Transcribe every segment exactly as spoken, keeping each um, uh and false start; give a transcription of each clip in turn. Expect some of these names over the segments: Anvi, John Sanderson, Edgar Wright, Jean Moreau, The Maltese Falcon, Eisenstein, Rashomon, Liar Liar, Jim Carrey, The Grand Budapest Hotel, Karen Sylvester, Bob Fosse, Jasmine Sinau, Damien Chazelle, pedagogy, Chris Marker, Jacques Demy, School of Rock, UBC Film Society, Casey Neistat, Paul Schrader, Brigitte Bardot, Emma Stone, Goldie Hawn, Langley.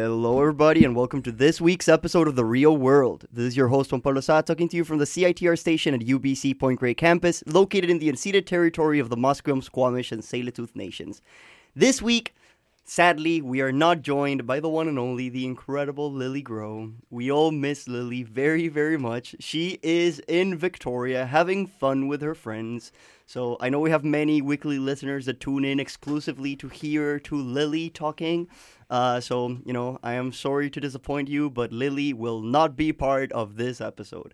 Hello everybody and welcome to this week's episode of The Real World. This is your host Juan Pablo Sá talking to you from the C I T R station at U B C Point Grey campus, located in the unceded territory of the Musqueam, Squamish, and Tsleil-Waututh nations. This week, sadly, we are not joined by the one and only, the incredible Lily Groh. We all miss Lily very, very much. She is in Victoria having fun with her friends. So I know we have many weekly listeners that tune in exclusively to hear to Lily talking. Uh, so, you know, I am sorry to disappoint you, but Lily will not be part of this episode.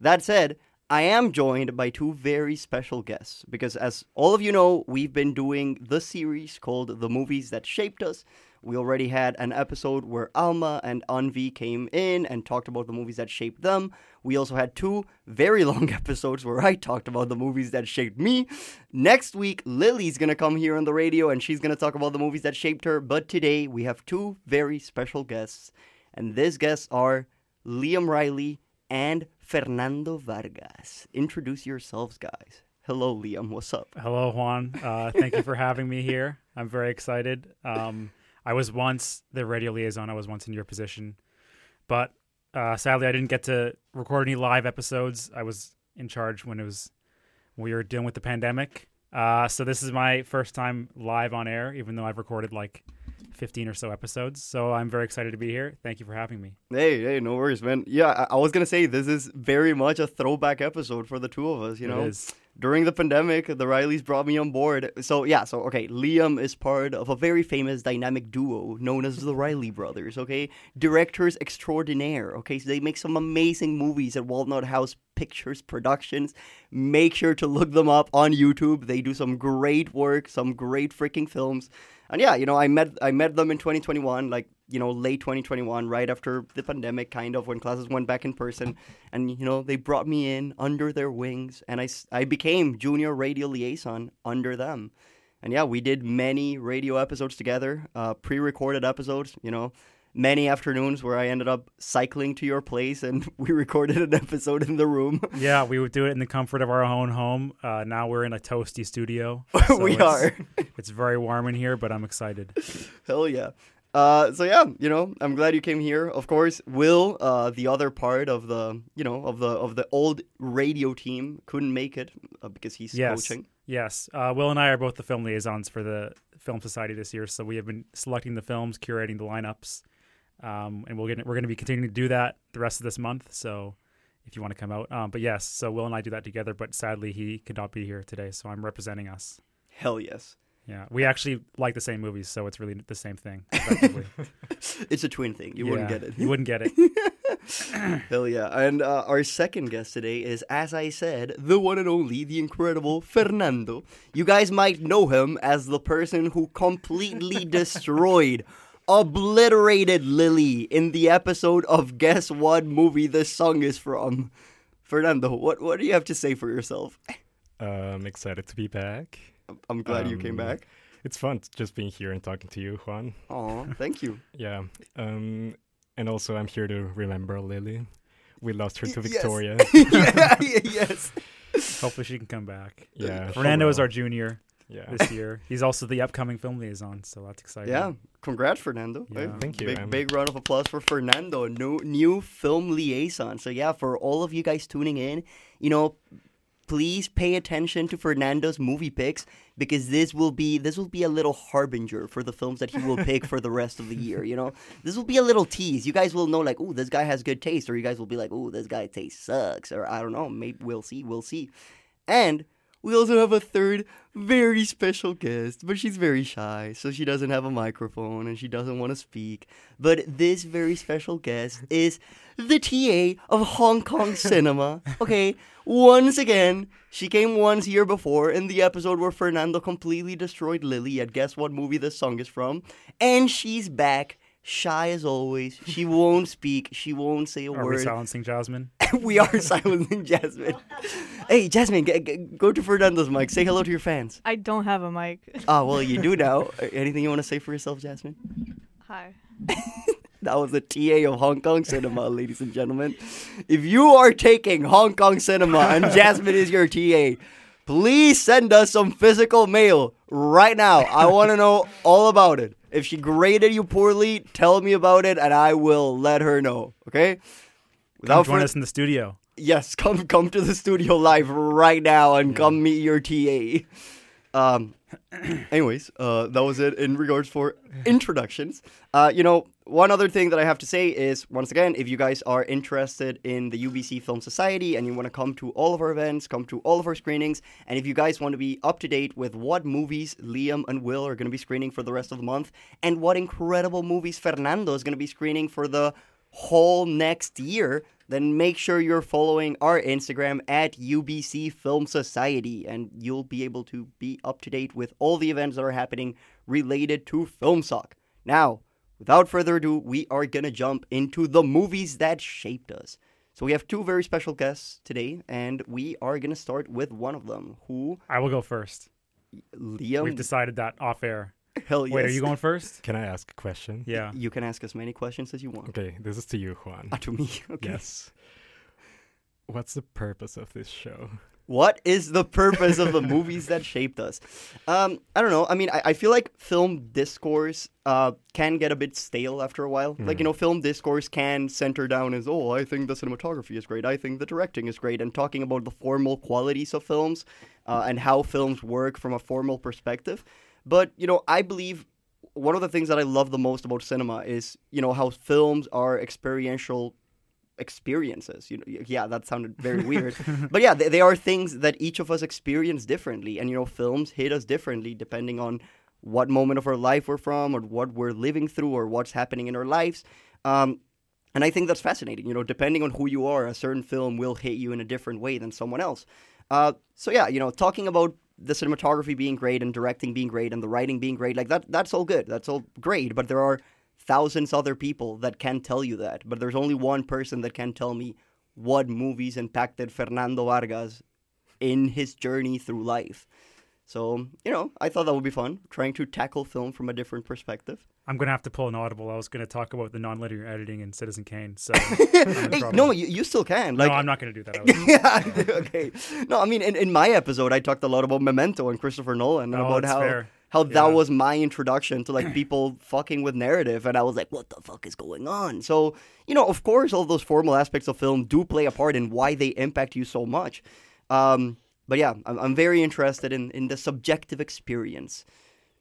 That said, I am joined by two very special guests because, as all of you know, we've been doing the series called The Movies That Shaped Us. We already had an episode where Alma and Anvi came in and talked about the movies that shaped them. We also had two very long episodes where I talked about the movies that shaped me. Next week, Lily's going to come here on the radio and she's going to talk about the movies that shaped her. But today, we have two very special guests. And these guests are Liam Reilly and Fernando Vargas. Introduce yourselves, guys. Hello, Liam. What's up? Hello, Juan. Uh, thank you for having me here. I'm very excited. Um, I was once the radio liaison. I was once in your position. But uh, sadly, I didn't get to record any live episodes. I was in charge when it was when we were dealing with the pandemic. Uh, so this is my first time live on air, even though I've recorded like fifteen or so episodes. So I'm very excited to be here. Thank you for having me. Hey, hey, no worries, man. Yeah, I, I was going to say this is very much a throwback episode for the two of us, you know. It is. During the pandemic, the Rileys brought me on board. So, yeah, so, okay, Liam is part of a very famous dynamic duo known as the Reilly Brothers, okay? Directors extraordinaire, okay? So they make some amazing movies at Walnut House Pictures Productions. Make sure to look them up on YouTube. They do some great work, some great freaking films. And, yeah, you know, I met I met them in twenty twenty-one, like, you know, late twenty twenty-one, right after the pandemic, kind of, when classes went back in person. And, you know, they brought me in under their wings, and I, I became junior radio liaison under them. And, yeah, we did many radio episodes together, uh, pre-recorded episodes, you know, many afternoons where I ended up cycling to your place, and we recorded an episode in the room. Yeah, we would do it in the comfort of our own home. Uh, now we're in a toasty studio. So we it's, are. It's very warm in here, but I'm excited. Hell yeah. Uh, so yeah, you know, I'm glad you came here. Of course, Will, uh, the other part of the, you know, of the of the old radio team, couldn't make it uh, because he's yes. coaching. Yes, uh, Will and I are both the film liaisons for the Film Society this year, so we have been selecting the films, curating the lineups, um, and we'll get, we're going to be continuing to do that the rest of this month. So if you want to come out, um, but yes, so Will and I do that together. But sadly, he could not be here today, so I'm representing us. Hell yes. Yeah, we actually like the same movies, so it's really the same thing. It's a twin thing. You yeah, wouldn't get it. You wouldn't get it. Hell yeah. And uh, our second guest today is, as I said, the one and only, the incredible Fernando. You guys might know him as the person who completely destroyed, obliterated Lily in the episode of Guess What Movie This Song Is From. Fernando, what, what do you have to say for yourself? Uh, I'm excited to be back. I'm glad um, you came back. It's fun just being here and talking to you, Juan. Aw, thank you. Yeah. Um, and also, I'm here to remember Lily. We lost her to yes. Victoria. yeah, yeah, yes. Hopefully, she can come back. Yeah. Fernando is our junior yeah. this year. He's also the upcoming film liaison, so that's exciting. Yeah. Congrats, Fernando. Yeah. Hey, thank you. Big, um, big round of applause for Fernando, new, new film liaison. So, yeah, for all of you guys tuning in, you know, please pay attention to Fernando's movie picks because this will be this will be a little harbinger for the films that he will pick for the rest of the year, you know? This will be a little tease. You guys will know like, ooh, this guy has good taste, or you guys will be like, ooh, this guy taste sucks, or I don't know, maybe we'll see, we'll see. And we also have a third very special guest, but she's very shy, so she doesn't have a microphone and she doesn't want to speak. But this very special guest is the T A of Hong Kong cinema. Okay, once again, she came once here before in the episode where Fernando completely destroyed Lily at Guess What Movie This Song Is From, and she's back. Shy as always. She won't speak. She won't say a are word. Are we silencing Jasmine? We are silencing Jasmine. Hey, Jasmine, g- g- go to Fernando's mic. Say hello to your fans. I don't have a mic. Ah, oh, well, you do now. Anything you want to say for yourself, Jasmine? Hi. That was the T A of Hong Kong cinema, ladies and gentlemen. If you are taking Hong Kong cinema and Jasmine is your T A, please send us some physical mail right now. I want to know all about it. If she graded you poorly, tell me about it, and I will let her know, okay? Without come join fr- us in the studio. Yes, come come to the studio live right now and yeah. come meet your T A. Um, anyways, uh, that was it in regards for introductions. Uh, you know, one other thing that I have to say is, once again, if you guys are interested in the U B C Film Society and you want to come to all of our events, come to all of our screenings, and if you guys want to be up to date with what movies Liam and Will are going to be screening for the rest of the month and what incredible movies Fernando is going to be screening for the whole next year, then make sure you're following our Instagram at U B C Film Society, and you'll be able to be up to date with all the events that are happening related to FilmSoc. Now, without further ado, we are going to jump into the movies that shaped us. So we have two very special guests today, and we are going to start with one of them, who... I will go first. Liam... We've decided that off air. Hell yes. Wait, are you going first? Can I ask a question? Yeah. You can ask as many questions as you want. Okay, this is to you, Juan. Ah, to me? Okay. Yes. What's the purpose of this show? What is the purpose of the movies that shaped us? Um, I don't know. I mean, I, I feel like film discourse uh, can get a bit stale after a while. Mm. Like, you know, film discourse can center down as, oh, I think the cinematography is great. I think the directing is great. And talking about the formal qualities of films uh, and how films work from a formal perspective. But, you know, I believe one of the things that I love the most about cinema is, you know, how films are experiential experiences. You know, yeah, that sounded very weird. But yeah, they, they are things that each of us experience differently. And, you know, films hit us differently depending on what moment of our life we're from or what we're living through or what's happening in our lives. Um, and I think that's fascinating. You know, depending on who you are, a certain film will hit you in a different way than someone else. Uh, so yeah, you know, talking about the cinematography being great and directing being great and the writing being great, like that, that's all good. That's all great. But there are thousands other people that can tell you that. But there's only one person that can tell me what movies impacted Fernando Vargas in his journey through life. So, you know, I thought that would be fun, trying to tackle film from a different perspective. I'm going to have to pull an audible. I was going to talk about the non-linear editing in Citizen Kane. So hey, no, you, you still can. Like, no, I'm not going to do that. I was... yeah, okay. No, I mean, in, in my episode, I talked a lot about Memento and Christopher Nolan and oh, about how fair. how yeah. that was my introduction to like people fucking with narrative. And I was like, what the fuck is going on? So, you know, of course, all those formal aspects of film do play a part in why they impact you so much. Um, but yeah, I'm, I'm very interested in, in the subjective experience.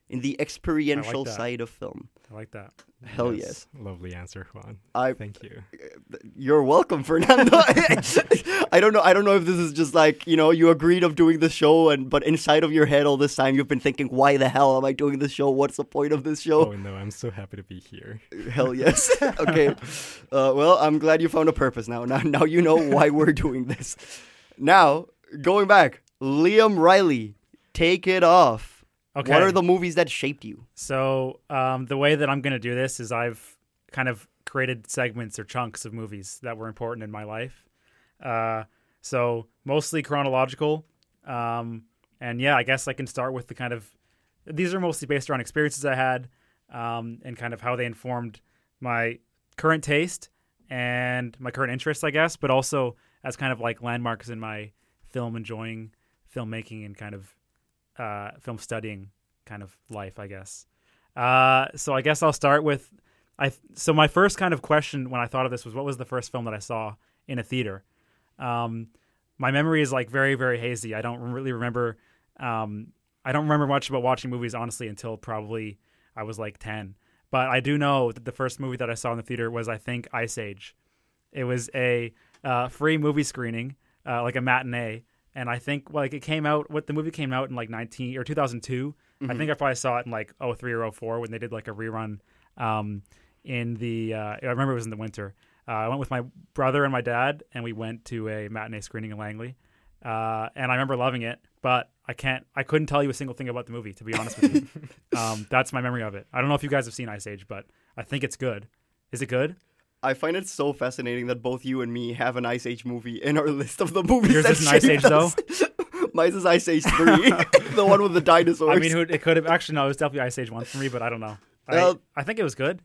In the experiential like side of film. I like that. Hell yes. yes. Lovely answer, Juan. I, Thank you. You're welcome, Fernando. I don't know I don't know if this is just like, you know, you agreed of doing the show, and but inside of your head all this time you've been thinking, why the hell am I doing this show? What's the point of this show? Oh, no, I'm so happy to be here. Hell yes. Okay. Uh, well, I'm glad you found a purpose now. Now, now you know why we're doing this. Now, going back, Liam Reilly, take it off. Okay. What are the movies that shaped you? So um, the way that I'm going to do this is I've kind of created segments or chunks of movies that were important in my life. Uh, so mostly chronological. Um, and yeah, I guess I can start with the kind of, these are mostly based around experiences I had um, and kind of how they informed my current taste and my current interests, I guess, but also as kind of like landmarks in my film enjoying, filmmaking and kind of Uh, film studying kind of life, I guess. Uh, so I guess I'll start with, I. so my first kind of question when I thought of this was, what was the first film that I saw in a theater? Um, my memory is like very, very hazy. I don't really remember, um, I don't remember much about watching movies, honestly, until probably I was like ten. But I do know that the first movie that I saw in the theater was, I think, Ice Age. It was a uh, free movie screening, uh, like a matinee. And I think like it came out, what the movie came out in like nineteen or two thousand two. Mm-hmm. I think I probably saw it in like oh three or oh four when they did like a rerun um, in the, uh, I remember it was in the winter. Uh, I went with my brother and my dad and we went to a matinee screening in Langley. Uh, and I remember loving it, but I can't, I couldn't tell you a single thing about the movie, to be honest with you. Um, that's my memory of it. I don't know if you guys have seen Ice Age, but I think it's good. Is it good? I find it so fascinating that both you and me have an Ice Age movie in our list of the movies. Yours that is Ice Age, us. Though? Mine is Ice Age three, the one with the dinosaurs. I mean, it could have... Actually, no, it was definitely Ice Age one for me, but I don't know. I, uh, I think it was good.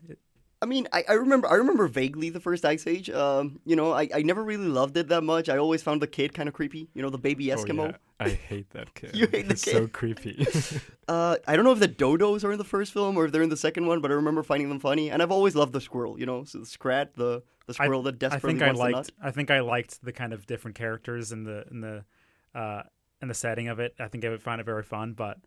I mean, I, I remember I remember vaguely the first Ice Age. Um, you know, I, I never really loved it that much. I always found the kid kind of creepy. You know, the baby Eskimo. Oh, yeah. I hate that kid. You hate the He's kid. So creepy. uh, I don't know if the dodos are in the first film or if they're in the second one, but I remember finding them funny. And I've always loved the squirrel, you know, so the Scrat, the, the squirrel I, that desperately I think wants I liked, the nut. I think I liked the kind of different characters in the in the uh, in the setting of it. I think I would find it very fun, but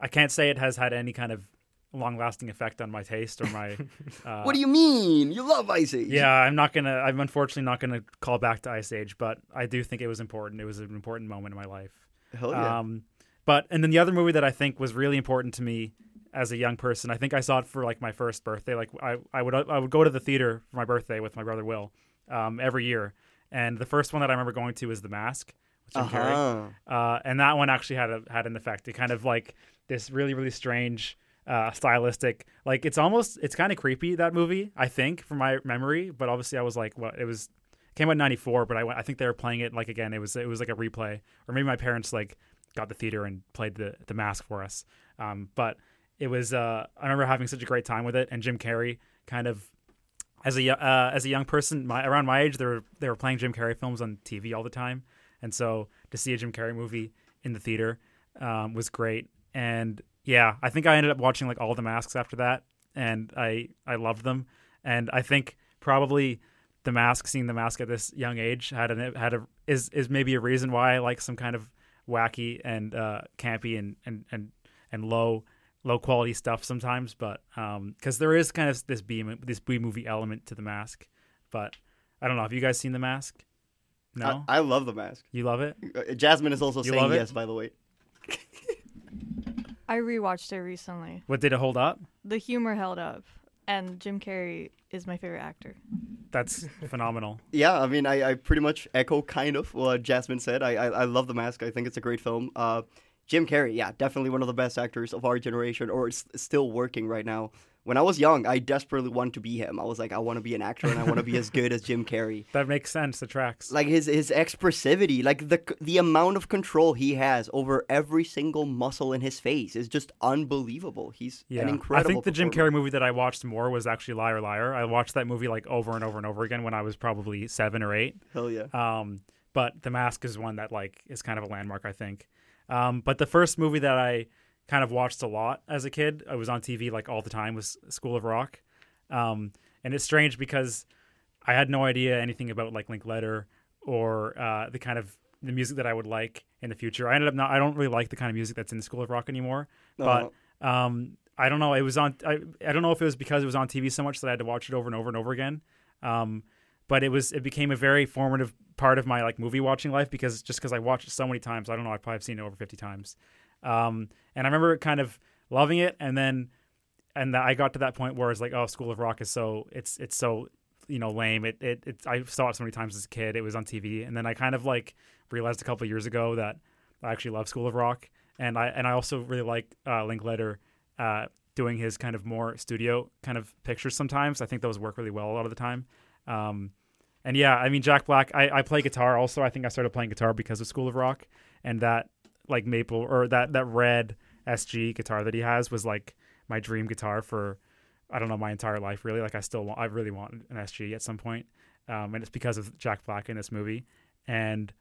I can't say it has had any kind of long-lasting effect on my taste or my. Uh, what do you mean? You love Ice Age. Yeah, I'm not gonna. I'm unfortunately not gonna call back to Ice Age, but I do think it was important. It was an important moment in my life. Hell yeah. Um, but and then the other movie that I think was really important to me as a young person. I think I saw it for like my first birthday. Like I, I would, I would go to the theater for my birthday with my brother Will, um, every year. And the first one that I remember going to was The Mask, with Jim Carrey. Uh, and that one actually had a, had an effect. It kind of like this really really strange. Uh, stylistic, like it's almost, it's kind of creepy, that movie, I think, from my memory. But obviously, I was like, well, it was it came out in ninety-four, but I, I think they were playing it like again. It was it was like a replay, or maybe my parents like got the theater and played the the Mask for us. Um, but it was uh, I remember having such a great time with it, and Jim Carrey kind of as a uh, as a young person, my around my age, they were they were playing Jim Carrey films on T V all the time, and so to see a Jim Carrey movie in the theater um, was great. And yeah, I think I ended up watching like all the Masks after that, and I, I loved them. And I think probably the Mask, seeing the Mask at this young age, had an had a is, is maybe a reason why I like some kind of wacky and uh, campy and, and, and, and low low quality stuff sometimes. But because um, there is kind of this B this B movie element to the Mask. But I don't know. Have you guys seen the Mask? No, I, I love the Mask. You love it. Uh, Jasmine is also you saying yes, by the way. I rewatched it recently. What, did it hold up? The humor held up, and Jim Carrey is my favorite actor. That's phenomenal. Yeah, I mean, I, I pretty much echo kind of what Jasmine said. I, I I love The Mask. I think it's a great film. Uh, Jim Carrey, yeah, definitely one of the best actors of our generation, or is still working right now. When I was young, I desperately wanted to be him. I was like, I want to be an actor, and I want to be as good as Jim Carrey. That makes sense. It tracks. Like his his expressivity, like the the amount of control he has over every single muscle in his face is just unbelievable. He's yeah. an incredible. I think the Jim Carrey movie that I watched more was actually Liar Liar. I watched that movie like over and over and over again when I was probably seven or eight. Hell yeah. Um, but The Mask is one that like is kind of a landmark, I think. Um, but the first movie that I kind of watched a lot as a kid, I was on T V like all the time, was School of Rock. Um, and it's strange because I had no idea anything about like Linkletter or uh, the kind of the music that I would like in the future. I ended up not, I don't really like the kind of music that's in School of Rock anymore, no. but um, I don't know. It was on, I, I don't know if it was because it was on T V so much that I had to watch it over and over and over again. Um, but it was, it became a very formative part of my like movie watching life, because just because I watched it so many times, I don't know, I've probably seen it over fifty times. Um, and I remember kind of loving it. And then, and the, I got to that point where it's like, oh, School of Rock is so, it's, it's so, you know, lame. It, it, it's, I saw it so many times as a kid, it was on T V. And then I kind of like realized a couple of years ago that I actually love School of Rock. And I, and I also really like, uh, Linkletter, uh, doing his kind of more studio kind of pictures sometimes. I think those work really well a lot of the time. Um, and yeah, I mean, Jack Black, I, I play guitar also. I think I started playing guitar because of School of Rock, and that, like maple or that that red S G guitar that he has was like my dream guitar for I don't know my entire life, really. Like I still want, I really want an S G at some point, um and it's because of Jack Black in this movie. And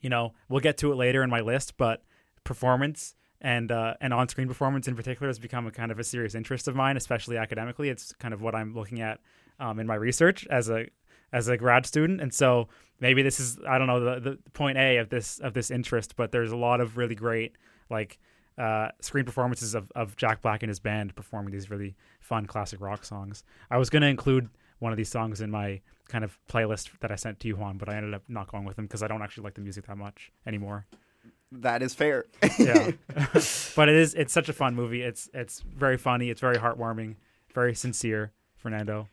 you know, we'll get to it later in my list, but performance and uh and on-screen performance in particular has become a kind of a serious interest of mine, especially academically. It's kind of what I'm looking at um in my research as a as a grad student. And so maybe this is, I don't know, the, the point A of this of this interest, but there's a lot of really great like uh, screen performances of, of Jack Black and his band performing these really fun classic rock songs. I was going to include one of these songs in my kind of playlist that I sent to you, Juan, but I ended up not going with them because I don't actually like the music that much anymore. That is fair. Yeah. But it is, it's such a fun movie. It's it's very funny. It's very heartwarming, very sincere, Fernando.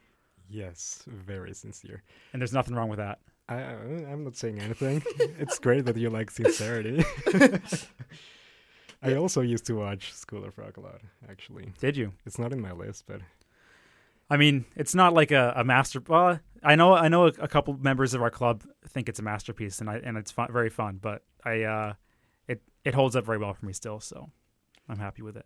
Yes, very sincere. And there's nothing wrong with that. I, I'm not saying anything. It's great that you like sincerity. I also used to watch School of Rock a lot, actually. Did you? It's not in my list, but... I mean, it's not like a, a master... Well, I know I know a, a couple members of our club think it's a masterpiece, and I and it's fun, very fun, but I uh, it, it holds up very well for me still, so I'm happy with it.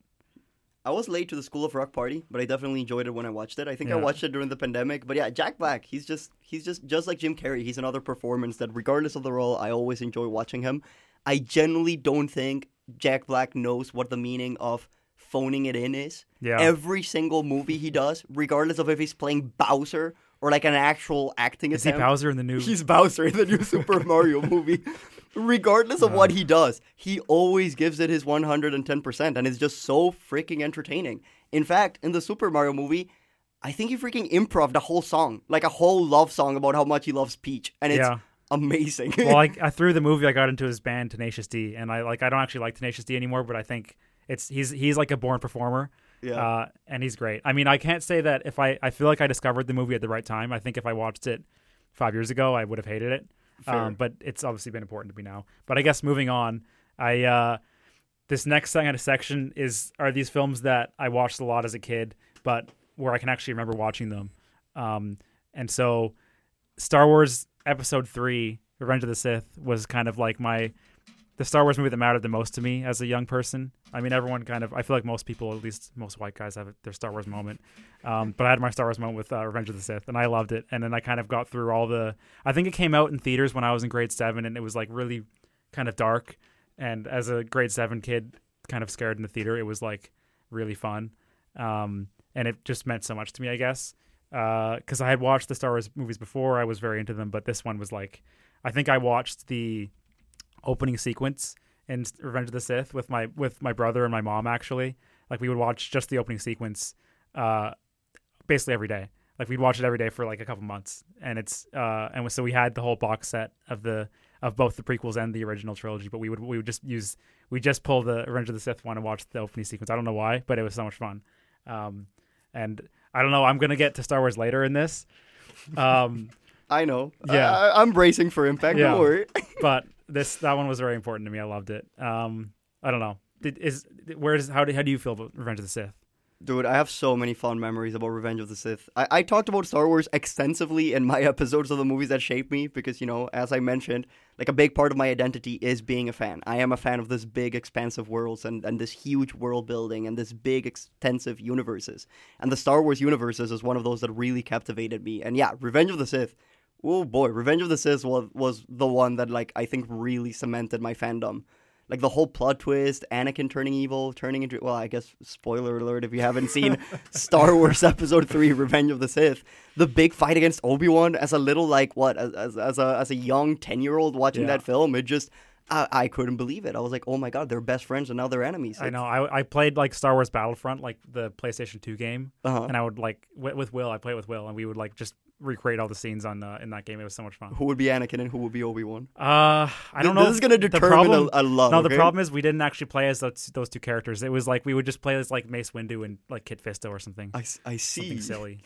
I was late to the School of Rock party, but I definitely enjoyed it when I watched it. I think yeah. I watched it during the pandemic. But yeah, Jack Black, he's just he's just just like Jim Carrey. He's another performance that regardless of the role, I always enjoy watching him. I genuinely don't think Jack Black knows what the meaning of phoning it in is. Yeah. Every single movie he does, regardless of if he's playing Bowser or like an actual acting attempt. Is he Bowser in the new? He's Bowser in the new Super Mario movie. Regardless of uh, what he does, he always gives it his one hundred ten percent, and it's just so freaking entertaining. In fact, in the Super Mario movie, I think he freaking improv'd a whole song, like a whole love song about how much he loves Peach, and it's yeah. amazing. Well, I, I through the movie, I got into his band Tenacious D, and I like I don't actually like Tenacious D anymore, but I think it's he's he's like a born performer. Yeah, uh, and he's great. I mean, I can't say that if I I feel like I discovered the movie at the right time. I think if I watched it five years ago, I would have hated it. Um, but it's obviously been important to me now. But I guess moving on, I uh, this next kind of section is are these films that I watched a lot as a kid, but where I can actually remember watching them. Um, and so, Star Wars Episode Three: Revenge of the Sith was kind of like my the Star Wars movie that mattered the most to me as a young person. I mean, everyone kind of I feel like most people, at least most white guys, have their Star Wars moment. Um, but I had my Star Wars moment with uh, Revenge of the Sith, and I loved it. And then I kind of got through all the. I think it came out in theaters when I was in grade seven, and it was like really kind of dark. And as a grade seven kid, kind of scared in the theater, it was like really fun. Um, and it just meant so much to me, I guess, because uh, I had watched the Star Wars movies before. I was very into them, but this one was like, I think I watched the opening sequence in Revenge of the Sith with my with my brother and my mom. Actually, like we would watch just the opening sequence, uh, basically every day. Like we'd watch it every day for like a couple months, and it's uh, and so we had the whole box set of the of both the prequels and the original trilogy. But we would we would just use we just pull the Revenge of the Sith one and watch the opening sequence. I don't know why, but it was so much fun. Um, and I don't know. I'm gonna get to Star Wars later in this. Um, I know. Yeah, I, I'm bracing for impact. Yeah. Don't worry. But this that one was very important to me. I loved it. Um, I don't know. Did, is where is how do how do you feel about Revenge of the Sith? Dude, I have so many fond memories about Revenge of the Sith. I, I talked about Star Wars extensively in my episodes of the movies that shaped me because, you know, as I mentioned, like a big part of my identity is being a fan. I am a fan of this big, expansive worlds and, and this huge world building and this big, extensive universes. And the Star Wars universes is one of those that really captivated me. And yeah, Revenge of the Sith. Oh boy, Revenge of the Sith was, was the one that, like, I think really cemented my fandom. Like, the whole plot twist, Anakin turning evil, turning into... Well, I guess, spoiler alert, if you haven't seen Star Wars Episode Three: Revenge of the Sith, the big fight against Obi-Wan as a little, like, what, as as, as a as a young ten-year-old watching yeah. that film, it just... I, I couldn't believe it. I was like, oh my god, they're best friends and now they're enemies. It's... I know. I I played, like, Star Wars Battlefront, like, the PlayStation two game, uh-huh. and I would, like... W- with Will, I played with Will, and we would, like, just... recreate all the scenes on uh, in that game. It was so much fun. Who would be Anakin and who would be Obi-Wan? Uh, I don't know. This is going to determine problem, a, a love. No, okay? The problem is we didn't actually play as those, those two characters. It was like we would just play as like Mace Windu and like Kit Fisto or something. I, I see. Something silly.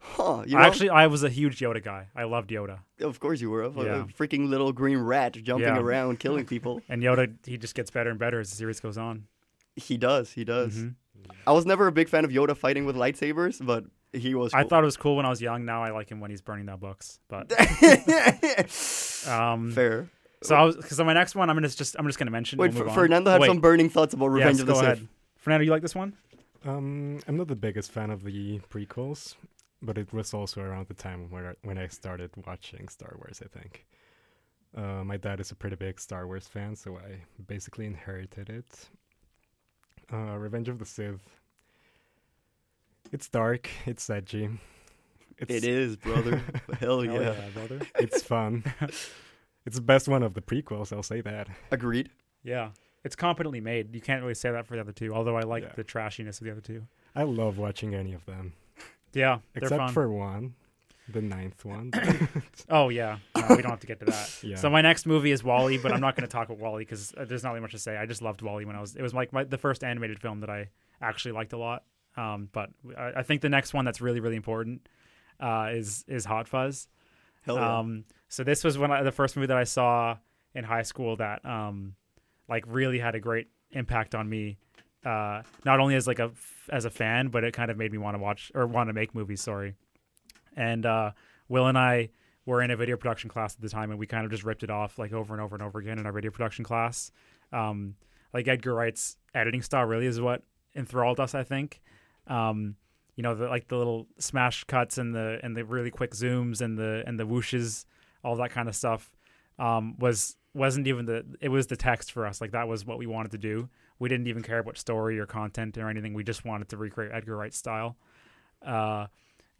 Huh, you know? Actually, I was a huge Yoda guy. I loved Yoda. Of course you were. A yeah. freaking little green rat jumping yeah. around, killing people. And Yoda, he just gets better and better as the series goes on. He does. He does. Mm-hmm. I was never a big fan of Yoda fighting with lightsabers, but... He was cool. I thought it was cool when I was young. Now I like him when he's burning down books. But um, fair. So I was because on my next one, I'm gonna just I'm just gonna mention. Wait, we'll F- Fernando had Wait. some burning thoughts about Revenge yes, of the Sith. Ahead. Fernando, you like this one? Um, I'm not the biggest fan of the prequels, but it was also around the time where when I started watching Star Wars. I think uh, my dad is a pretty big Star Wars fan, so I basically inherited it. Uh, Revenge of the Sith. It's dark. It's edgy. It's... It is, brother. Hell yeah. Hell yeah, brother. It's fun. It's the best one of the prequels, I'll say that. Agreed. Yeah. It's competently made. You can't really say that for the other two, although I like yeah. the trashiness of the other two. I love watching any of them. Yeah, they're Except fun. for one, the ninth one. Oh, yeah. No, we don't have to get to that. Yeah. So my next movie is WALL-E, but I'm not going to talk about WALL-E because there's not really much to say. I just loved WALL-E when I was... It was like my, the first animated film that I actually liked a lot. Um, but I, I think the next one that's really, really important uh, is is Hot Fuzz. Hell yeah. Um, so this was one of the first movie that I saw in high school that um, like really had a great impact on me. Uh, not only as like a as a fan, but it kind of made me want to watch or want to make movies. Sorry. And uh, Will and I were in a video production class at the time, and we kind of just ripped it off like over and over and over again in our video production class. Um, like Edgar Wright's editing style really is what enthralled us, I think. Um, you know, the, like the little smash cuts and the and the really quick zooms and the and the whooshes, all that kind of stuff um, was wasn't even the, it was the text for us. Like, that was what we wanted to do. We didn't even care about story or content or anything. We just wanted to recreate Edgar Wright's style. Uh,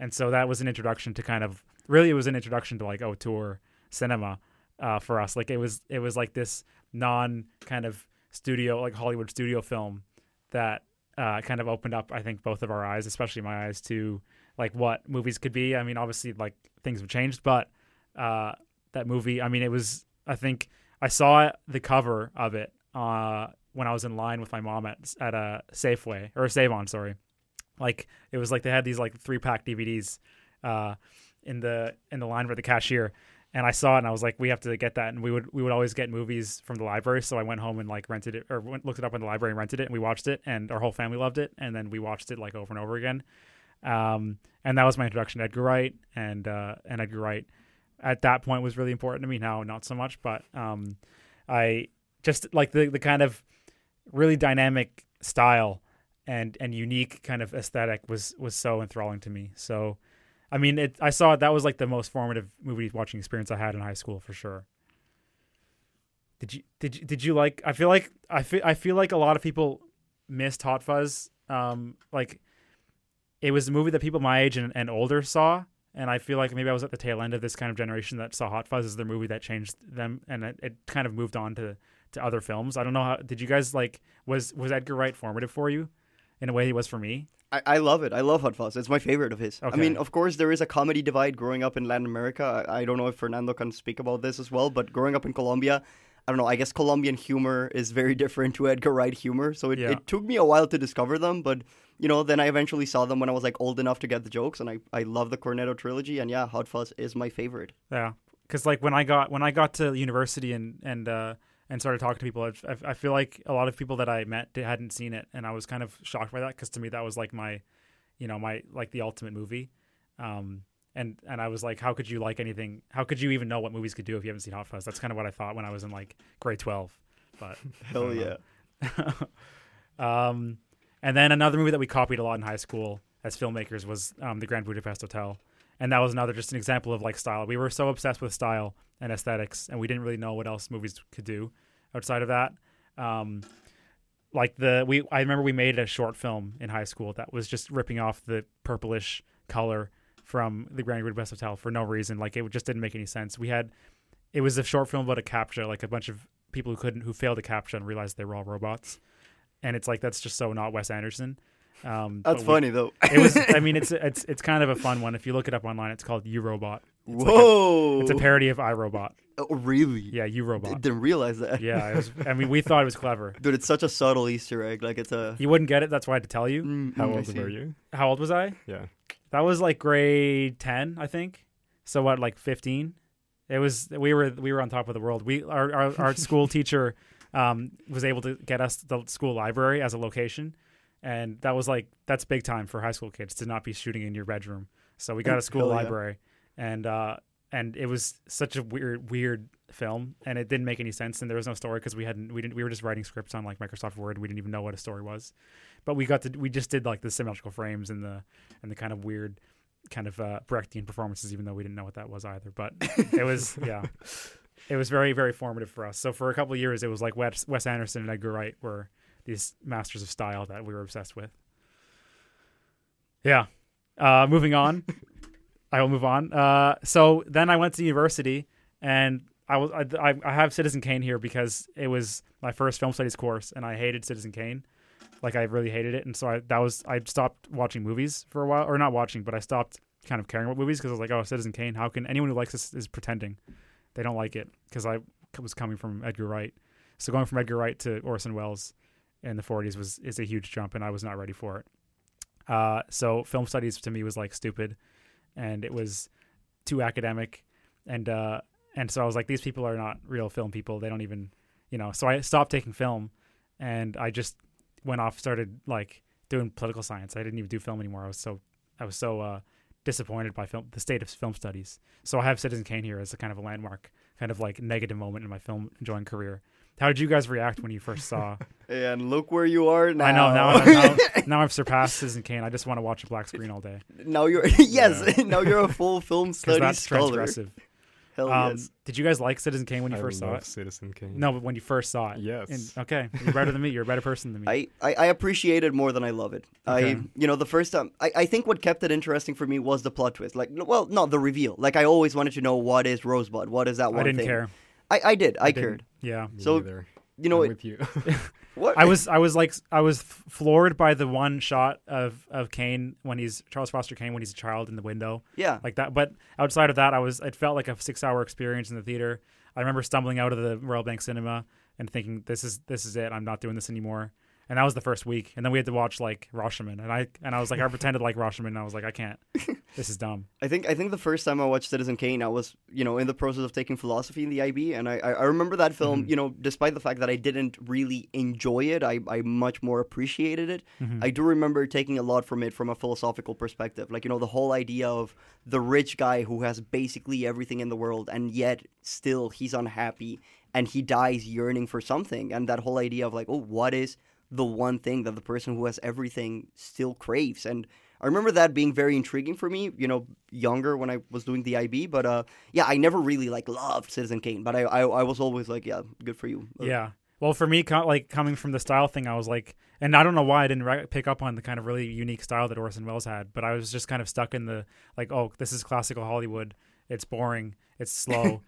and so that was an introduction to kind of, really it was an introduction to like auteur cinema uh, for us. Like it was, it was like this non kind of studio, like Hollywood studio film that uh, kind of opened up, I think, both of our eyes, especially my eyes, to like what movies could be. I mean, obviously like things have changed, but uh, that movie, I mean, it was, I think I saw the cover of it uh, when I was in line with my mom at, at a Safeway or a Save-On, sorry. Like it was like they had these like three pack D V Ds uh, in the in the line for the cashier, and I saw it and I was like, we have to get that. And we would we would always get movies from the library, so I went home and like rented it or went, looked it up in the library and rented it, and we watched it, and our whole family loved it, and then we watched it like over and over again. Um, and that was my introduction to Edgar Wright, and uh, and Edgar Wright at that point was really important to me. Now not so much, but um, I just like the the kind of really dynamic style and and unique kind of aesthetic was was so enthralling to me. So, I mean, it, I saw it, that was like the most formative movie watching experience I had in high school for sure. Did you did you, did you like? I feel like I feel I feel like a lot of people missed Hot Fuzz. Um, like it was a movie that people my age and, and older saw, and I feel like maybe I was at the tail end of this kind of generation that saw Hot Fuzz as the movie that changed them, and it, it kind of moved on to to other films. I don't know how. Did you guys like? Was was Edgar Wright formative for you? In a way, he was for me. I, I love it. I love Hot Fuzz. It's my favorite of his. Okay. I mean, of course, there is a comedy divide growing up in Latin America. I, I don't know if Fernando can speak about this as well, but growing up in Colombia, I don't know, I guess Colombian humor is very different to Edgar Wright humor. So it, yeah. it took me a while to discover them, but, you know, then I eventually saw them when I was, like, old enough to get the jokes, and I, I love the Cornetto trilogy, and yeah, Hot Fuzz is my favorite. Yeah, because, like, when I got when I got to university and... and uh... and started talking to people, I, I feel like a lot of people that I met hadn't seen it, and I was kind of shocked by that, because to me that was like my, you know, my like the ultimate movie, um, and and I was like, how could you like anything? How could you even know what movies could do if you haven't seen Hot Fuzz? That's kind of what I thought when I was in like grade twelve. But hell yeah. um, and then another movie that we copied a lot in high school as filmmakers was um, The Grand Budapest Hotel, and that was another just an example of like style. We were so obsessed with style and aesthetics, and we didn't really know what else movies could do outside of that. Um, like the we, I remember we made a short film in high school that was just ripping off the purplish color from The Grand Budapest Hotel for no reason. Like it just didn't make any sense. We had it was a short film about a CAPTCHA, like a bunch of people who couldn't who failed a CAPTCHA and realized they were all robots. And it's like that's just so not Wes Anderson. Um, that's funny we, though. It was. I mean, it's it's it's kind of a fun one. If you look it up online, it's called You Robot. It's Whoa! Like a, it's a parody of iRobot. Oh, really? Yeah, You Robot. I didn't realize that. Yeah, it was, I mean, we thought it was clever. Dude, it's such a subtle Easter egg. Like it's a. You wouldn't get it. That's why I had to tell you. Mm, How old were you? How old was I? Yeah. That was like grade ten, I think. So what, like fifteen? It was. We were we were on top of the world. We our our, our school teacher um, was able to get us the school library as a location. And that was like, that's big time for high school kids to not be shooting in your bedroom. So we got a school oh, library yeah. and, uh, and it was such a weird, weird film, and it didn't make any sense. And there was no story, cause we hadn't, we didn't, we were just writing scripts on like Microsoft Word. We didn't even know what a story was, but we got to, we just did like the symmetrical frames and the, and the kind of weird kind of, uh, Brechtian performances, even though we didn't know what that was either, but it was, yeah, it was very, very formative for us. So for a couple of years, it was like Wes, Wes Anderson and Edgar Wright were these masters of style that we were obsessed with. Yeah. Uh, moving on. I will move on. Uh, so then I went to university, and I, was, I, I have Citizen Kane here because it was my first film studies course, and I hated Citizen Kane. Like, I really hated it. And so I, that was, I stopped watching movies for a while, or not watching, but I stopped kind of caring about movies because I was like, oh, Citizen Kane, how can anyone who likes this is pretending they don't like it? Because I was coming from Edgar Wright. So going from Edgar Wright to Orson Welles in the forties was is a huge jump, and I was not ready for it. Uh, so film studies to me was like stupid, and it was too academic, and uh, and so I was like, these people are not real film people. They don't even, you know. So I stopped taking film, and I just went off, started like doing political science. I didn't even do film anymore. I was so I was so uh, disappointed by film, the state of film studies. So I have Citizen Kane here as a kind of a landmark, kind of like negative moment in my film enjoying career. How did you guys react when you first saw? And look where you are now. I know. Now, now, now I've surpassed Citizen Kane. I just want to watch a black screen all day. Now you're, yes, you know? Now you're a full film studies scholar. That's transgressive. Hell um, yes. Did you guys like Citizen Kane when you I first saw it? Citizen Kane. No, but when you first saw it. Yes. And, okay. You're better than me. You're a better person than me. I, I, I appreciate it more than I love it. Okay. I, you know, the first time, I, I think what kept it interesting for me was the plot twist. Like, well, no, the reveal. Like, I always wanted to know what is Rosebud? What is that one thing? I didn't thing? care. I, I did. I, I cared. Yeah. Me so, either. You know, I'm it, with you. What? I was, I was like, I was floored by the one shot of, of Kane when he's Charles Foster Kane when he's a child in the window. Yeah, like that. But outside of that, I was, it felt like a six hour experience in the theater. I remember stumbling out of the Royal Bank Cinema and thinking, this is, this is it. I'm not doing this anymore. And that was the first week. And then we had to watch like Rashomon, and I, and I was like, I pretended like Rashomon, and I was like, I can't. This is dumb. I think I think the first time I watched Citizen Kane, I was, you know, in the process of taking philosophy in the I B, and I, I remember that film, mm-hmm. you know, despite the fact that I didn't really enjoy it, I, I much more appreciated it. Mm-hmm. I do remember taking a lot from it from a philosophical perspective. Like, you know, the whole idea of the rich guy who has basically everything in the world, and yet still he's unhappy, and he dies yearning for something. And that whole idea of like, oh, what is the one thing that the person who has everything still craves? And I remember that being very intriguing for me, you know, younger when I was doing the I B. But uh, yeah, I never really like loved Citizen Kane, but I, I, I was always like, yeah, good for you. Yeah. Well, for me, like coming from the style thing, I was like, and I don't know why I didn't pick up on the kind of really unique style that Orson Welles had, but I was just kind of stuck in the like, oh, this is classical Hollywood. It's boring. It's slow.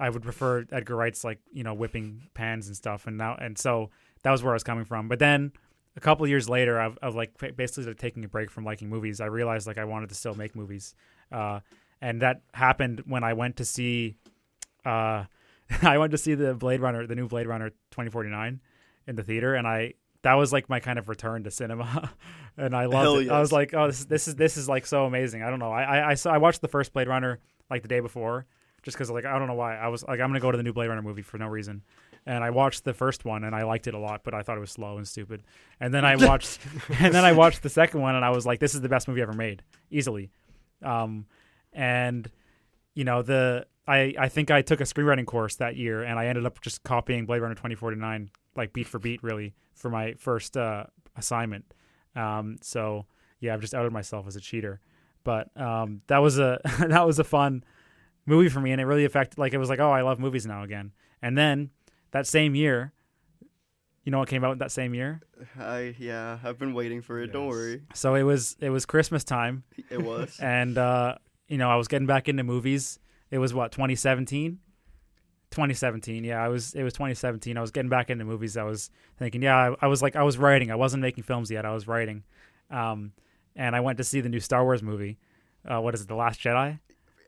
I would prefer Edgar Wright's like, you know, whipping pans and stuff. And now, and so that was where I was coming from. But then a couple of years later, I've, I've like basically like taking a break from liking movies. I realized like I wanted to still make movies, uh, and that happened when I went to see, uh, I went to see the Blade Runner, the new Blade Runner twenty forty-nine, in the theater, and I that was like my kind of return to cinema, and I loved it. Yes. I was like, oh, this, this is this is like so amazing. I don't know. I I, I saw I watched the first Blade Runner like the day before, just because like I don't know why I was like I'm gonna go to the new Blade Runner movie for no reason. And I watched the first one, and I liked it a lot, but I thought it was slow and stupid. And then I watched, and then I watched the second one, and I was like, "This is the best movie ever made, easily." Um, and you know, the I, I think I took a screenwriting course that year, and I ended up just copying Blade Runner twenty forty-nine, like beat for beat, really, for my first uh, assignment. Um, so yeah, I've just outed myself as a cheater. But um, that was a that was a fun movie for me, and it really affected. Like it was like, oh, I love movies now again. And then that same year, you know what came out that same year? I yeah, I've been waiting for it. Yes. Don't worry. So it was it was Christmas time. It was, and uh, you know I was getting back into movies. It was what twenty seventeen, twenty seventeen. Yeah, I was. It was twenty seventeen. I was getting back into movies. I was thinking, yeah, I, I was like, I was writing. I wasn't making films yet. I was writing, um, and I went to see the new Star Wars movie. Uh, what is it? The Last Jedi.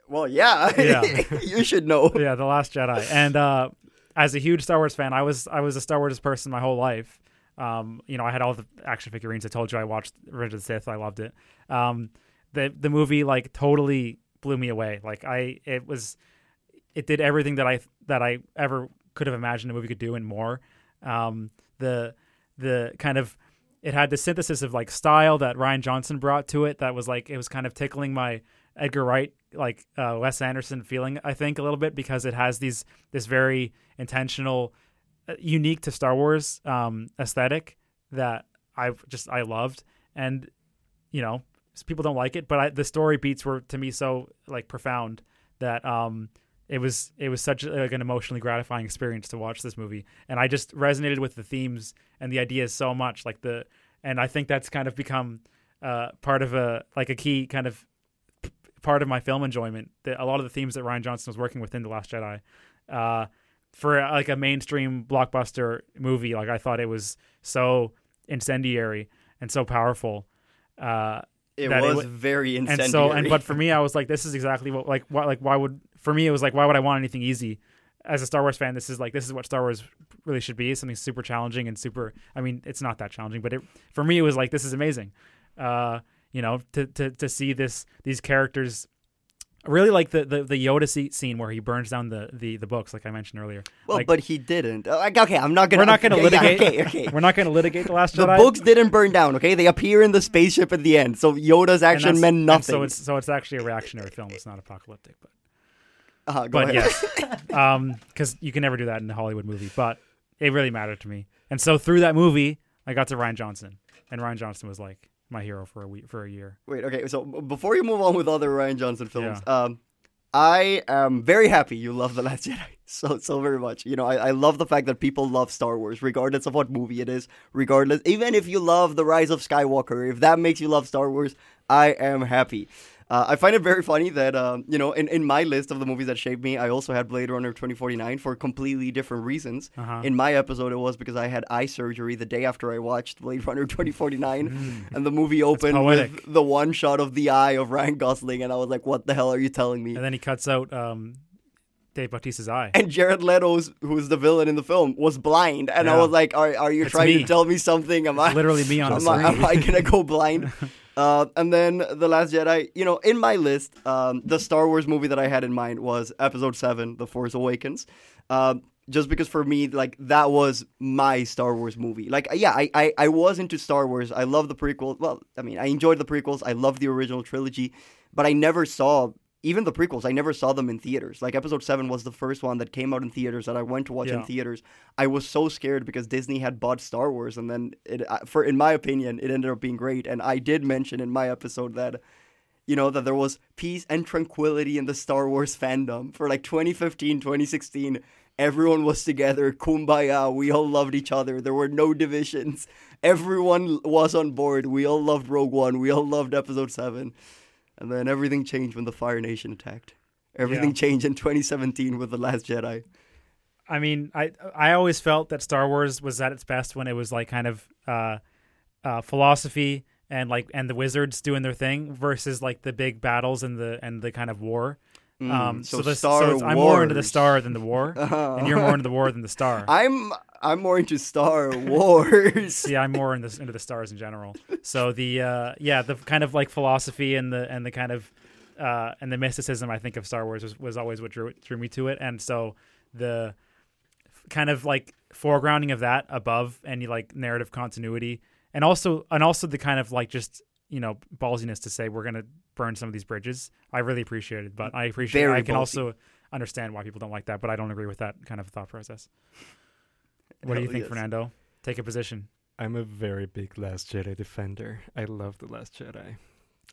Well, yeah, yeah. You should know. Yeah, The Last Jedi, and. Uh, As a huge Star Wars fan, I was I was a Star Wars person my whole life. Um, you know, I had all the action figurines. I told you I watched Revenge of the Sith. I loved it. Um, the the movie like totally blew me away. Like I, it was, it did everything that I that I ever could have imagined a movie could do and more. Um, the the kind of it had the synthesis of like style that Rian Johnson brought to it. That was like it was kind of tickling my Edgar Wright, like uh, Wes Anderson feeling, I think, a little bit, because it has these this very intentional, uh, unique to Star Wars um, aesthetic that I just I loved, and you know people don't like it, but I, the story beats were to me so like profound that um, it was it was such like an emotionally gratifying experience to watch this movie, and I just resonated with the themes and the ideas so much, like the and I think that's kind of become uh, part of a like a key kind of. part of my film enjoyment, that a lot of the themes that Rian Johnson was working with in The Last Jedi, uh, for like a mainstream blockbuster movie, like I thought it was so incendiary and so powerful. Uh, it was it w- very incendiary. And so, and but for me, I was like, this is exactly what like what like why would for me it was like why would I want anything easy? As a Star Wars fan, this is like this is what Star Wars really should be, something super challenging and super. I mean, it's not that challenging, but it for me it was like this is amazing. Uh, You know, to, to, to see this these characters, really like the, the, the Yoda scene where he burns down the, the, the books, like I mentioned earlier. Well, like, but he didn't. Like, okay, I'm not gonna. We're not gonna okay, litigate. Yeah, okay, okay. We're not gonna litigate The Last Jedi. The books didn't burn down. Okay, they appear in the spaceship at the end. So Yoda's action meant nothing. So it's so it's actually a reactionary film. It's not apocalyptic, but uh-huh, but ahead. Yes, um, because you can never do that in a Hollywood movie. But it really mattered to me, and so through that movie, I got to Rian Johnson, and Rian Johnson was like my hero for a week, for a year. Wait, okay. So before you move on with other Rian Johnson films, yeah. um, I am very happy you love The Last Jedi so so very much. You know, I, I love the fact that people love Star Wars, regardless of what movie it is, regardless, even if you love The Rise of Skywalker, if that makes you love Star Wars, I am happy. Uh, I find it very funny that, um, you know, in, in my list of the movies that shaped me, I also had Blade Runner twenty forty-nine for completely different reasons. Uh-huh. In my episode, it was because I had eye surgery the day after I watched Blade Runner twenty forty-nine, mm. and the movie opened with the one shot of the eye of Ryan Gosling, and I was like, what the hell are you telling me? And then he cuts out um, Dave Bautista's eye. And Jared Leto's, who's the villain in the film, was blind, and yeah. I was like, are, are you it's trying me. to tell me something? Am I, literally me on am, I, am I gonna go blind? Uh, and then The Last Jedi, you know, in my list, um, the Star Wars movie that I had in mind was Episode seven, The Force Awakens. Uh, just because for me, like, that was my Star Wars movie. Like, yeah, I, I, I was into Star Wars. I love the prequels. Well, I mean, I enjoyed the prequels. I loved the original trilogy. But I never saw, even the prequels, I never saw them in theaters. Like, Episode seven was the first one that came out in theaters that I went to watch yeah. in theaters. I was so scared because Disney had bought Star Wars, and then, it, for in my opinion, it ended up being great. And I did mention in my episode that, you know, that there was peace and tranquility in the Star Wars fandom. For, like, twenty fifteen, twenty sixteen, everyone was together, kumbaya, we all loved each other, there were no divisions. Everyone was on board, we all loved Rogue One, we all loved Episode seven. And then everything changed when the Fire Nation attacked. Everything yeah. changed in twenty seventeen with The Last Jedi. I mean, I I always felt that Star Wars was at its best when it was like kind of uh, uh, philosophy and like and the wizards doing their thing versus like the big battles and the and the kind of war. Mm, um, so, so, the, Star so I'm more into the star than the war, oh. and you're more into the war than the star. I'm I'm more into Star Wars. Yeah, I'm more into, into the stars in general. So the uh, yeah, the kind of like philosophy and the and the kind of uh, and the mysticism I think of Star Wars was, was always what drew drew me to it, and so the kind of like foregrounding of that above any like narrative continuity, and also and also the kind of like just, you know, ballsiness to say we're gonna burn some of these bridges. I really appreciate it, but I appreciate Very it. I can ballsy. also understand why people don't like that, but I don't agree with that kind of thought process. What Hell do you think, yes. Fernando? Take a position. I'm a very big Last Jedi defender. I love The Last Jedi.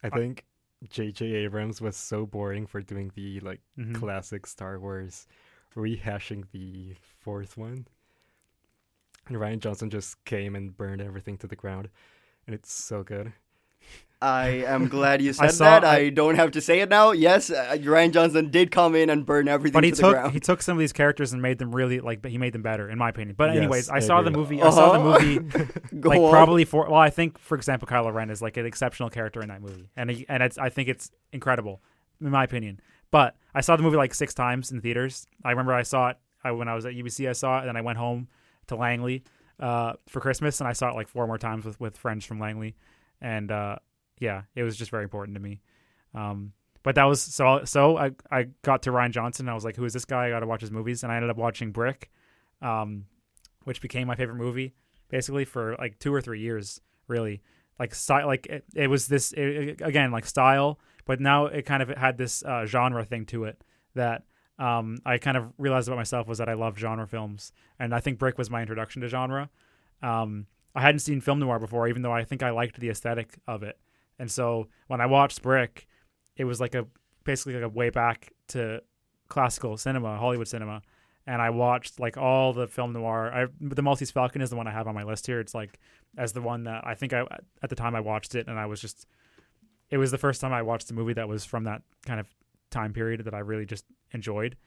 I uh, think J J Abrams was so boring for doing the like mm-hmm. classic Star Wars, rehashing the fourth one. And Rian Johnson just came and burned everything to the ground. And it's so good. I am glad you said I saw, that. I, I don't have to say it now. Yes, uh, Rian Johnson did come in and burn everything but he to the took, ground. He took some of these characters and made them really, like, he made them better, in my opinion. But yes, anyways, I, I saw agree. the movie, uh-huh. I saw the movie, like, on. probably for, well, I think, for example, Kylo Ren is, like, an exceptional character in that movie. And, he, and it's, I think it's incredible, in my opinion. But I saw the movie, like, six times in theaters. I remember I saw it I, when I was at U B C, I saw it, and then I went home to Langley uh, for Christmas, and I saw it, like, four more times with, with friends from Langley. And, uh, yeah, it was just very important to me. Um, but that was, so So I, I got to Rian Johnson, and I was like, who is this guy? I got to watch his movies. And I ended up watching Brick, um, which became my favorite movie, basically, for like two or three years, really. Like, sty- like it, it was this, it, again, like style, but now it kind of had this uh, genre thing to it that um, I kind of realized about myself was that I love genre films. And I think Brick was my introduction to genre. Um, I hadn't seen film noir before, even though I think I liked the aesthetic of it. And so when I watched Brick, it was like a basically like a way back to classical cinema, Hollywood cinema. And I watched like all the film noir. I, the Maltese Falcon is the one I have on my list here. It's like as the one that I think I at the time I watched it, and I was just it was the first time I watched a movie that was from that kind of time period that I really just enjoyed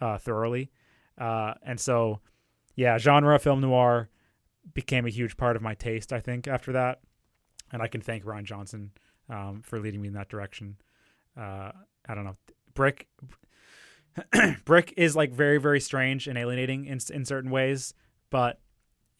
uh, thoroughly. Uh, and so, yeah, genre film noir became a huge part of my taste, I think, after that. And I can thank Rian Johnson um, for leading me in that direction. Uh, I don't know. Brick Brick is like very, very strange and alienating in in certain ways, but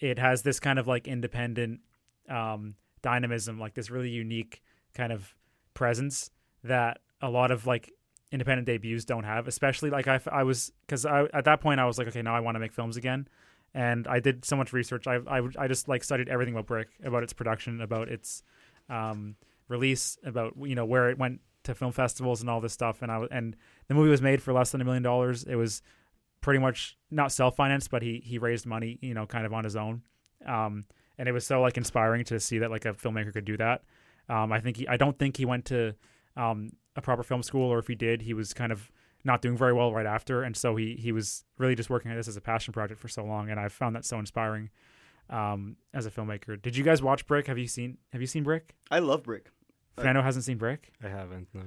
it has this kind of like independent um, dynamism, like this really unique kind of presence that a lot of like independent debuts don't have, especially like I, I was, because I, at that point I was like, okay, now I want to make films again. And I did so much research. I, I I just like studied everything about Brick, about its production, about its um, release, about, you know, where it went to film festivals and all this stuff. And I and the movie was made for less than a million dollars. It was pretty much not self-financed, but he he raised money, you know, kind of on his own. Um, and it was so like inspiring to see that like a filmmaker could do that. Um, I think he, I don't think he went to um, a proper film school, or if he did, he was kind of not doing very well right after. And so he he was really just working on this as a passion project for so long. And I found that so inspiring um, as a filmmaker. Did you guys watch Brick? Have you seen Have you seen Brick? I love Brick. Fernando I, hasn't seen Brick? I haven't, no.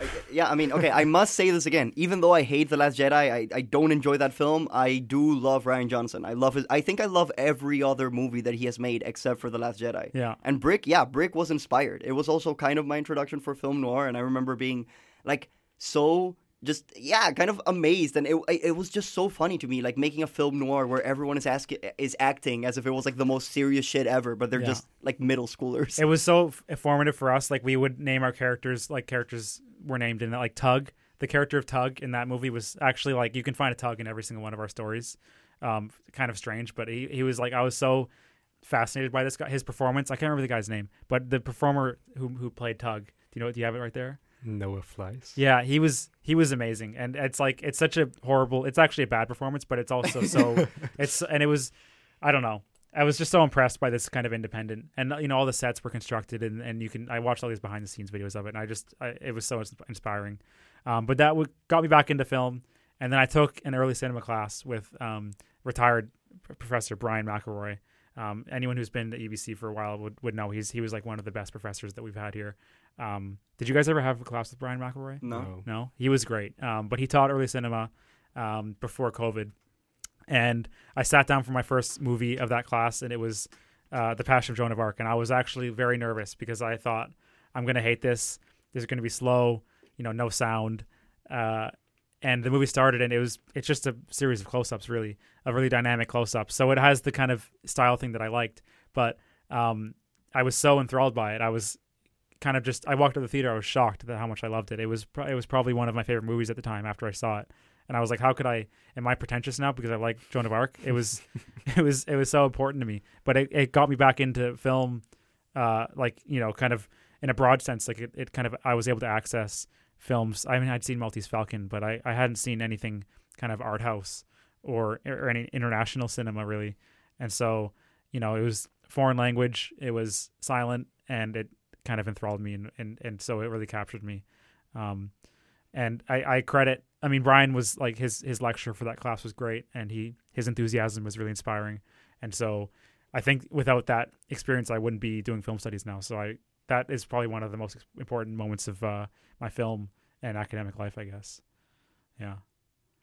I, yeah, I mean, okay, I must say this again. Even though I hate The Last Jedi, I, I don't enjoy that film. I do love Rian Johnson. I love his. I think I love every other movie that he has made except for The Last Jedi. Yeah. And Brick, yeah, Brick was inspired. It was also kind of my introduction for film noir, and I remember being, like, so just, yeah, kind of amazed. And it it was just so funny to me, like, making a film noir where everyone is ask, is acting as if it was, like, the most serious shit ever, but they're yeah. just, like, middle schoolers. It was so formative for us. Like, we would name our characters, like, characters... were named in that, like Tug, the character of Tug in that movie was actually, like, you can find a Tug in every single one of our stories. Um, kind of strange, but he, he was like, I was so fascinated by this guy, his performance. I can't remember the guy's name, but the performer who who played Tug, do you know, do you have it right there? Noah Fleiss. Yeah, he was he was amazing. And it's like, it's such a horrible, it's actually a bad performance, but it's also so, it's, and it was, I don't know. I was just so impressed by this kind of independent, and, you know, all the sets were constructed, and, and you can, I watched all these behind the scenes videos of it, and I just, I, it was so inspiring. Um, but that w- got me back into film. And then I took an early cinema class with um, retired professor Brian McElroy. Um, anyone who's been at U B C for a while would, would know he's, he was like one of the best professors that we've had here. Um, did you guys ever have a class with Brian McElroy? No, no, he was great. Um, but he taught early cinema um, before COVID. And I sat down for my first movie of that class, and it was uh, The Passion of Joan of Arc. And I was actually very nervous because I thought, I'm going to hate this. This is going to be slow, you know, no sound. Uh, and the movie started, and it was it's just a series of close-ups, really, a really dynamic close-up. So it has the kind of style thing that I liked. But um, I was so enthralled by it. I was kind of just, I walked to the theater. I was shocked at how much I loved it. It was pro- it was probably one of my favorite movies at the time after I saw it. And I was like, how could I, am I pretentious now because I like Joan of Arc? It was, it was, it was so important to me, but it, it got me back into film, uh, like, you know, kind of in a broad sense, like it, it kind of, I was able to access films. I mean, I'd seen Maltese Falcon, but I, I hadn't seen anything kind of art house or, or any international cinema really. And so, you know, it was foreign language, it was silent, and it kind of enthralled me. And, and, and so it really captured me. Um, and I, I credit, I mean, Brian was like his his lecture for that class was great, and he his enthusiasm was really inspiring. And so I think without that experience, I wouldn't be doing film studies now. So I that is probably one of the most important moments of uh, my film and academic life, I guess. Yeah.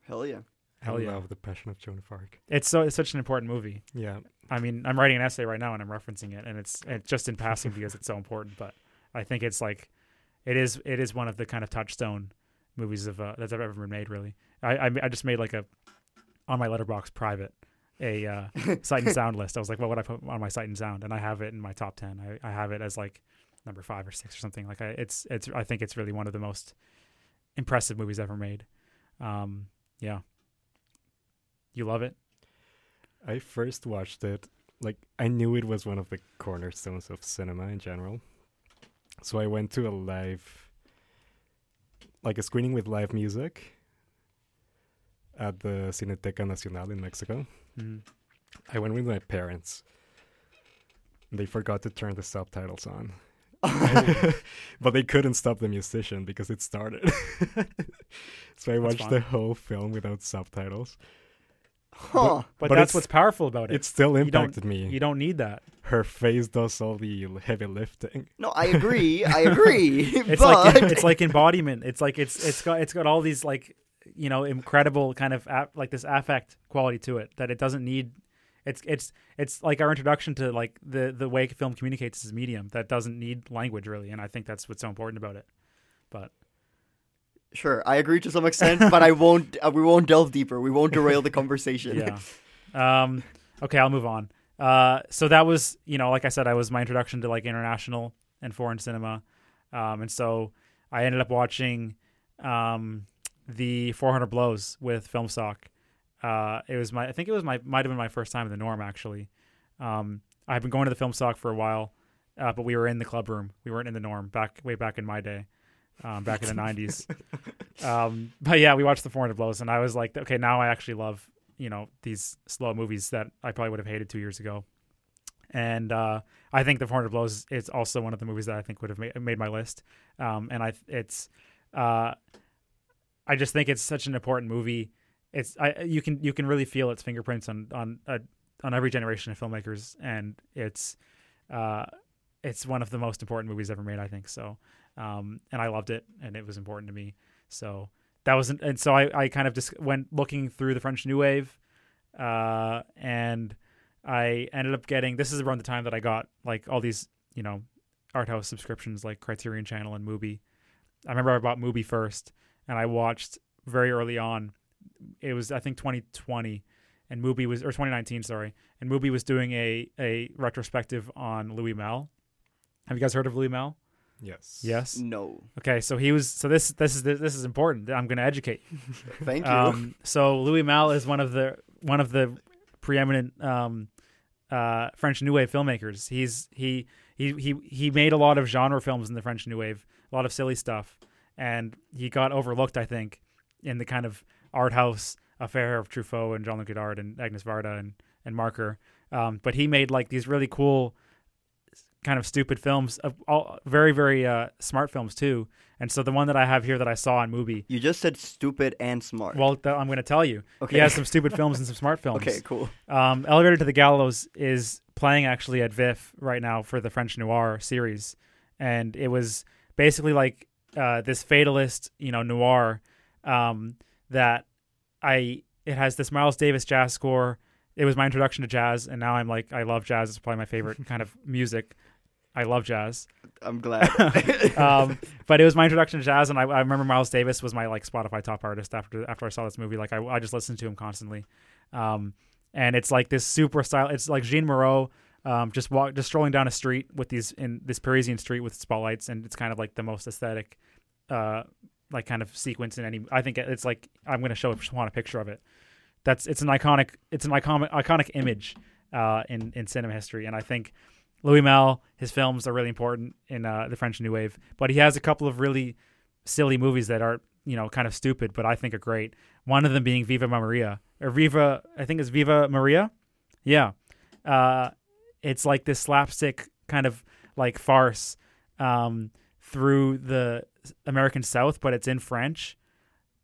Hell yeah. Hell I yeah. I love The Passion of Joan of Arc. It's so it's such an important movie. Yeah. I mean, I'm writing an essay right now and I'm referencing it, and it's it's just in passing because it's so important. But I think it's like it is it is one of the kind of touchstone movies of uh, that's ever been made, really. I, I I just made like a on my Letterboxd private a uh, sight and sound list. I was like, well, what would I put on my sight and sound? And I have it in my top ten. I, I have it as like number five or six or something. Like I it's it's I think it's really one of the most impressive movies ever made. Um, yeah, you love it. I first watched it like I knew it was one of the cornerstones of cinema in general. So I went to a live. like a screening with live music at the Cineteca Nacional in Mexico. Mm. I went with my parents. They forgot to turn the subtitles on. But they couldn't stop the musician because it started. So I that's watched fun. the whole film without subtitles. Huh. But, but, but that's what's powerful about it. It still impacted you me. You don't need that. Her face does all the heavy lifting. No, I agree. I agree. It's but... like it's like embodiment. It's like it's it's got it's got all these like you know incredible kind of af- like this affect quality to it that it doesn't need. It's it's it's like our introduction to like the the way film communicates as a medium that doesn't need language really, and I think that's what's so important about it. But. Sure, I agree to some extent, but I won't. Uh, we won't delve deeper. We won't derail the conversation. Yeah. Um, okay, I'll move on. Uh, so that was, you know, like I said, I was my introduction to like international and foreign cinema, um, and so I ended up watching um, the four hundred blows with FilmSock. Uh, it was my, I think it was my, might have been my first time in the Norm actually. Um, I've been going to the FilmSock for a while, uh, but we were in the club room. We weren't in the Norm back way back in my day. Um, back in the nineties. Um, but yeah, we watched the four hundred blows and I was like, okay, now I actually love, you know, these slow movies that I probably would have hated two years ago. And uh, I think the four hundred blows is also one of the movies that I think would have ma- made my list. Um, and I, it's, uh, I just think it's such an important movie. It's I you can you can really feel its fingerprints on on uh, on every generation of filmmakers, and it's uh, it's one of the most important movies ever made, I think. So, um, and I loved it, and it was important to me. So that wasn't, and so I I kind of just went looking through the French New Wave, uh, and I ended up getting, this is around the time that I got like all these, you know, art house subscriptions like Criterion Channel and Mubi. I remember I bought Mubi first, and I watched very early on. It was, I think, twenty twenty, and Mubi was, or twenty nineteen, sorry, and Mubi was doing a a retrospective on Louis Malle. Have you guys heard of Louis Malle? Yes. Yes. No. Okay, so he was. So this this is this is important. I'm going to educate you. Thank you. Um, so Louis Malle is one of the one of the preeminent um, uh, French New Wave filmmakers. He's he he he he made a lot of genre films in the French New Wave, a lot of silly stuff, and he got overlooked, I think, in the kind of art house affair of Truffaut and Jean-Luc Godard and Agnès Varda and and Marker. Um, but he made like these really cool, kind of stupid films, of all very, very uh, smart films too. And so the one that I have here that I saw on Mubi. You just said stupid and smart. Well, th- I'm going to tell you. Okay. He has some stupid films and some smart films. Okay, cool. Um, Elevator to the Gallows is playing actually at VIFF right now for the French Noir series, and it was basically like uh, this fatalist, you know, noir um, that I. It has this Miles Davis jazz score. It was my introduction to jazz, and now I'm like, I love jazz. It's probably my favorite kind of music. I love jazz. I'm glad. um, but it was my introduction to jazz, and I, I remember Miles Davis was my like Spotify top artist after after I saw this movie. Like I, I just listened to him constantly, um, and it's like this super style. It's like Jean Moreau um, just walk, just strolling down a street with these in this Parisian street with spotlights, and it's kind of like the most aesthetic, uh, like kind of sequence in any. I think it's like I'm going to show Juan a picture of it. That's it's an iconic it's an iconic iconic image uh, in in cinema history, and I think Louis Malle, his films are really important in uh, the French New Wave, but he has a couple of really silly movies that are, you know, kind of stupid, but I think are great. One of them being Viva Maria, or Viva, I think it's Viva Maria. Yeah. Uh, it's like this slapstick kind of like farce um, through the American South, but it's in French.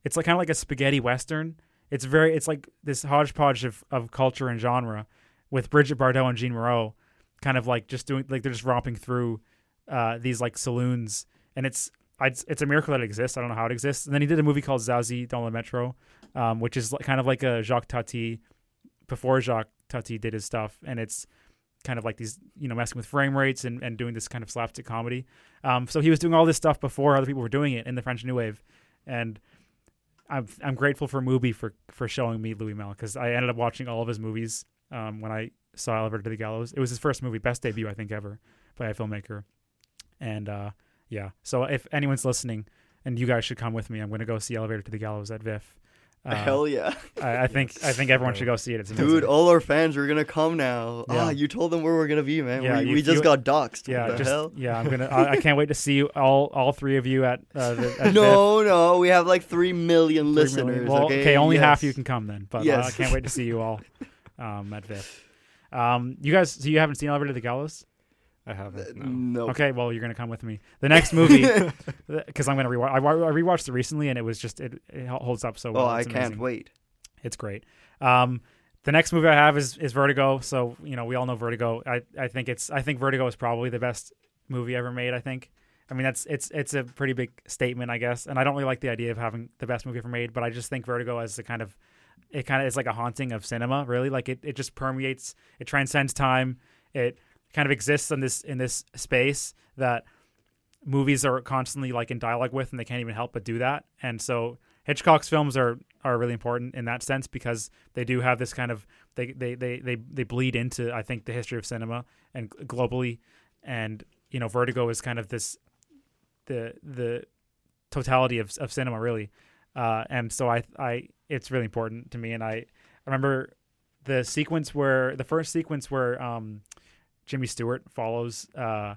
It's like kind of like a spaghetti Western. It's very, it's like this hodgepodge of, of culture and genre with Brigitte Bardot and Jean Moreau. Kind of like just doing like they're just romping through uh, these like saloons, and it's I'd, it's a miracle that it exists. I don't know how it exists. And then he did a movie called Zazie dans le métro, um, which is kind of like a Jacques Tati before Jacques Tati did his stuff, and it's kind of like these, you know, messing with frame rates and, and doing this kind of slapstick comedy. Um, so he was doing all this stuff before other people were doing it in the French New Wave, and I'm I'm grateful for Mubi for for showing me Louis Malle, because I ended up watching all of his movies um, when I. saw Elevator to the Gallows. It was his first movie, best debut I think ever by a filmmaker, and uh yeah so if anyone's listening, and you guys should come with me, I'm gonna go see Elevator to the Gallows at VIFF. Uh, hell yeah. I, I think I think everyone should go see it. It's amazing. Dude, all our fans are gonna come now. Yeah. Ah, you told them where we're gonna be, man. Yeah, we, you, we just you, got doxxed. Yeah, what the just, hell? Yeah, I'm gonna. I, I can't wait to see you, all all three of you at. Uh, the, at no, VIFF. no, we have like three million three listeners. Million. Well, okay, okay, only yes. half you can come then, but yes. uh, I can't wait to see you all um, at VIFF. Um, you guys, so you haven't seen Elevator to the Gallows? I haven't. No. Nope. Okay, well, you're gonna come with me. The next movie, because I'm gonna rewatch. I, I rewatched it recently, and it was just it, it holds up so well. Oh, it's I amazing. Can't wait. It's great. Um, the next movie I have is is Vertigo. So you know we all know Vertigo. I, I think it's I think Vertigo is probably the best movie ever made. I think. I mean that's it's it's a pretty big statement, I guess. And I don't really like the idea of having the best movie ever made, but I just think Vertigo as the kind of It kind of is like a haunting of cinema, really. Like it, it just permeates, it transcends time. It kind of exists in this in this space that movies are constantly like in dialogue with, and they can't even help but do that. And so Hitchcock's films are are really important in that sense, because they do have this kind of they they they they, they bleed into, I think, the history of cinema and globally. And you know, Vertigo is kind of this the the totality of of cinema, really. Uh, and so I I. It's really important to me, and I, I remember the sequence where the first sequence where um, Jimmy Stewart follows uh,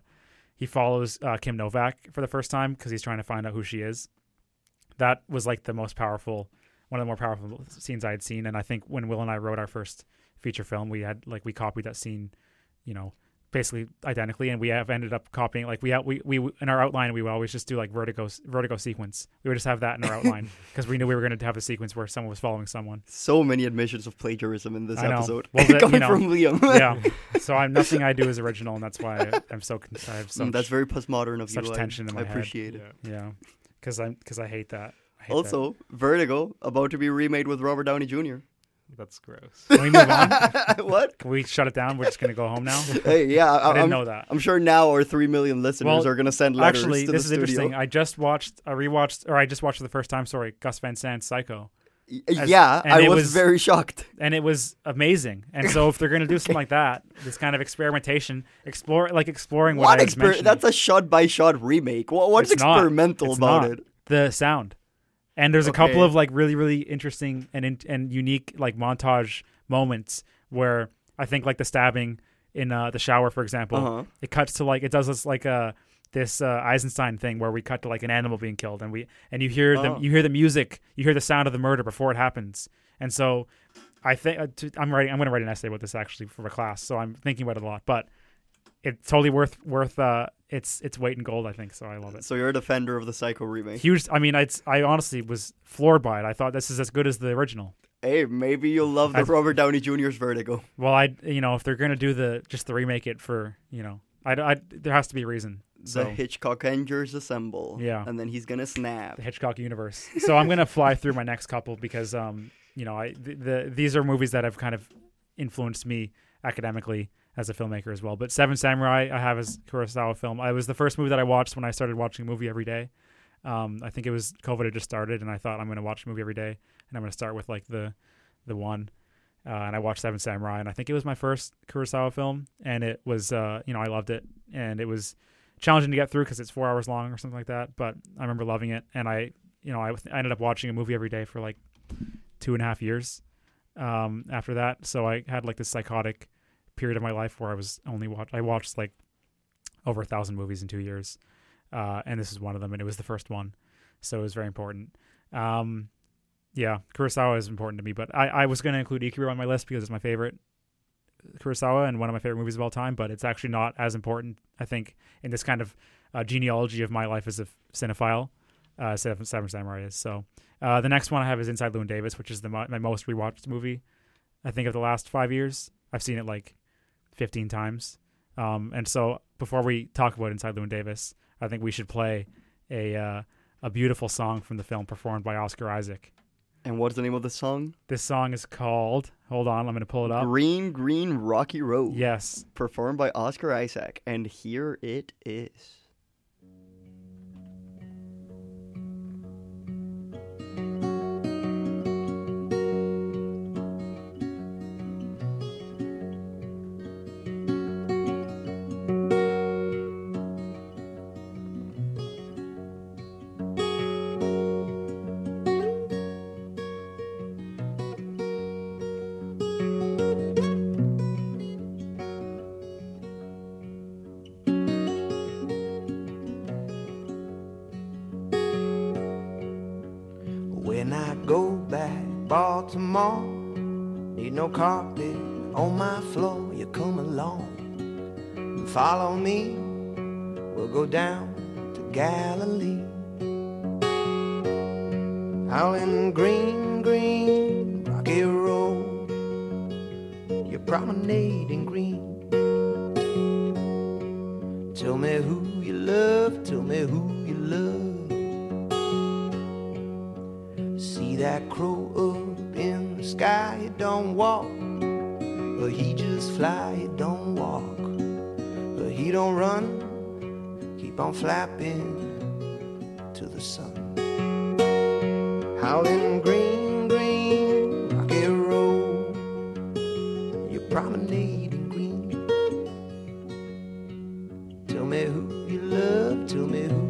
he follows uh, Kim Novak for the first time because he's trying to find out who she is. That was like the most powerful, one of the more powerful scenes I had seen. And I think when Will and I wrote our first feature film, we had like we copied that scene, you know, basically identically, and we have ended up copying, like we, we we in our outline we would always just do like vertigo vertigo sequence. We would just have that in our outline because we knew we were going to have a sequence where someone was following someone. So many admissions of plagiarism in this episode. Well, the, coming you know, from Liam. Yeah. So I'm nothing I do is original, and that's why I, I'm so I have so mm, that's very postmodern of such you, tension like, in my head. I appreciate head. it. Yeah. Because I'm because I hate that. I hate also, that. Vertigo about to be remade with Robert Downey Junior That's gross. Can we move on? What? Can we shut it down? We're just going to go home now? Hey, yeah. I, I didn't I'm, know that. I'm sure now our three million listeners well, are going to send letters actually, to the studio. Actually, this is interesting. I just watched, I rewatched, or I just watched for the first time, sorry, Gus Van Sant's Psycho. As, yeah, I was, was very shocked. And it was amazing. And so if they're going to do something like that, this kind of experimentation, explore like exploring what, what I exper- mentioned. That's a shot-by-shot remake. What, what's it's experimental about not. it? The sound. And there's a okay. couple of like really, really interesting and in- and unique like montage moments where I think like the stabbing in uh, the shower, for example, uh-huh. it cuts to like it does this like uh, this uh, Eisenstein thing where we cut to like an animal being killed, and we and you hear oh. the you hear the music, you hear the sound of the murder before it happens, and so I think uh, to, I'm writing I'm going to write an essay about this actually for a class, so I'm thinking about it a lot, but it's totally worth worth. Uh, It's it's weight in gold, I think, so I love it. So you're a defender of the Psycho remake. Huge. I mean, it's, I honestly was floored by it. I thought this is as good as the original. Hey, maybe you'll love the I, Robert Downey Junior's Vertigo. Well, I you know if they're gonna do the just the remake it for you know I, I there has to be a reason. So. The Hitchcockengers assemble. Yeah, and then he's gonna snap the Hitchcock universe. So I'm gonna fly through my next couple because um you know I the, the these are movies that have kind of influenced me academically as a filmmaker as well. But Seven Samurai, I have as Kurosawa film. I was the first movie that I watched when I started watching a movie every day. Um, I think it was COVID had just started, and I thought I'm going to watch a movie every day, and I'm going to start with like the the one. Uh, and I watched Seven Samurai, and I think it was my first Kurosawa film, and it was, uh, you know, I loved it. And it was challenging to get through because it's four hours long or something like that, but I remember loving it. And I, you know, I, I ended up watching a movie every day for like two and a half years um, after that. So I had like this psychotic period of my life where I was only watch I watched like over a thousand movies in two years uh and this is one of them, and it was the first one, so it was very important. Um yeah, Kurosawa is important to me, but I, I was going to include Ikiru on my list because it's my favorite Kurosawa and one of my favorite movies of all time, but it's actually not as important, I think, in this kind of uh, genealogy of my life as a cinephile uh Seven Samurai is. So uh the next one I have is Inside Llewyn Davis, which is the my most rewatched movie, I think, of the last five years. I've seen it like fifteen times. Um, and so before we talk about Inside Llewyn Davis, I think we should play a uh, a beautiful song from the film performed by Oscar Isaac. And what's the name of the song? This song is called, hold on, I'm going to pull it up. Green, Green Rocky Road. Yes. Performed by Oscar Isaac. And here it is. Carpet on my floor, you come along, follow me, we'll go down to Galilee, out in green, green, rocky road, you promenade in green, tell me who you love, tell me who you love, see that crow up in the sky, it don't walk, but he just fly, it don't walk, but he don't run, keep on flapping to the sun, howling green, green, rocky road, you promenade in green, tell me who you love, tell me who.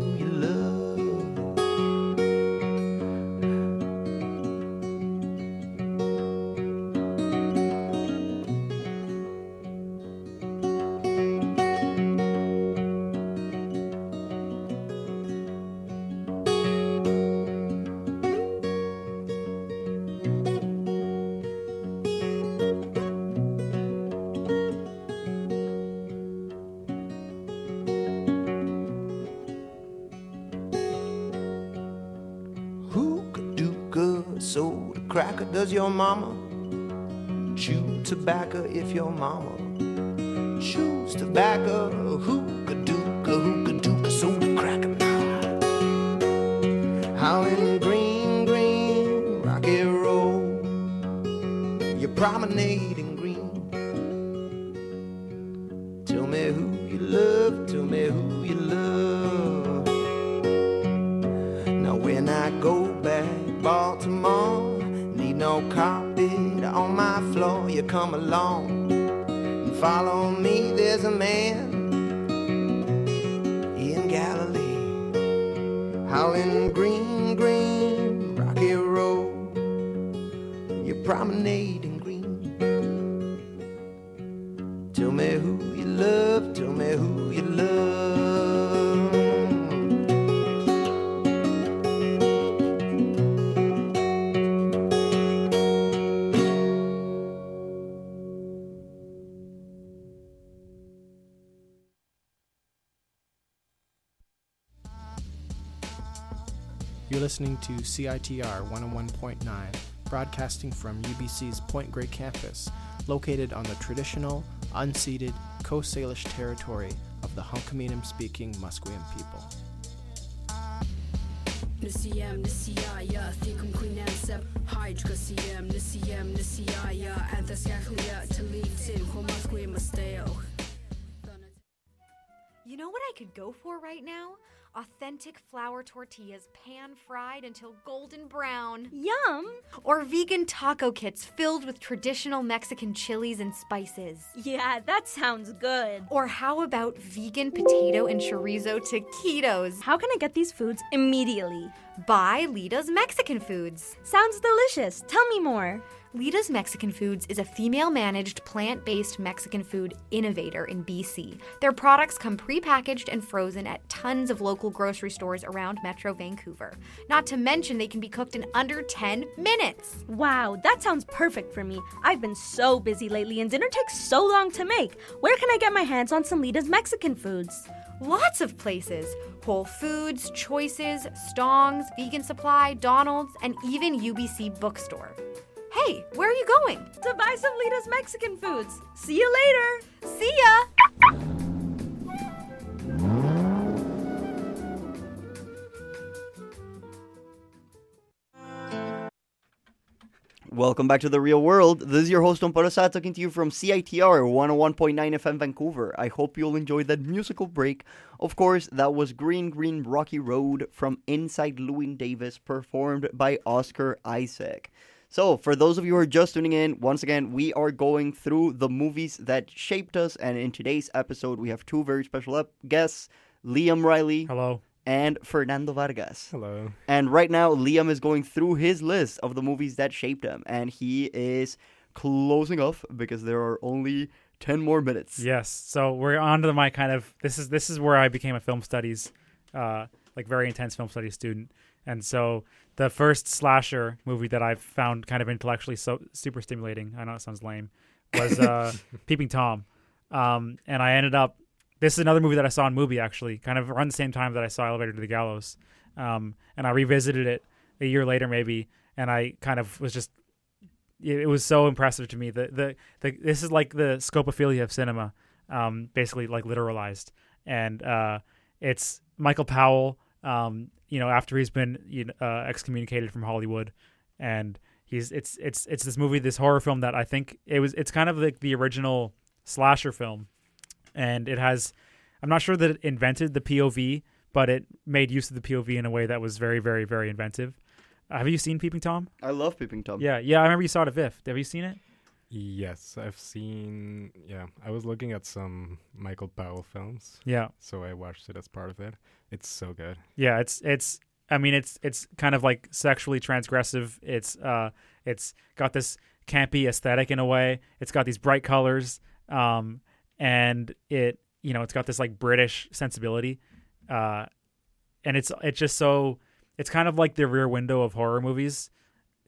soda cracker does your mama. Chew tobacco if your mama chews tobacco. Hookah dookah, hookah dookah, soda cracker. Howling green, green, rock and roll. You're promenading green. Tell me who you love, tell me who you love. Now when I go back Baltimore, need no carpet on my floor. You come along and follow me. There's a man in Galilee, howling green, green, rocky road. You're promenading green. Tell me who you love, tell me who you love. You're listening to C I T R one oh one point nine, broadcasting from U B C's Point Grey campus, located on the traditional, unceded, Coast Salish territory of the Hunkaminam-speaking Musqueam people. Nisiam Nisiaya, Thikum Quinansep, Hydra Siam, Nisiam Nisiaya, Anthascalia, Talitim, Homasqueam Masteo. You know what I could go for right now? Authentic flour tortillas pan-fried until golden brown. Yum! Or vegan taco kits filled with traditional Mexican chilies and spices. Yeah, that sounds good. Or how about vegan potato and chorizo taquitos? How can I get these foods immediately? Buy Lita's Mexican Foods. Sounds delicious. Tell me more. Lita's Mexican Foods is a female-managed, plant-based Mexican food innovator in B C. Their products come pre-packaged and frozen at tons of local grocery stores around Metro Vancouver. Not to mention they can be cooked in under ten minutes. Wow, that sounds perfect for me. I've been so busy lately and dinner takes so long to make. Where can I get my hands on some Lita's Mexican Foods? Lots of places. Whole Foods, Choices, Stong's, Vegan Supply, Donald's, and even U B C Bookstore. Hey, where are you going? To buy some Lita's Mexican Foods. See you later. See ya. Welcome back to The Real World. This is your host, Juan Pablo Sá, talking to you from C I T R one oh one point nine F M Vancouver. I hope you'll enjoy that musical break. Of course, that was Green Green Rocky Road from Inside Llewyn Davis, performed by Oscar Isaac. So, for those of you who are just tuning in, once again, we are going through the movies that shaped us, and in today's episode, we have two very special ep- guests, Liam Reilly. Hello. And Fernando Vargas. Hello. And right now, Liam is going through his list of the movies that shaped him, and he is closing off because there are only ten more minutes. Yes, so we're on to my kind of, this is this is where I became a film studies, uh, like very intense film studies student. And so the first slasher movie that I've found kind of intellectually so super stimulating, I know it sounds lame, was uh, Peeping Tom. Um, and I ended up, this is another movie that I saw in Mubi actually, kind of around the same time that I saw Elevator to the Gallows. Um, and I revisited it a year later maybe, and I kind of was just, it, it was so impressive to me. The, the, the This is like the scopophilia of cinema, um, basically like literalized. And uh, it's Michael Powell, um, you know, after he's been you know, uh, excommunicated from Hollywood, and he's it's it's it's this movie, this horror film that I think it was it's kind of like the original slasher film, and it has, I'm not sure that it invented the P O V, but it made use of the P O V in a way that was very, very, very inventive. Uh, have you seen Peeping Tom? I love Peeping Tom. Yeah, yeah, I remember you saw it at VIFF. Have you seen it? Yes, I've seen. Yeah, I was looking at some Michael Powell films. Yeah, so I watched it as part of it. It's so good. Yeah, it's it's. I mean, it's it's kind of like sexually transgressive. It's uh, it's got this campy aesthetic in a way. It's got these bright colors, um, and it you know it's got this like British sensibility, uh, and it's it's just so it's kind of like the Rear Window of horror movies,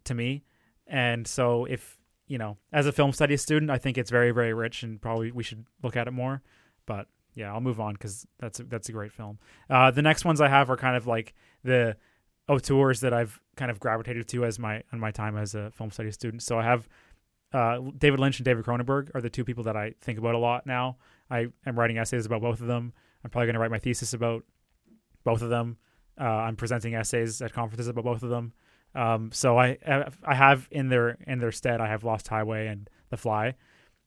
to me, and so if. You know, as a film studies student, I think it's very, very rich, and probably we should look at it more. But yeah, I'll move on because that's a, that's a great film. Uh, the next ones I have are kind of like the auteurs that I've kind of gravitated to as my on my time as a film studies student. So I have uh, David Lynch and David Cronenberg are the two people that I think about a lot now. I am writing essays about both of them. I'm probably going to write my thesis about both of them. Uh, I'm presenting essays at conferences about both of them. Um, so I I have in their in their stead, I have Lost Highway and The Fly.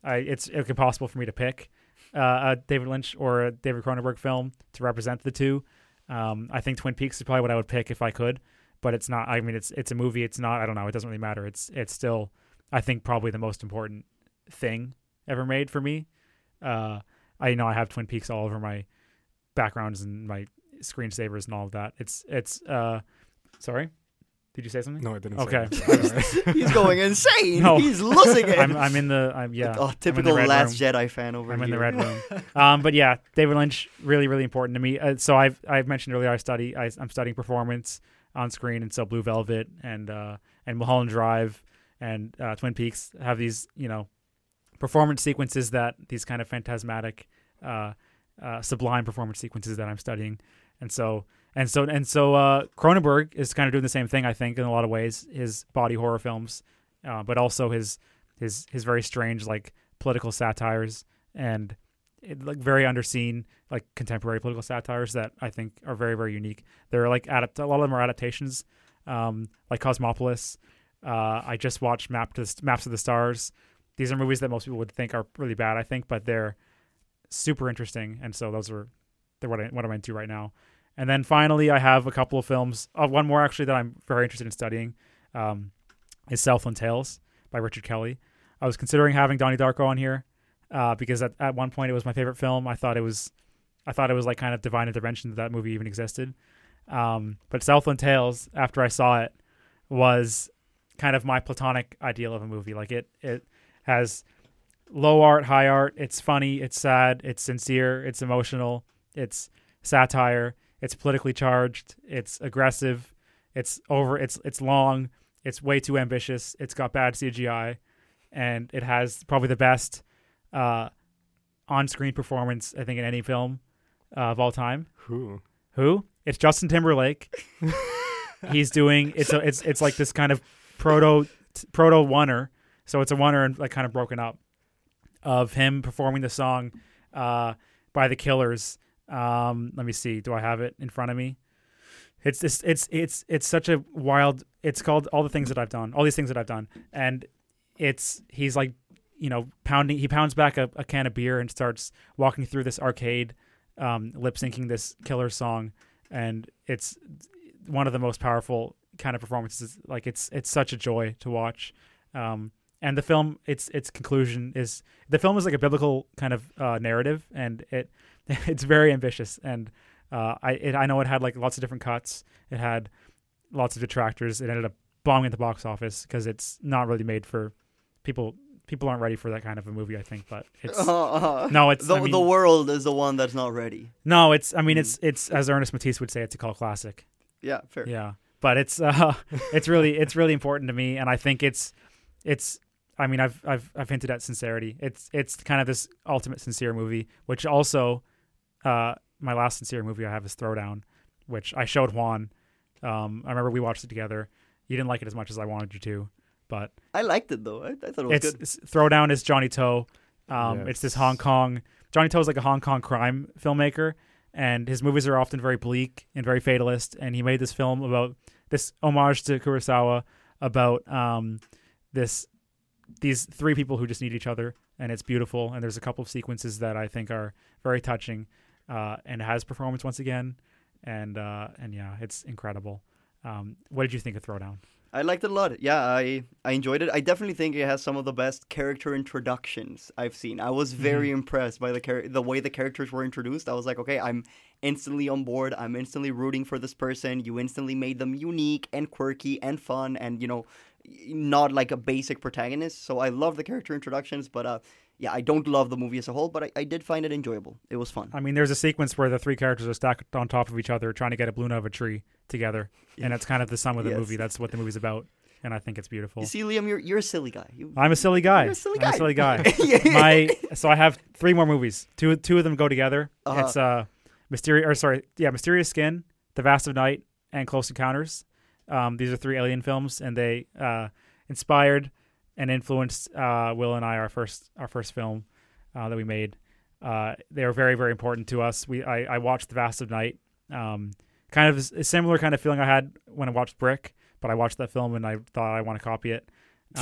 I, it's it's impossible for me to pick uh, a David Lynch or a David Cronenberg film to represent the two. Um, I think Twin Peaks is probably what I would pick if I could, but it's not. I mean, it's it's a movie. It's not. I don't know. It doesn't really matter. It's it's still, I think, probably the most important thing ever made for me. Uh, I you know I have Twin Peaks all over my backgrounds and my screensavers and all of that. It's it's uh, sorry. Did you say something? No, I didn't. Okay, say he's going insane. No. He's losing it. I'm, I'm in the. I'm yeah. Oh, typical Last room. Jedi fan over I'm here. I'm in the red room. um, but yeah, David Lynch really, really important to me. Uh, so I've I've mentioned earlier. I study. I, I'm studying performance on screen, and so Blue Velvet and uh, and Mulholland Drive and uh, Twin Peaks have these you know performance sequences that these kind of phantasmatic, uh, uh, sublime performance sequences that I'm studying, and so. And so and so, uh, Cronenberg is kind of doing the same thing, I think, in a lot of ways. His body horror films, uh, but also his his his very strange, like political satires and it, like very underseen, like contemporary political satires that I think are very very unique. They're like adapt- a lot of them are adaptations, um, like Cosmopolis. Uh, I just watched Map to the, Maps of the Stars. These are movies that most people would think are really bad, I think, but they're super interesting. And so those are they're what I, what I'm into right now. And then finally, I have a couple of films. Uh, one more, actually, that I'm very interested in studying um, is Southland Tales by Richard Kelly. I was considering having Donnie Darko on here uh, because at, at one point it was my favorite film. I thought it was, I thought it was like kind of divine intervention that that movie even existed. Um, but Southland Tales, after I saw it, was kind of my platonic ideal of a movie. Like it, it has low art, high art. It's funny. It's sad. It's sincere. It's emotional. It's satire. It's politically charged. It's aggressive. It's over. It's it's long. It's way too ambitious. It's got bad C G I, and it has probably the best uh, on-screen performance I think in any film uh, of all time. Who? Who? It's Justin Timberlake. He's doing. It's a, it's it's like this kind of proto proto oneer. So it's a oneer and like kind of broken up of him performing the song uh, by the Killers. Um, let me see. Do I have it in front of me? It's this. It's it's it's such a wild. It's called All the Things That I've Done. All these things that I've done, and it's he's like, you know, pounding. He pounds back a, a can of beer and starts walking through this arcade, um, lip syncing this Killer song, and it's one of the most powerful kind of performances. Like it's it's such a joy to watch. Um, and the film, its its conclusion is the film is like a biblical kind of uh, narrative, and it. It's very ambitious, and uh, I it, I know it had like lots of different cuts. It had lots of detractors. It ended up bombing at the box office because it's not really made for people. People aren't ready for that kind of a movie, I think. But it's uh, no, it's the, I mean, the world is the one that's not ready. No, it's I mean mm. it's it's as Ernest Matisse would say, it's a cult classic. Yeah, fair. Yeah, but it's uh, it's really it's really important to me, and I think it's it's. I mean, I've I've I've hinted at sincerity. It's it's kind of this ultimate sincere movie, which also. Uh, my last sincere movie I have is Throwdown, which I showed Juan. Um, I remember we watched it together. You didn't like it as much as I wanted you to, but I liked it though. I, I thought it was it's, good. It's, Throwdown is Johnny To. Um, yes. It's this Hong Kong. Johnny To is like a Hong Kong crime filmmaker, and his movies are often very bleak and very fatalist. And he made this film about this homage to Kurosawa about um, this these three people who just need each other, and it's beautiful. And there's a couple of sequences that I think are very touching. Uh, and has performance once again, and uh, and yeah, it's incredible. Um, what did you think of Throwdown? I liked it a lot. Yeah, I, I enjoyed it. I definitely think it has some of the best character introductions I've seen. I was very mm-hmm. impressed by the char- the way the characters were introduced. I was like, okay, I'm instantly on board. I'm instantly rooting for this person. You instantly made them unique and quirky and fun, and you know, not like a basic protagonist. So I love the character introductions, but. Uh, Yeah, I don't love the movie as a whole, but I, I did find it enjoyable. It was fun. I mean, there's a sequence where the three characters are stacked on top of each other trying to get a balloon out of a tree together, and that's kind of the sum of the yes. movie. That's what the movie's about, and I think it's beautiful. You see, Liam, you're you're a silly guy. You, I'm a silly guy. You're a silly guy. I'm a silly guy. My so I have three more movies. Two two of them go together. Uh-huh. It's uh, Mysterious, or sorry, yeah, Mysterious Skin, The Vast of Night, and Close Encounters. Um, these are three Alien films, and they uh, inspired and influenced uh, Will and I, our first our first film uh, that we made. Uh, they are very, very important to us. We I, I watched The Vast of Night. Um, kind of a similar kind of feeling I had when I watched Brick, but I watched that film and I thought I want to copy it.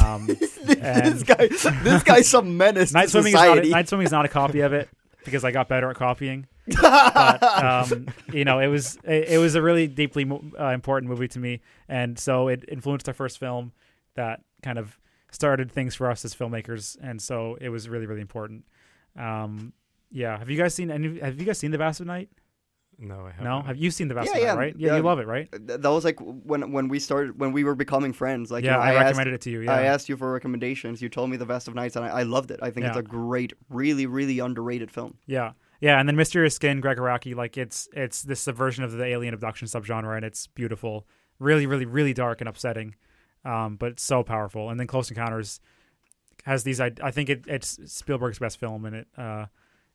Um, this, this guy, this guy's some menace. Night Swimming, is not a, Night Swimming is not a copy of it because I got better at copying. But um, you know, it was it, it was a really deeply uh, important movie to me, and so it influenced our first film. That kind of started things for us as filmmakers, and so it was really, really important. Um, yeah, have you guys seen any? Have you guys seen The Vast of Night? No, I haven't. No, have you seen The Vast yeah, of Night? Yeah, right? Yeah, yeah, you love it, right? That was like when when we started, when we were becoming friends. Like, yeah, you know, I, I recommended asked, it to you. Yeah. I asked you for recommendations. You told me The Vast of Nights, and I, I loved it. I think yeah. it's a great, really, really underrated film. Yeah. Yeah, and then Mysterious Skin, Greg Araki, like it's it's this subversion of the alien abduction subgenre, and it's beautiful, really, really, really dark and upsetting, um, but it's so powerful. And then Close Encounters has these. I, I think it, it's Spielberg's best film, and it uh,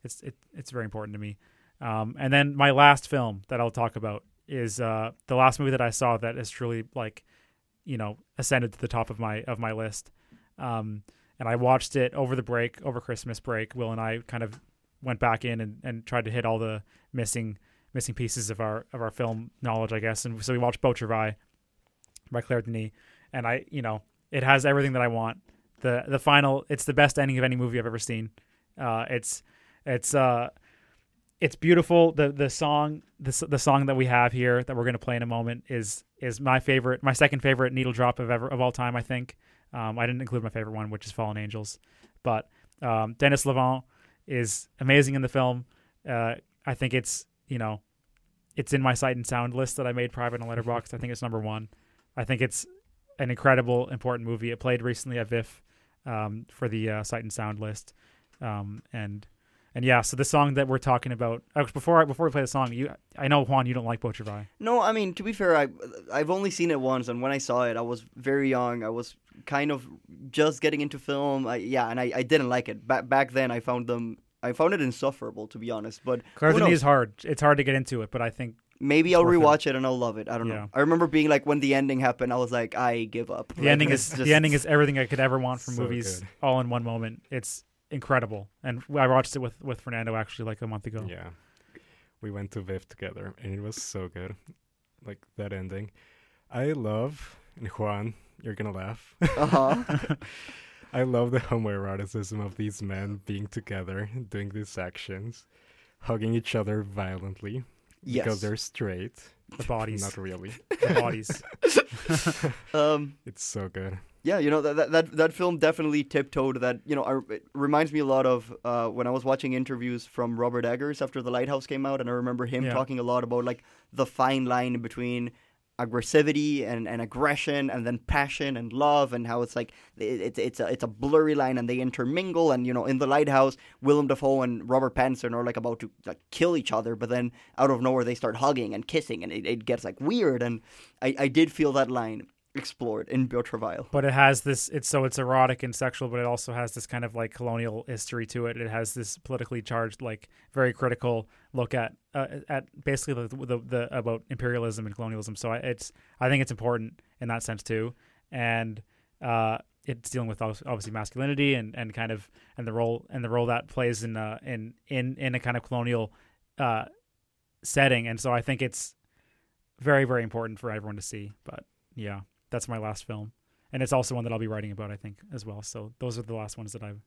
it's it, it's very important to me. Um, and then my last film that I'll talk about is uh, the last movie that I saw that has truly like, you know, ascended to the top of my of my list. Um, and I watched it over the break, over Christmas break. Will and I kind of went back in and, and tried to hit all the missing missing pieces of our of our film knowledge, I guess. And so we watched Beau Travail by Claire Denis, and I, you know, it has everything that I want. The the final, it's the best ending of any movie I've ever seen. Uh, it's it's uh, it's beautiful. The the song the the song that we have here that we're going to play in a moment is is my favorite, my second favorite needle drop of ever of all time, I think. Um, I didn't include my favorite one, which is Fallen Angels, but um, Dennis Levant is amazing in the film. Uh, I think it's, you know, it's in my Sight and Sound list that I made private on Letterboxd. I think it's number one. I think it's an incredible, important movie. It played recently at VIFF um, for the uh, Sight and Sound list. Um, and and yeah, so the song that we're talking about, uh, before I, before we play the song, you, I know, Juan, you don't like Beau Travail. No, I mean, to be fair, I, I've only seen it once. And when I saw it, I was very young. I was kind of just getting into film. I, yeah, and I, I didn't like it. Ba- back then, I found them... I found it insufferable, to be honest. But Claire Denis is hard. It's hard to get into it, but I think... Maybe I'll rewatch it. it and I'll love it. I don't yeah. know. I remember being like, when the ending happened, I was like, I give up. The like, ending is just... the ending is everything I could ever want from so movies good. all in one moment. It's incredible. And I watched it with, with Fernando, actually, like a month ago. Yeah. We went to VIFF together, and it was so good. Like, that ending. I love... And Juan... You're going to laugh. Uh-huh. I love the homoeroticism of these men being together, doing these actions, hugging each other violently. Yes. Because they're straight. The bodies. Not really. The bodies. um, it's so good. Yeah, you know, that that that film definitely tiptoed that, you know, I, it reminds me a lot of uh, when I was watching interviews from Robert Eggers after The Lighthouse came out, and I remember him yeah. talking a lot about, like, the fine line between... aggressivity and, and aggression, and then passion and love, and how it's like it, it, it's a it's a blurry line, and they intermingle. And you know, in The Lighthouse, Willem Dafoe and Robert Pattinson are like about to like kill each other, but then out of nowhere they start hugging and kissing, and it, it gets like weird. And I, I did feel that line explored in Beau Travail. But it has this it's so it's erotic and sexual, but it also has this kind of like colonial history to it. It has this politically charged, like very critical look at uh, at basically the, the the about imperialism and colonialism. So I, it's I think it's important in that sense too, and uh, it's dealing with obviously masculinity and, and kind of and the role and the role that plays in uh, in in in a kind of colonial uh, setting. And so I think it's very, very important for everyone to see. But yeah. That's my last film. And it's also one that I'll be writing about, I think, as well. So those are the last ones that I've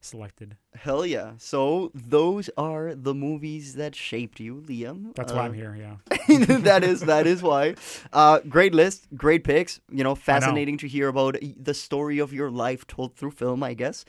selected. Hell yeah. So those are the movies that shaped you, Liam. That's uh, why I'm here, yeah. that is that is why. Uh, great list, great picks. You know, fascinating know. to hear about the story of your life told through film, I guess.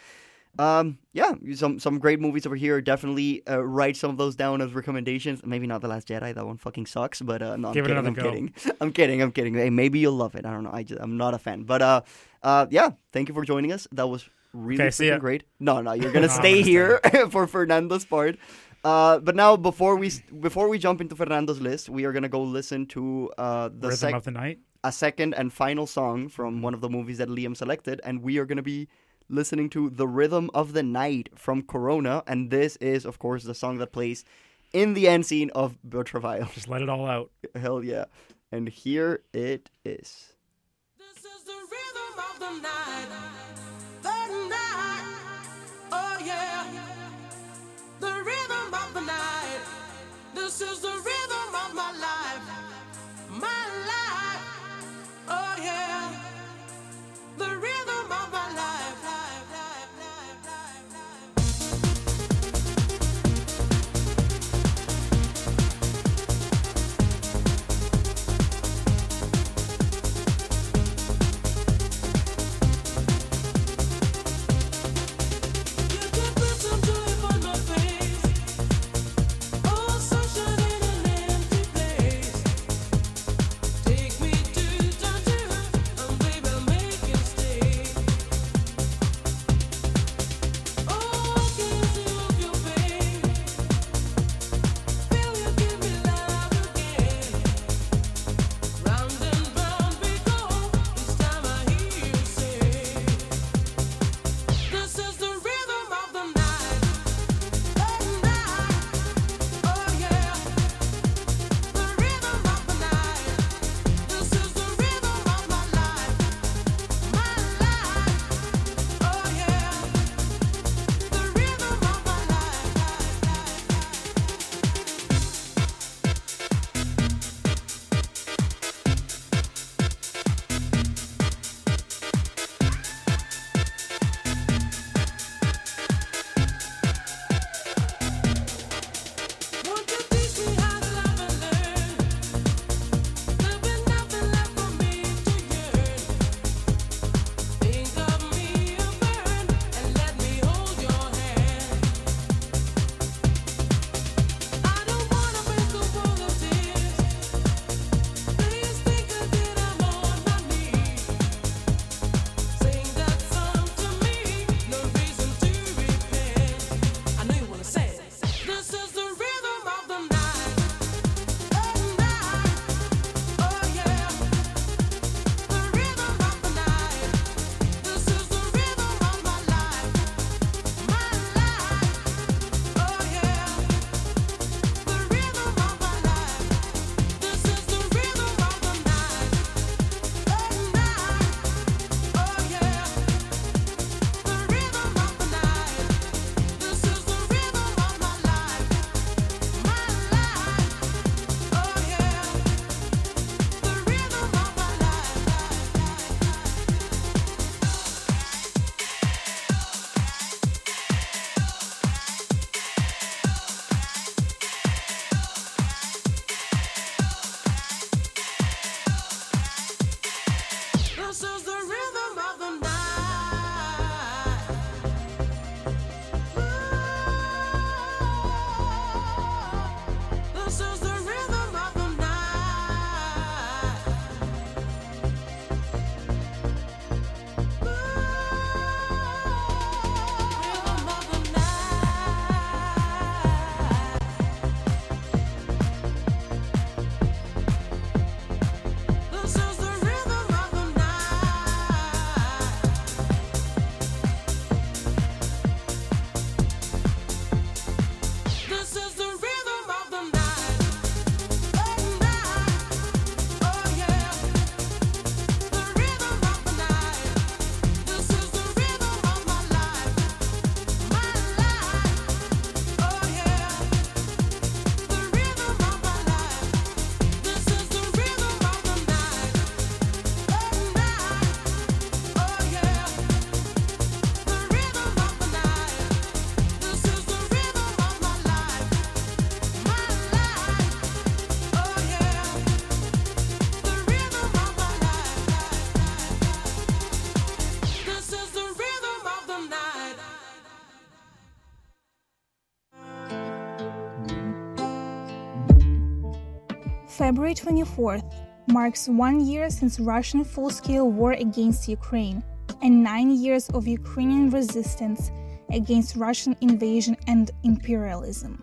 Um, yeah, some some great movies over here. Definitely uh, write some of those down as recommendations. Maybe not The Last Jedi. That one fucking sucks. But uh, no, I'm Give kidding. It I'm, kidding. I'm kidding. I'm kidding. Hey, maybe you'll love it. I don't know. I just, I'm not a fan. But uh, uh, yeah, thank you for joining us. That was really okay, freaking great. No, no, you're gonna no, stay gonna here stay. for Fernando's part. Uh, but now before we before we jump into Fernando's list, we are gonna go listen to uh the Rhythm sec- of the Night, a second and final song from one of the movies that Liam selected, and we are gonna be listening to The Rhythm of the Night from Corona, and this is, of course, the song that plays in the end scene of Beau Travail. Just let it all out. Hell yeah. and here it is. This is the rhythm of the night, the night, oh yeah, the rhythm of the night, this is the rhythm of my life, my life, oh yeah, the rhythm of my life, life, life, life, life, life. February twenty-fourth marks one year since Russian full-scale war against Ukraine and nine years of Ukrainian resistance against Russian invasion and imperialism.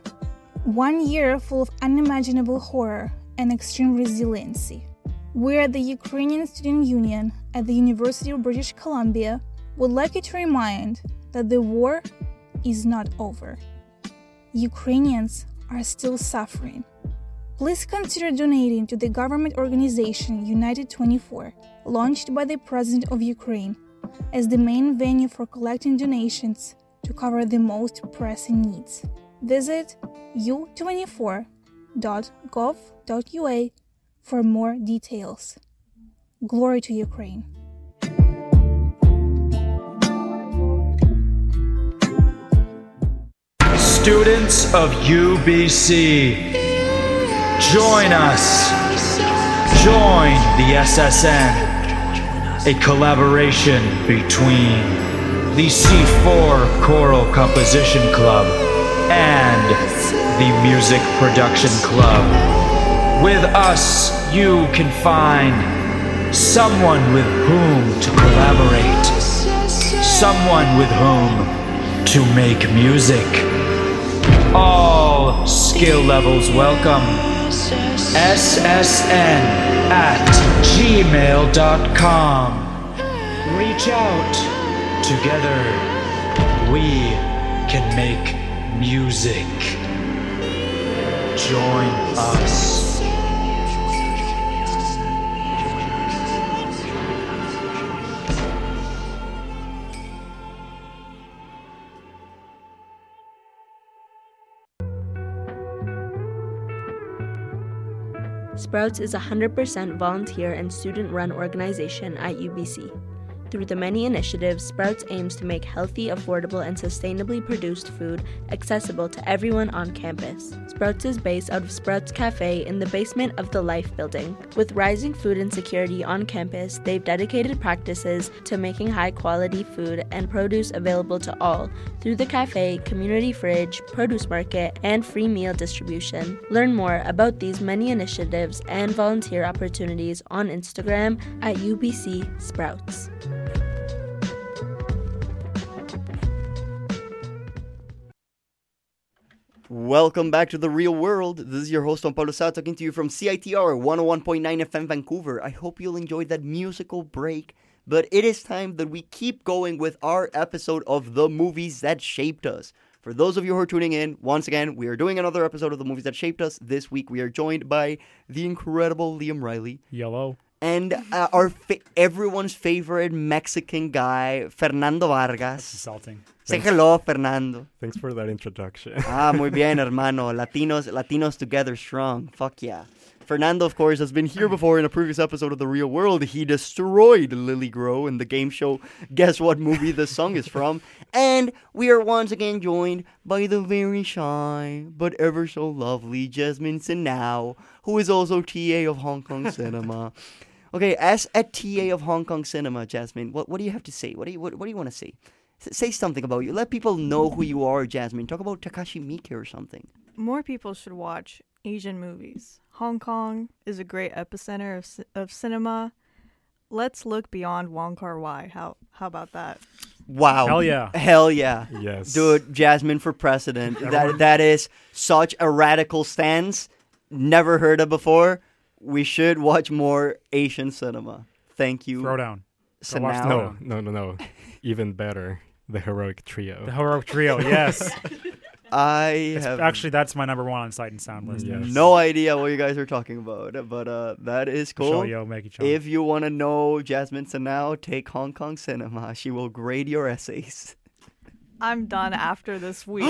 One year full of unimaginable horror and extreme resiliency, where the Ukrainian Student Union at the University of British Columbia would like you to remind that the war is not over. Ukrainians are still suffering. please consider donating to the government organization United twenty-four, launched by the President of Ukraine, as the main venue for collecting donations to cover the most pressing needs. Visit u twenty-four dot gov dot u a for more details. Glory to Ukraine! Students of U B C, join us. Join the S S N, a collaboration between the C four Choral Composition Club and the Music Production Club. With us, you can find someone with whom to collaborate, someone with whom to make music. All skill levels welcome. S S N at gmail dot com. Reach out. Together, we can make music. Join us. Sprouts is a one hundred percent volunteer and student-run organization at U B C. Through the many initiatives, Sprouts aims to make healthy, affordable, and sustainably produced food accessible to everyone on campus. Sprouts is based out of Sprouts Cafe in the basement of the Life Building. With rising food insecurity on campus, they've dedicated practices to making high-quality food and produce available to all through the cafe, community fridge, produce market, and free meal distribution. Learn more about these many initiatives and volunteer opportunities on Instagram at U B C Sprouts. Welcome back to The Real World. This is your host, Juan Pablo Sá, talking to you from C I T R one oh one point nine F M Vancouver. I hope you'll enjoy that musical break, but it is time that we keep going with our episode of The Movies That Shaped Us. For those of you who are tuning in, once again, we are doing another episode of The Movies That Shaped Us. This week, we are joined by the incredible Liam Reilly. Yellow. And uh, our fa- everyone's favorite Mexican guy, Fernando Vargas. That's insulting. Say Thanks. Hello, Fernando. Thanks for that introduction. Ah, muy bien, hermano. Latinos, Latinos together strong. Fuck yeah. Fernando, of course, has been here before in a previous episode of The Real World. He destroyed Lily Groh in the game show Guess What Movie This Song Is From. And we are once again joined by the very shy but ever so lovely Jasmine Sinau, who is also T A of Hong Kong Cinema. Okay, as a T A of Hong Kong Cinema, Jasmine, what, what do you have to say? What do you what, what do you want to say? S- say something about you. Let people know who you are, Jasmine. Talk about Takashi Miike or something. More people should watch Asian movies. Hong Kong is a great epicenter of c- of cinema. Let's look beyond Wong Kar-wai. How how about that? Wow. Hell yeah. Hell yeah. Yes. Dude, Jasmine for president. that That is such a radical stance. Never heard of before. We should watch more Asian cinema. Thank you. Throw down. So now. No, no, no, no. Even better. The Heroic Trio. The Heroic Trio, yes. I it's, have actually that's my number one on Sight and Sound list. Yes. No idea what you guys are talking about, but uh, that is cool. Yo, if you want to know Jasmine Sinau, take Hong Kong Cinema. She will grade your essays. I'm done after this week.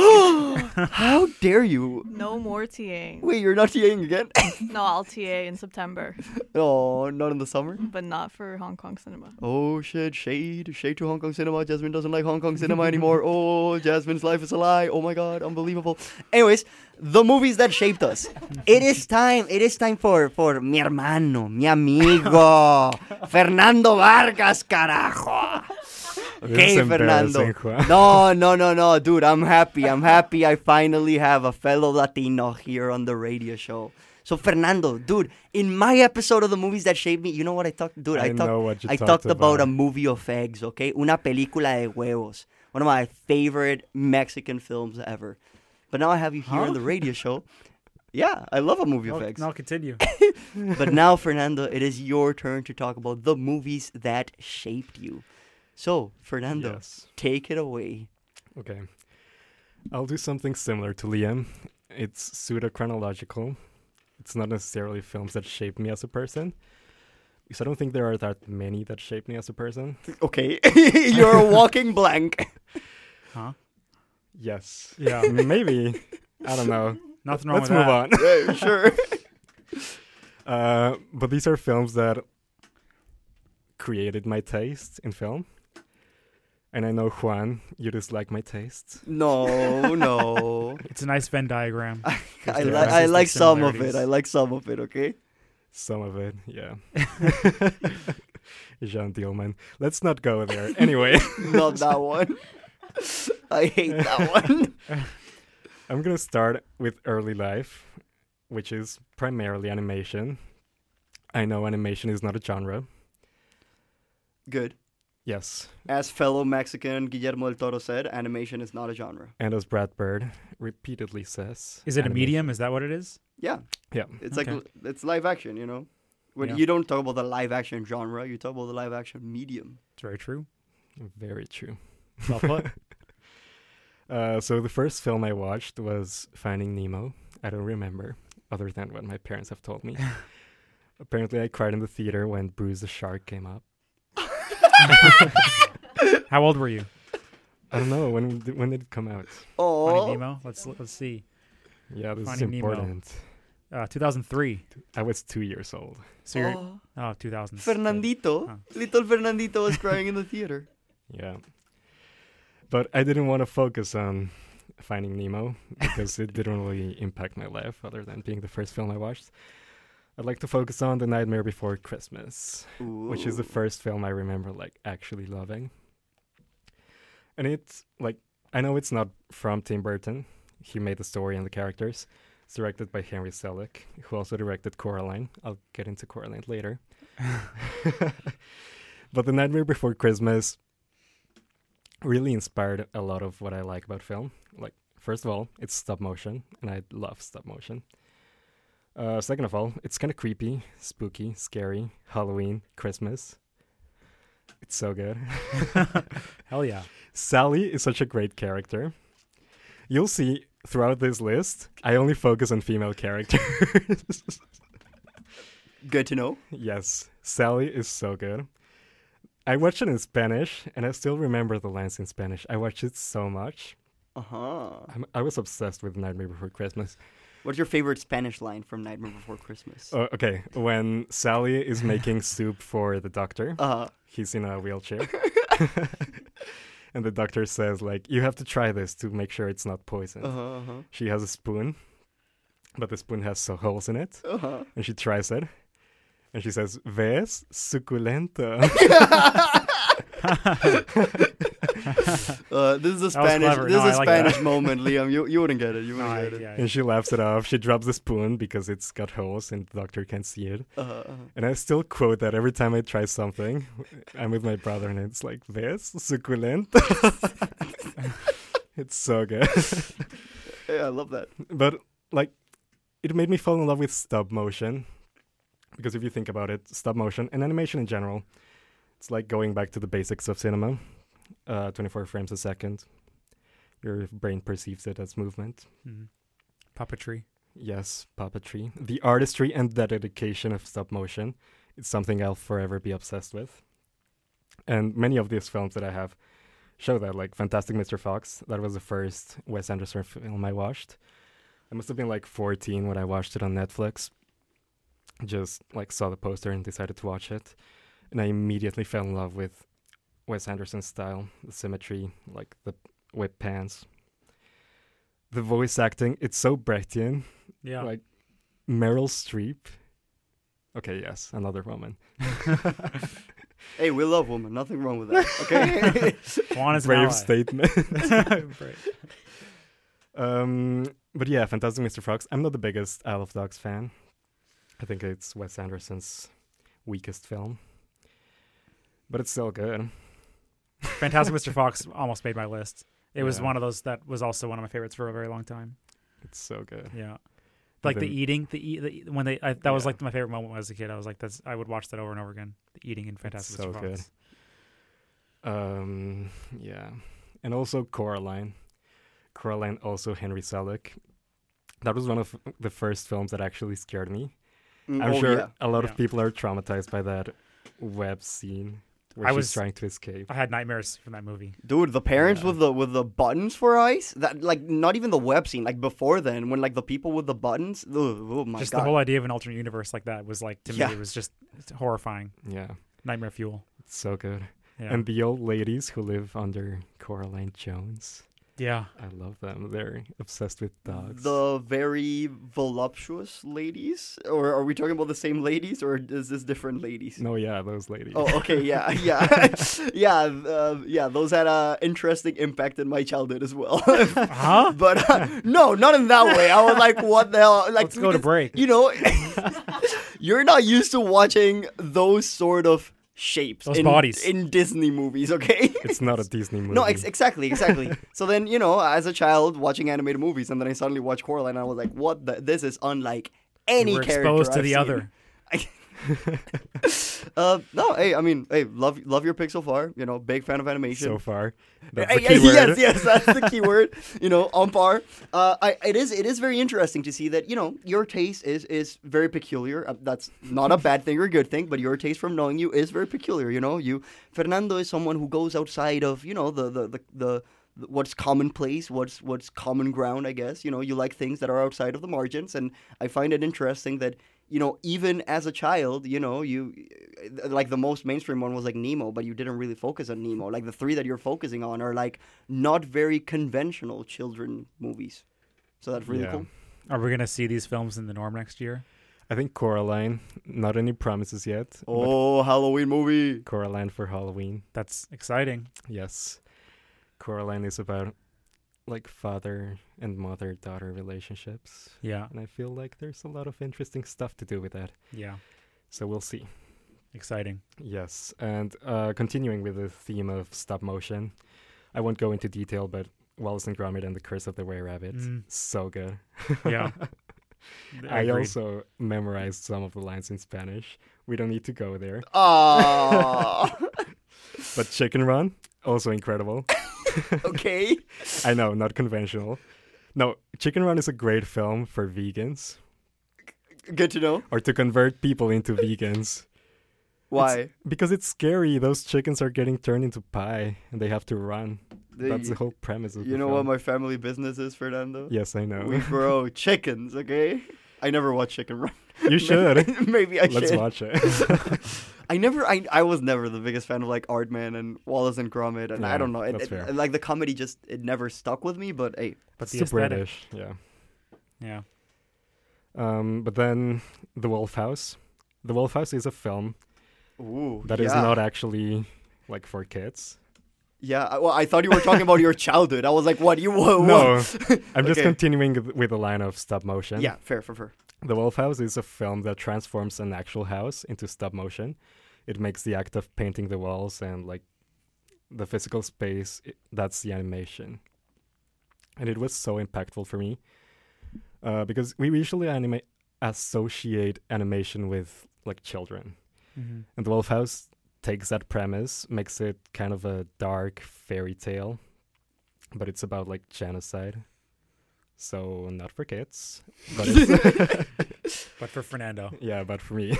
How dare you? No more TAing. Wait, you're not TAing again? No, I'll T A in September. Oh, not in the summer? But not for Hong Kong Cinema. Oh, shit. Shade. Shade to Hong Kong Cinema. Jasmine doesn't like Hong Kong Cinema anymore. Oh, Jasmine's life is a lie. Oh, my God. Unbelievable. Anyways, the movies that shaped us. It is time. It is time for, for mi hermano, mi amigo, Fernando Vargas, carajo. Okay, Fernando. No, no, no, no, dude, I'm happy. I'm happy I finally have a fellow Latino here on the radio show. So, Fernando, dude, in my episode of The Movies That Shaped Me, you know what I talked? Dude, I, I, talked, I talked, talked about a movie of eggs, okay? Una película de huevos. One of my favorite Mexican films ever. But now I have you here huh? on the radio show. Yeah, I love a movie I'll, of eggs. Now continue. But now, Fernando, it is your turn to talk about the movies that shaped you. So, Fernando, yes. Take it away. Okay. I'll do something similar to Liam. It's pseudo-chronological. it's not necessarily films that shape me as a person. Because I don't think there are that many that shape me as a person. Okay. You're a walking blank. Huh? Yes. Yeah, maybe. I don't know. Nothing wrong Let's with that. Let's move on. Yeah, sure. Uh, but these are films that created my taste in film. And I know, Juan, you dislike my taste. No, no. It's a nice Venn diagram. I, I, li- I like some of it. I like some of it, okay? Some of it, yeah. Jean Dielman. Let's not go there. Anyway. Not that one. I hate that one. I'm going to start with early life, which is primarily animation. I know animation is not a genre. Good. Yes. As fellow Mexican Guillermo del Toro said, animation is not a genre. And as Brad Bird repeatedly says. Is it animation. A medium? Is that what it is? Yeah. Yeah. It's okay. Like, it's live action, you know? When yeah. You don't talk about the live action genre, you talk about the live action medium. It's very true. Very true. Well put. uh, so the first film I watched was Finding Nemo. I don't remember, other than what my parents have told me. Apparently I cried in the theater when Bruce the Shark came up. How old were you? I don't know. When when did it come out? Oh, Finding Nemo. Let's let's see. Yeah, this Finding is important. Uh, two thousand three. I was two years old. So oh. you're oh two thousand. Fernandito, oh. little Fernandito was crying in the theater. Yeah, but I didn't want to focus on Finding Nemo because it didn't really impact my life, other than being the first film I watched. I'd like to focus on The Nightmare Before Christmas, Ooh. Which is the first film I remember, like, actually loving. And it's, like, I know it's not from Tim Burton. He made the story and the characters. It's directed by Henry Selick, who also directed Coraline. I'll get into Coraline later. But The Nightmare Before Christmas really inspired a lot of what I like about film. Like, first of all, it's stop motion, and I love stop motion. Uh, second of all, it's kind of creepy, spooky, scary, Halloween, Christmas. It's so good. Hell yeah. Sally is such a great character. You'll see throughout this list, I only focus on female characters. Good to know. Yes. Sally is so good. I watched it in Spanish, and I still remember the lines in Spanish. I watched it so much. Uh-huh. I'm, I was obsessed with Nightmare Before Christmas. What's your favorite Spanish line from Nightmare Before Christmas? Uh, okay, when Sally is making soup for the doctor, uh-huh. he's in a wheelchair, and the doctor says, like, you have to try this to make sure it's not poison. Uh-huh, uh-huh. She has a spoon, but the spoon has some holes in it, uh-huh. and she tries it, and she says, ves suculento. uh, this is a Spanish, this no, is a like Spanish moment, Liam. You you wouldn't get it. You wouldn't no, get I, it. Yeah, and she laughs it off. She drops the spoon because it's got holes and the doctor can't see it. Uh-huh, uh-huh. And I still quote that every time I try something. I'm with my brother and it's like, ¿ves? Suculento. It's so good. Yeah, I love that. But like, it made me fall in love with stop motion, because if you think about it, stop motion and animation in general. It's like going back to the basics of cinema, uh, twenty-four frames a second. Your brain perceives it as movement. Mm-hmm. Puppetry. Yes, puppetry. The artistry and the dedication of stop motion. It's something I'll forever be obsessed with. And many of these films that I have show that, like Fantastic Mister Fox. That was the first Wes Anderson film I watched. I must have been like fourteen when I watched it on Netflix. Just like saw the poster and decided to watch it. And I immediately fell in love with Wes Anderson's style, the symmetry, like the whip pans. The voice acting, it's so Brechtian. Yeah. Like Meryl Streep. Okay, yes, another woman. Hey, we love women. Nothing wrong with that. Okay? Juan is an ally. Brave statement. um, but yeah, Fantastic Mister Fox. I'm not the biggest Isle of Dogs fan. I think it's Wes Anderson's weakest film. But it's still good. Fantastic Mister Fox almost made my list. It yeah. was one of those that was also one of my favorites for a very long time. It's so good. Yeah, like then, the eating, the, e- the when they I, that yeah. was like my favorite moment when I was a kid. I was like, that's I would watch that over and over again. The eating in Fantastic it's Mister So Fox. Good. Um, yeah, and also Coraline. Coraline also Henry Selick. that was one of the first films that actually scared me. Mm, I'm oh, sure yeah. a lot yeah. of people are traumatized by that web scene where I she's was trying to escape. I had nightmares from that movie. Dude, the parents yeah. with the with the buttons for eyes, that like not even the web scene, like before then, when like the people with the buttons, oh, oh my just god. Just the whole idea of an alternate universe like that was like, to yeah. me, it was just horrifying. Yeah. Nightmare fuel. It's so good. Yeah. And the old ladies who live under Coraline Jones. Yeah. I love them. They're obsessed with dogs. The very voluptuous ladies? Or are we talking about the same ladies? Or is this different ladies? No, yeah, those ladies. Oh, okay, yeah, yeah. yeah, uh, yeah, those had an interesting impact in my childhood as well. huh? But uh, no, not in that way. I was like, what the hell? Like, let's go to break. You know, you're not used to watching those sort of shapes Those in, bodies. in Disney movies, okay? It's not a Disney movie. No, ex- exactly, exactly. So then, you know, as a child watching animated movies, and then I suddenly watched Coraline, and I was like, what the? This is unlike any We're character exposed to I've the seen. Other. uh, no, hey, I mean, hey, love love your pick so far. You know, big fan of animation. So far, that's the key word. Yes, yes, that's the key word. You know, on par. Uh, I it is it is very interesting to see that, you know, your taste is is very peculiar. Uh, that's not a bad thing or a good thing, but your taste, from knowing you, is very peculiar. You know, you Fernando is someone who goes outside of, you know, the the the. the what's commonplace, what's what's common ground, I guess. You know, you like things that are outside of the margins, and I find it interesting that, you know, even as a child, you know, you like the most mainstream one was like Nemo, but you didn't really focus on Nemo. Like the three that you're focusing on are like not very conventional children movies. So that's really yeah. cool. Are we gonna see these films in the norm next year? I think Coraline. Not any promises yet. Oh, Halloween movie. Coraline for Halloween. That's exciting. Yes. Coraline is about like father and mother daughter relationships. Yeah. And I feel like there's a lot of interesting stuff to do with that. Yeah. So we'll see. Exciting. Yes. And uh, continuing with the theme of stop motion, I won't go into detail, but Wallace and Gromit and the Curse of the Were Rabbit. Mm. So good. Yeah. I, I also memorized some of the lines in Spanish. We don't need to go there. Oh. But Chicken Run, also incredible. Okay. I know, not conventional. No, Chicken Run is a great film for vegans. Good to know. Or to convert people into vegans. Why? It's, because it's scary. Those chickens are getting turned into pie and they have to run. The, That's the whole premise of the film. You know what my family business is, Fernando? Yes, I know. We grow chickens, okay? I never watched Chicken Run. You should. Maybe, maybe I Let's should. Let's watch it. I never, I, I was never the biggest fan of like Aardman and Wallace and Gromit, and yeah, I don't know, it, it, it, like the comedy just, it never stuck with me, but hey. But the aesthetic. British, yeah. Yeah. Um, but then The Wolf House. The Wolf House is a film Ooh, that yeah. is not actually like for kids. Yeah, well, I thought you were talking about your childhood. I was like, what? You what? No, I'm just okay. continuing with the line of stop motion. Yeah, fair, fair, fair. The Wolf House is a film that transforms an actual house into stop motion. It makes the act of painting the walls and like the physical space, it, that's the animation. And it was so impactful for me uh, because we usually anima- associate animation with like children. Mm-hmm. And The Wolf House takes that premise, makes it kind of a dark fairy tale, but it's about like genocide. So not for kids, but, it's but for Fernando. Yeah, but for me.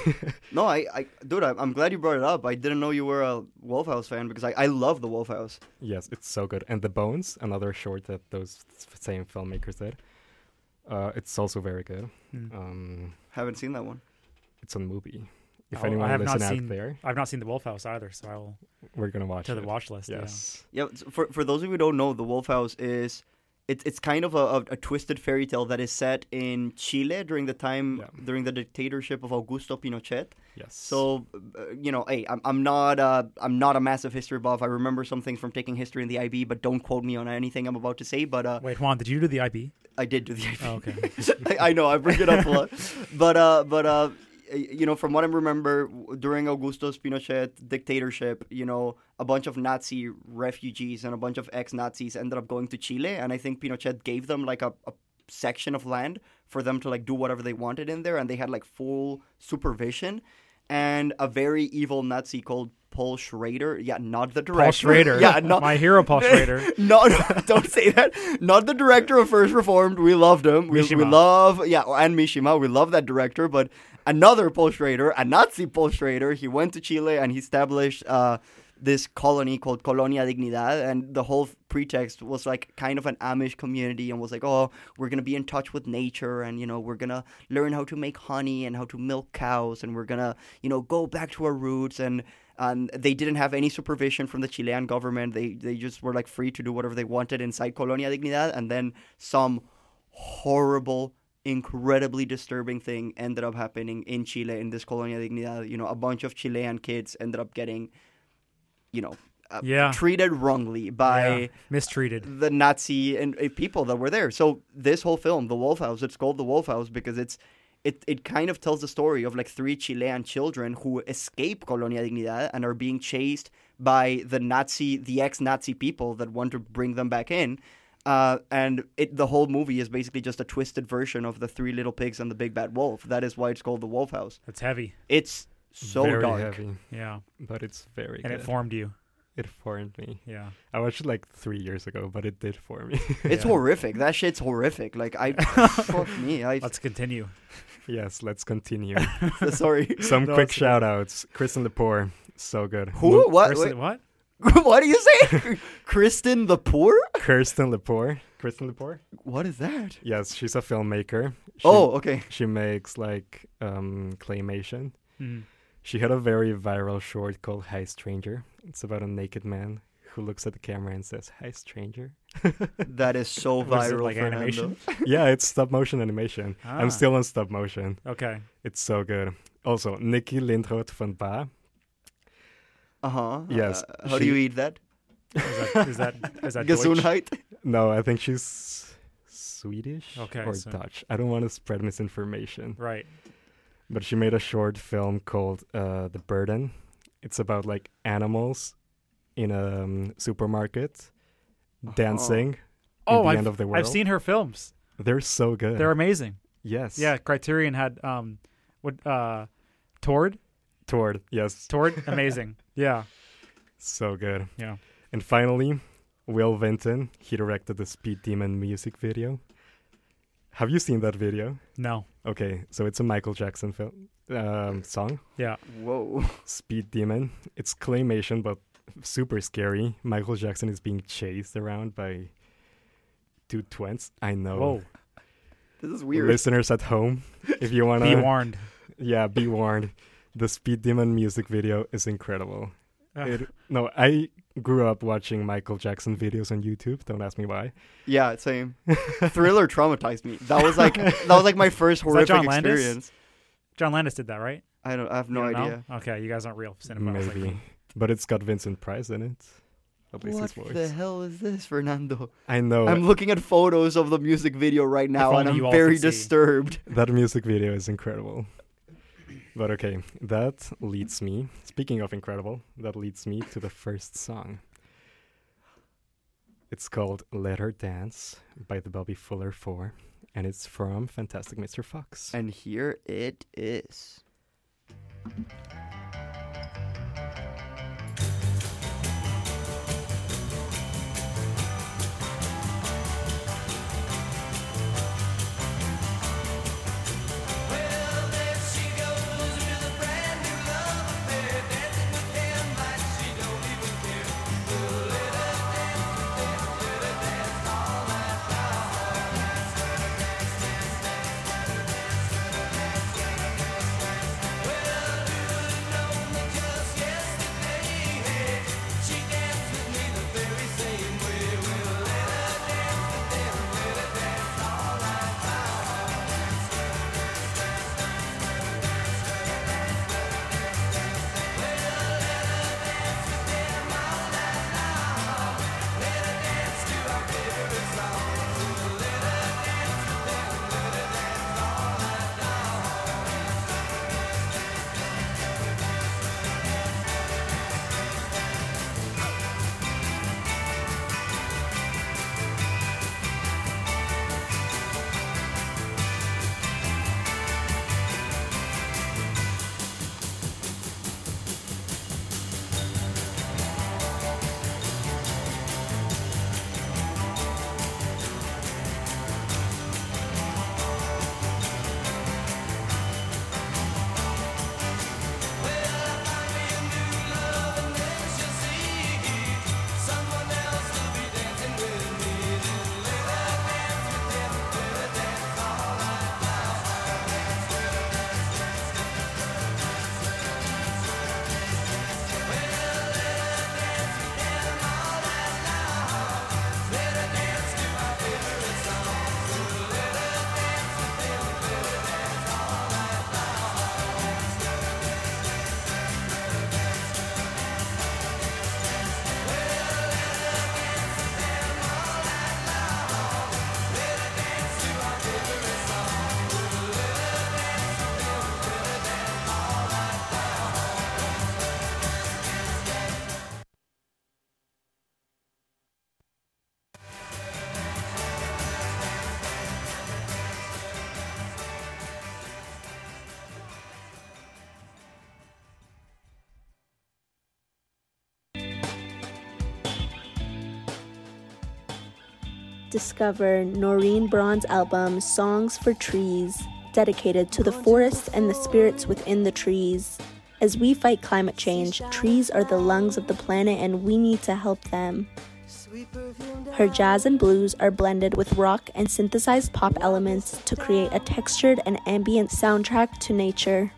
No, I, I dude, I, I'm glad you brought it up. I didn't know you were a Wolf House fan because I, I love The Wolf House. Yes, it's so good. And The Bones, another short that those same filmmakers did. Uh, it's also very good. Mm. Um, Haven't seen that one. It's a movie. If oh, anyone I have not seen, out there, I've not seen The Wolf House either, so I will. We're gonna watch to it. The watch list. Yes. Yeah. yeah for for those of you who don't know, The Wolf House is. It's it's kind of a, a, a twisted fairy tale that is set in Chile during the time yeah. during the dictatorship of Augusto Pinochet. Yes. So, uh, you know, hey, I'm I'm not uh I'm not a massive history buff. I remember some things from taking history in the I B, but don't quote me on anything I'm about to say. But uh, wait, Juan, did you do the I B? I did do the I B. Oh, okay. I, I know I bring it up a lot, but uh, but uh. You know, from what I remember, during Augusto Pinochet's dictatorship, you know, a bunch of Nazi refugees and a bunch of ex-Nazis ended up going to Chile. And I think Pinochet gave them like a, a section of land for them to like do whatever they wanted in there. And they had like full supervision. and a very evil Nazi called Paul Schrader. Yeah, not the director. Paul Schrader. Yeah, not, my hero, Paul Schrader. Not, don't say that. Not the director of First Reformed. We loved him. We, we love, yeah, and Mishima. We love that director, but another Paul Schrader, a Nazi Paul Schrader, he went to Chile and he established uh, this colony called Colonia Dignidad, and the whole pretext was like kind of an Amish community, and was like, oh, we're going to be in touch with nature, and, you know, we're going to learn how to make honey and how to milk cows, and we're going to, you know, go back to our roots. And Um, they didn't have any supervision from the Chilean government. They they just were like free to do whatever they wanted inside Colonia Dignidad. And then some horrible, incredibly disturbing thing ended up happening in Chile in this Colonia Dignidad. You know, a bunch of Chilean kids ended up getting, you know, uh, yeah. treated wrongly by yeah. mistreated the Nazi and uh, people that were there. So this whole film, The Wolf House, it's called The Wolf House because it's It it kind of tells the story of like three Chilean children who escape Colonia Dignidad and are being chased by the Nazi, the ex-Nazi people that want to bring them back in. Uh, and it, the whole movie is basically just a twisted version of The Three Little Pigs and the Big Bad Wolf. That is why it's called The Wolf House. It's heavy. It's so very dark. Heavy. Yeah. But it's very And good. It formed you. It formed me. Yeah. I watched it like three years ago, but it did for me. It's yeah. horrific. That shit's horrific. Like, I... fuck me. I, Let's continue. Yes, let's continue. Sorry. Some no, quick shout-outs. Kristen Lepore, so good. Who? What? Kristen, what? What do you say? Kristen Lepore? Kristen Lepore. Kristen Lepore. What is that? Yes, she's a filmmaker. She, oh, okay. She makes, like, um, claymation. Mm. She had a very viral short called Hi, Stranger. It's about a naked man who looks at the camera and says, "Hi, stranger." That is so viral. It like Fernando. Animation? Yeah, it's stop motion animation. Ah. I'm still on stop motion. Okay. It's so good. Also, Nikki Lindroth van Ba. Uh-huh. Yes. Uh, how she... do you eat that? Is that, is that, is that Gesundheit? No, I think she's Swedish okay, or so. Dutch. I don't want to spread misinformation. Right. But she made a short film called uh, The Burden. It's about like animals in a um, supermarket dancing oh. oh, the I've, end of the world. I've seen her films. They're so good. They're amazing. Yes. Yeah, Criterion had um what uh Tord? Tord, yes. Tord, amazing. Yeah. So good. Yeah. And finally, Will Vinton, he directed the Speed Demon music video. Have you seen that video? No. Okay, so it's a Michael Jackson film um, song. Yeah. Whoa. Speed Demon. It's claymation, but super scary. Michael Jackson is being chased around by two twins. I know. Whoa. This is weird. Listeners at home, if you want to... Be warned. Yeah, be warned. The Speed Demon music video is incredible. It, no, I grew up watching Michael Jackson videos on YouTube. Don't ask me why. Yeah, same. Thriller traumatized me. That was like that was like my first horrific John experience. Landis? John Landis did that, right? I don't. I have no idea. Know? Okay, you guys aren't real cinema. Maybe, like, but it's got Vincent Price in it. At least his voice. What the hell is this, Fernando? I know. I'm looking at photos of the music video right now, and I'm very disturbed. That music video is incredible. But okay, that leads me, speaking of incredible, that leads me to the first song. It's called Let Her Dance by the Bobby Fuller Four, and it's from Fantastic Mister Fox. And here it is. discover Noreen Braun's album Songs for Trees, dedicated to the forests and the spirits within the trees. As we fight climate change, trees are the lungs of the planet and we need to help them. Her jazz and blues are blended with rock and synthesized pop elements to create a textured and ambient soundtrack to nature.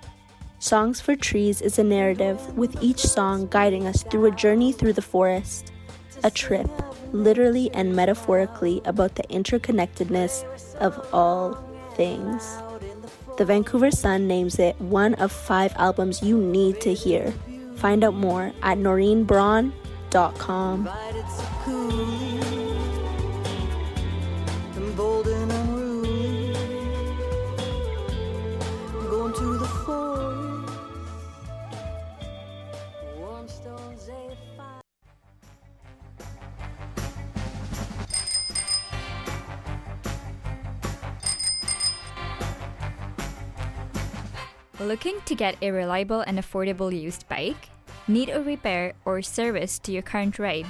Songs for Trees is a narrative, with each song guiding us through a journey through the forest. A trip, literally and metaphorically, about the interconnectedness of all things. The Vancouver Sun names it one of five albums you need to hear. Find out more at noreen braun dot com. Looking to get a reliable and affordable used bike? Need a repair or service to your current ride?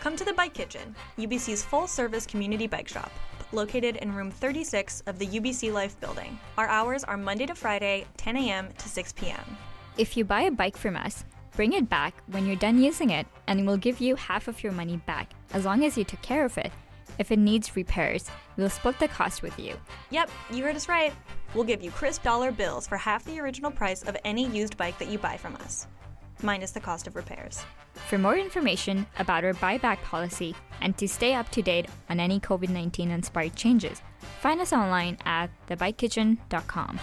Come to the Bike Kitchen, U B C's full-service community bike shop, located in room thirty-six of the U B C Life building. Our hours are Monday to Friday, ten a.m. to six p.m. If you buy a bike from us, bring it back when you're done using it, and we'll give you half of your money back, as long as you took care of it. If it needs repairs, we'll split the cost with you. Yep, you heard us right. We'll give you crisp dollar bills for half the original price of any used bike that you buy from us, minus the cost of repairs. For more information about our buyback policy and to stay up to date on any covid nineteen inspired changes, find us online at the bike kitchen dot com.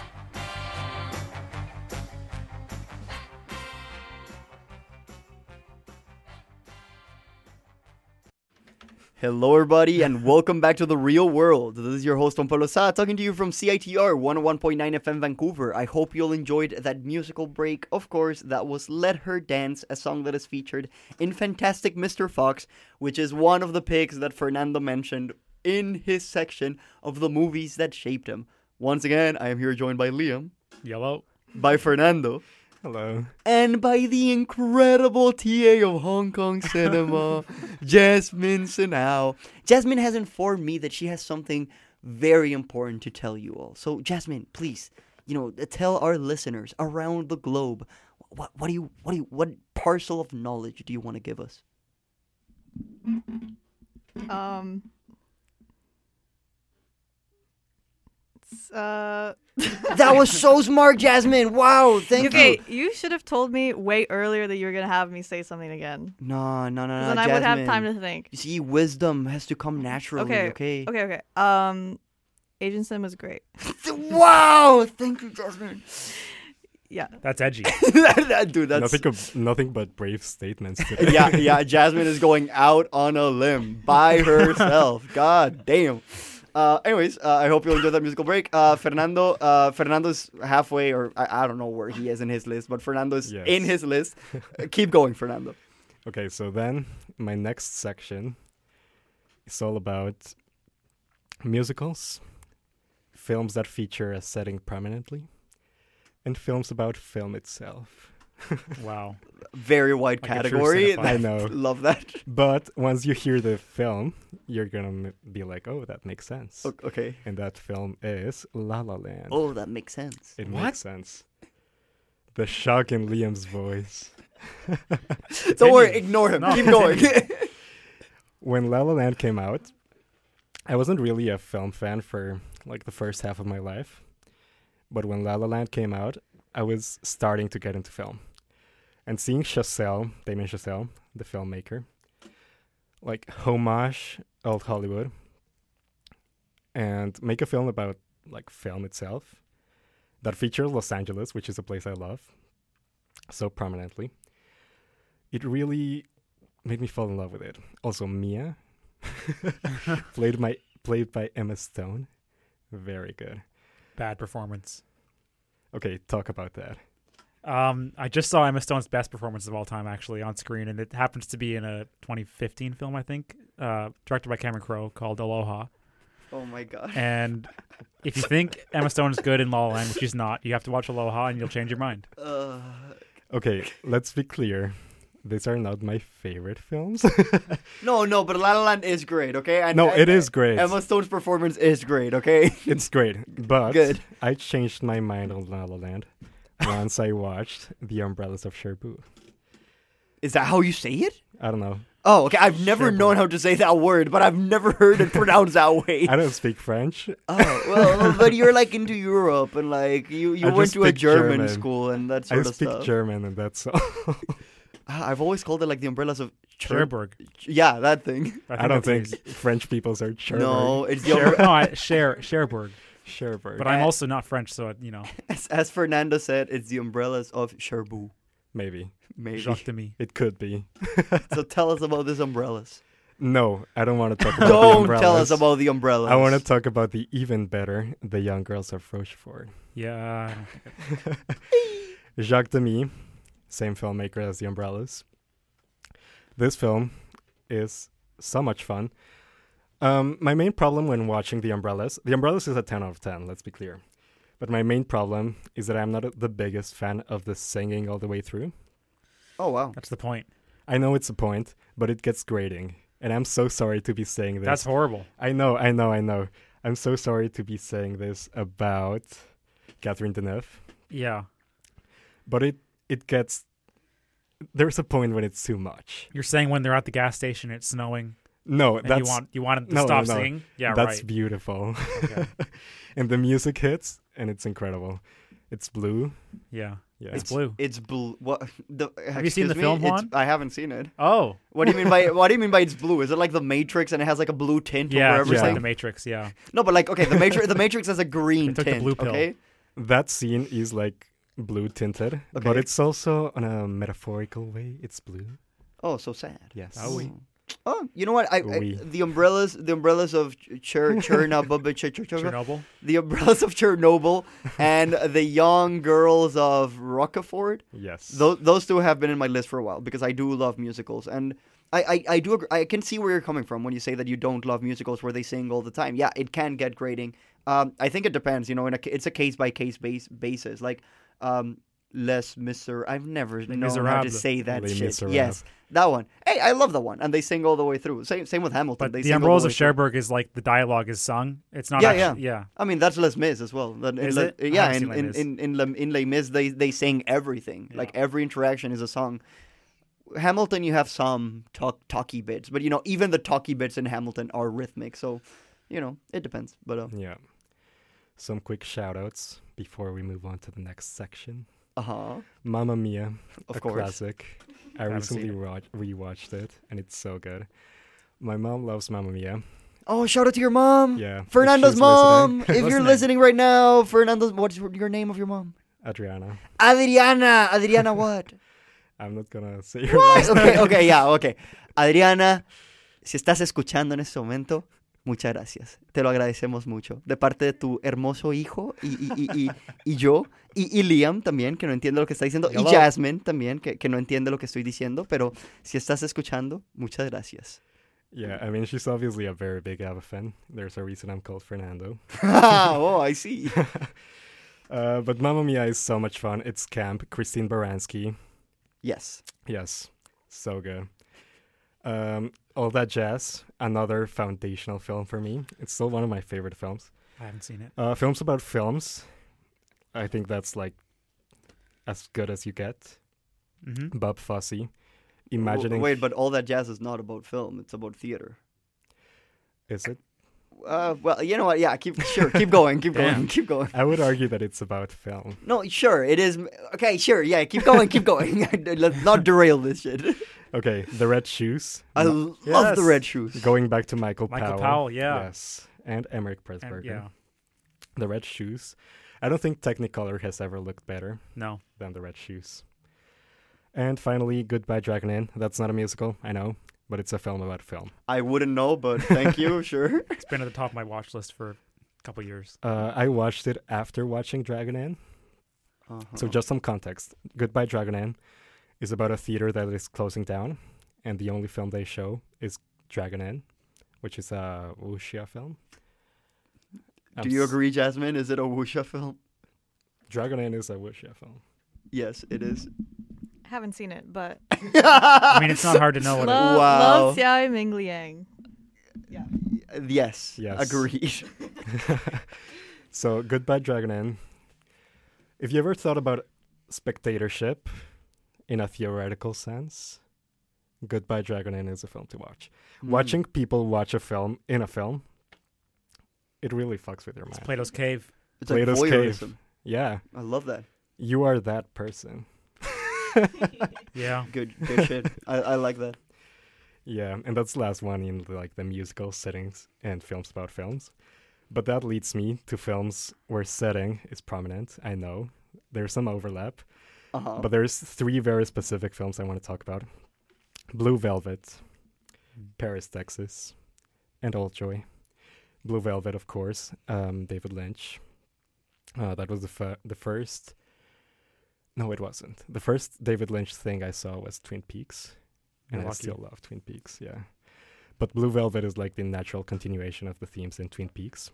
Hello, everybody, and welcome back to The Real World. This is your host, Juan Pablo Sá, talking to you from C I T R one oh one point nine F M Vancouver. I hope you all enjoyed that musical break. Of course, that was Let Her Dance, a song that is featured in Fantastic Mister Fox, which is one of the picks that Fernando mentioned in his section of the movies that shaped him. Once again, I am here joined by Liam. Hello. By Fernando. Hello. And by the incredible T A of Hong Kong cinema, Jasmine Sinau. Jasmine has informed me that she has something very important to tell you all. So, Jasmine, please, you know, tell our listeners around the globe, what, what do you, what do you, what parcel of knowledge do you want to give us? Um. Uh... That was so smart, Jasmine. Wow, thank okay, you. Okay, you should have told me way earlier that you were going to have me say something again. No, no, no, no, then Jasmine. I would have time to think. You see, wisdom has to come naturally, okay? Okay, okay. okay. Um, Agent Sim was great. Wow, thank you, Jasmine. Yeah. That's edgy. that, that, dude, that's... Nothing, of, nothing but brave statements today. yeah, yeah, Jasmine is going out on a limb by herself. God damn. Uh, anyways, uh, I hope you'll enjoy that musical break. Uh, Fernando, uh, Fernando's halfway, or I, I don't know where he is in his list, but Fernando's yes. in his list. Uh, keep going, Fernando. Okay, so then my next section is all about musicals, films that feature a setting prominently, and films about film itself. Wow. Very wide like category. I know. Love that. But once you hear the film, you're going to be like, oh, that makes sense. Okay. And that film is La La Land. Oh, that makes sense. It what? makes sense. The shock in Liam's voice. Don't worry, ignore him. No, keep going. When La La Land came out, I wasn't really a film fan for like the first half of my life. But when La La Land came out, I was starting to get into film. And seeing Chazelle, Damien Chazelle, the filmmaker, like homage old Hollywood, and make a film about like film itself that features Los Angeles, which is a place I love so prominently. It really made me fall in love with it. Also, Mia, played my played by Emma Stone, very good. Bad performance. Okay, talk about that. Um, I just saw Emma Stone's best performance of all time, actually, on screen, and it happens to be in a twenty fifteen film, I think, uh, directed by Cameron Crowe, called Aloha. Oh, my God. And if you think Emma Stone is good in La La Land, which she's not, you have to watch Aloha, and you'll change your mind. Uh... Okay, let's be clear. these are not my favorite films. no, no, but La La Land is great, okay? And, no, and, it is great. Emma Stone's performance is great, okay? It's great, but Good. I changed my mind on La La Land once I watched The Umbrellas of Cherbourg. Is that how you say it? I don't know. Oh, okay. I've never Cherbourg. known how to say that word, but I've never heard it pronounced that way. I don't speak French. Oh, well, but you're like into Europe and like you, you went to a German, German school and that sort I of stuff. I speak German and that's all. I've always called it like the umbrellas of Cher- Cherbourg. Yeah, that thing. I, think I don't think is. French peoples are Cherbourg. No, it's the Cher- no, I, Cher- Cherbourg. Cherbourg. But I'm also not French, so, you know. As, as Fernando said, it's the umbrellas of Cherbourg. Maybe. Maybe. Shock to me. It could be. So tell us about these umbrellas. No, I don't want to talk about the umbrellas. Don't tell us about the umbrellas. I want to talk about the even better, The Young Girls of Rochefort. Yeah. Jacques Demy, same filmmaker as The Umbrellas. This film is so much fun. Um, my main problem when watching The Umbrellas, The Umbrellas is a ten out of ten, let's be clear. But my main problem is that I'm not a, the biggest fan of the singing all the way through. Oh, wow. That's the point. I know it's a point, but it gets grating. And I'm so sorry to be saying this. That's horrible. I know, I know, I know. I'm so sorry to be saying this about Catherine Deneuve. Yeah. But it, it gets... There's a point when it's too much. You're saying when they're at the gas station, it's snowing. No, and that's... You want, you want it to no, stop no, no. singing? Yeah, that's right. That's beautiful. Okay. And the music hits, and it's incredible. It's blue. Yeah. Yeah. It's, it's blue. It's blue. What? The, Have you seen the me? film, Juan? I haven't seen it. Oh, what do you mean by what do you mean by it's blue? Is it like the Matrix and it has like a blue tint? Yeah, over everything? Yeah. Like the Matrix. Yeah. No, but like okay, the Matrix. The Matrix has a green they tint. Took the blue pill. Okay. That scene is like blue tinted, okay. But it's also in a metaphorical way. It's blue. Oh, so sad. Yes. Oh, oui. Oh, you know what? I, I the umbrellas, the umbrellas of Cher, Chernobyl, Cher, Cher, Cher, Chernobyl, the umbrellas of Chernobyl, and the young girls of Rochefort. Yes, those those two have been in my list for a while because I do love musicals, and I, I, I do agree, I can see where you're coming from when you say that you don't love musicals where they sing all the time. Yeah, it can get grating. Um, I think it depends. You know, in a, it's a case by case base basis. Like, um. Les Miser... I've never Les known Miserables. How to say that Les shit. Miserables. Yes, that one. Hey, I love that one. And they sing all the way through. Same same with Hamilton. But they The Umbrellas of Cherbourg is like the dialogue is sung. It's not yeah, actually... Yeah. yeah, I mean, that's Les Mis as well. In is Le, it? Yeah, in, in, in, in, Le, in Les Mis, they, they sing everything. Yeah. Like, every interaction is a song. Hamilton, you have some talk, talky bits. But, you know, even the talky bits in Hamilton are rhythmic. So, you know, it depends. But uh, yeah. Some quick shout-outs before we move on to the next section. Uh-huh. Mamma Mia, of a course. classic. I, I recently watch, rewatched it, and it's so good. My mom loves Mamma Mia. Oh, shout out to your mom. Yeah. Fernando's if mom. Listening. If listening. You're listening right now, Fernando's, what's your name of your mom? Adriana. Adriana. Adriana what? I'm not going to say your what? Name. Okay, okay, yeah, okay. Adriana, si estás escuchando en este momento, muchas gracias. Te lo agradecemos mucho. De parte de tu hermoso hijo y, y, y, y, y yo. Y, y Liam también, que no entiende lo que está diciendo. Hello. Y Jasmine también, que, que no entiende lo que estoy diciendo. Pero si estás escuchando, muchas gracias. Yeah, I mean, she's obviously a very big ABBA fan. There's a reason I'm called Fernando. Oh, I see. uh, but Mamma Mia is so much fun. It's camp. Christine Baranski. Yes. Yes. So good. Um, All That Jazz, another foundational film for me. It's still one of my favorite films. I haven't seen it. Uh, films about films. I think that's like as good as you get. Mm-hmm. Bob Fosse. Imagining. Wait, but All That Jazz is not about film. It's about theater. Is it? Uh, well, you know what? Yeah, keep sure, keep going, keep going, keep going. I would argue that it's about film. No, sure, it is. Okay, sure, yeah, keep going, keep going. Let's not derail this shit. Okay, The Red Shoes. I no. yes. love The Red Shoes. Going back to Michael, Michael Powell. Michael Powell, yeah. Yes, and Emmerich Pressburger. Yeah. The Red Shoes. I don't think Technicolor has ever looked better no. than The Red Shoes. And finally, Goodbye Dragon Inn. That's not a musical, I know, but it's a film about film. I wouldn't know, but thank you, sure. It's been at the top of my watch list for a couple years. Uh, I watched it after watching Dragon Inn. Uh-huh. So just some context. Goodbye Dragon Inn is about a theater that is closing down, and the only film they show is Dragon Inn, which is a wuxia film. Do you agree, Jasmine? Is it a wuxia film? Dragon Inn is a wuxia film. Yes, it is. haven't seen it, but I mean, it's not hard to know what it is. Love, wow. Love Xiao Ming Liang. Yeah. Yes. Yes. Agreed. So, Goodbye Dragon Inn. If you ever thought about spectatorship in a theoretical sense, Goodbye Dragon Inn is a film to watch. Mm. Watching people watch a film in a film, it really fucks with your mind. It's Plato's Cave. It's Plato's like voyeurism. Cave. Yeah. I love that. You are that person. Yeah. Good, good shit. I, I like that. Yeah, and that's the last one in like the musical settings and films about films. But that leads me to films where setting is prominent. I know there's some overlap, uh-huh. but there's three very specific films I want to talk about. Blue Velvet, Paris, Texas, and Oldjoy. Blue Velvet, of course, um, David Lynch. Uh, that was the f- the first... No, it wasn't. The first David Lynch thing I saw was Twin Peaks. And Milwaukee. I still love Twin Peaks, yeah. But Blue Velvet is like the natural continuation of the themes in Twin Peaks.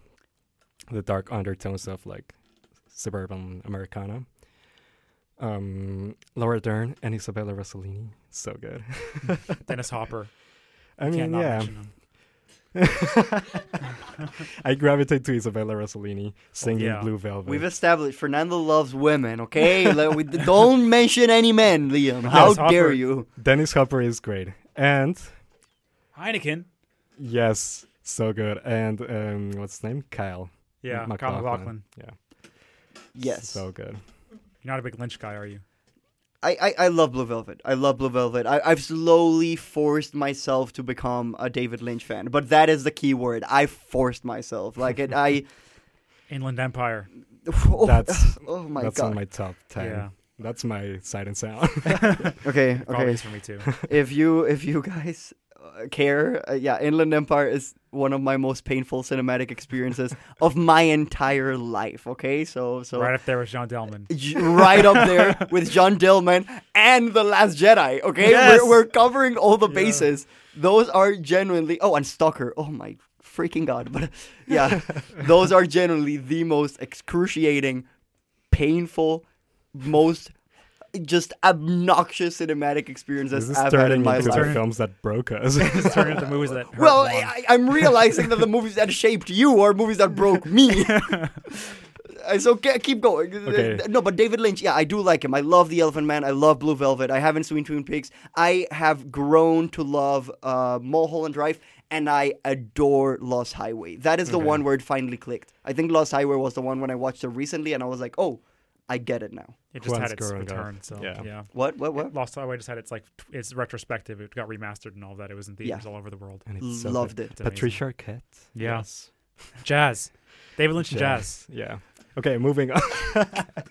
The dark undertones of like suburban Americana. Um, Laura Dern and Isabella Rossellini. So good. Dennis Hopper. I mean, yeah. I gravitate to Isabella Rossellini singing oh, yeah. Blue Velvet. We've established Fernando loves women, okay? Like, we don't mention any men, Liam. How Dennis dare Hopper. You? Dennis Hopper is great. And Heineken. Yes, so good. And um, what's his name? Kyle. Yeah, McLaughlin. Kyle MacLachlan. Yeah. Yes. So good. You're not a big Lynch guy, are you? I, I, I love Blue Velvet. I love Blue Velvet. I, I've slowly forced myself to become a David Lynch fan, but that is the key word. I forced myself. Like it. I. Inland Empire. Oh, that's oh my that's God. On my top ten. Yeah. That's my sight and sound. okay. Okay. For me too. If you if you guys care, uh, yeah, Inland Empire is one of my most painful cinematic experiences of my entire life. Okay, so so right up there with John Dillman, j- right up there with John Dillman and The Last Jedi. Okay, yes. we're, we're covering all the bases. Yeah. Those are genuinely oh, and Stalker. Oh my freaking God! But yeah, those are genuinely the most excruciating, painful, most. Just obnoxious cinematic experiences I've had in my life. This is films that broke us. This is turning into movies that hurt Well, I, I'm realizing that the movies that shaped you are movies that broke me. So keep going. Okay. No, but David Lynch, yeah, I do like him. I love The Elephant Man. I love Blue Velvet. I haven't seen Twin Peaks. I have grown to love uh, Mulholland Drive, and I adore Lost Highway. That is the okay. one where it finally clicked. I think Lost Highway was the one when I watched it recently, and I was like, oh, I get it now. It just Juan's had its return. So, yeah. yeah. What? What? What? It Lost Highway just had its like t- it's retrospective. It got remastered and all that. It was in theaters yeah. all over the world. And it's loved so it. It's Patricia Arquette. Yeah. Yes. Jazz. David Lynch and jazz. jazz. Yeah. Okay, moving on.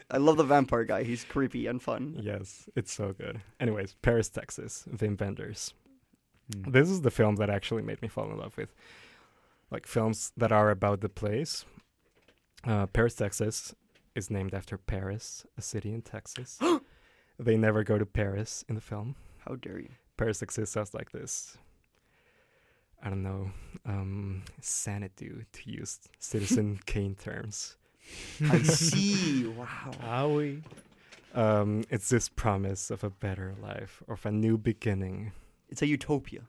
I love the vampire guy. He's creepy and fun. Yes, it's so good. Anyways, Paris, Texas, Wim Wenders. Mm. This is the film that actually made me fall in love with, like films that are about the place. Uh, Paris, Texas. Is named after Paris, a city in Texas. They never go to Paris in the film. How dare you? Paris exists as like this, I don't know, um, Xanadu, to use Citizen Kane terms. I see. Wow. Owie. Um, it's this promise of a better life, of a new beginning. It's a utopia.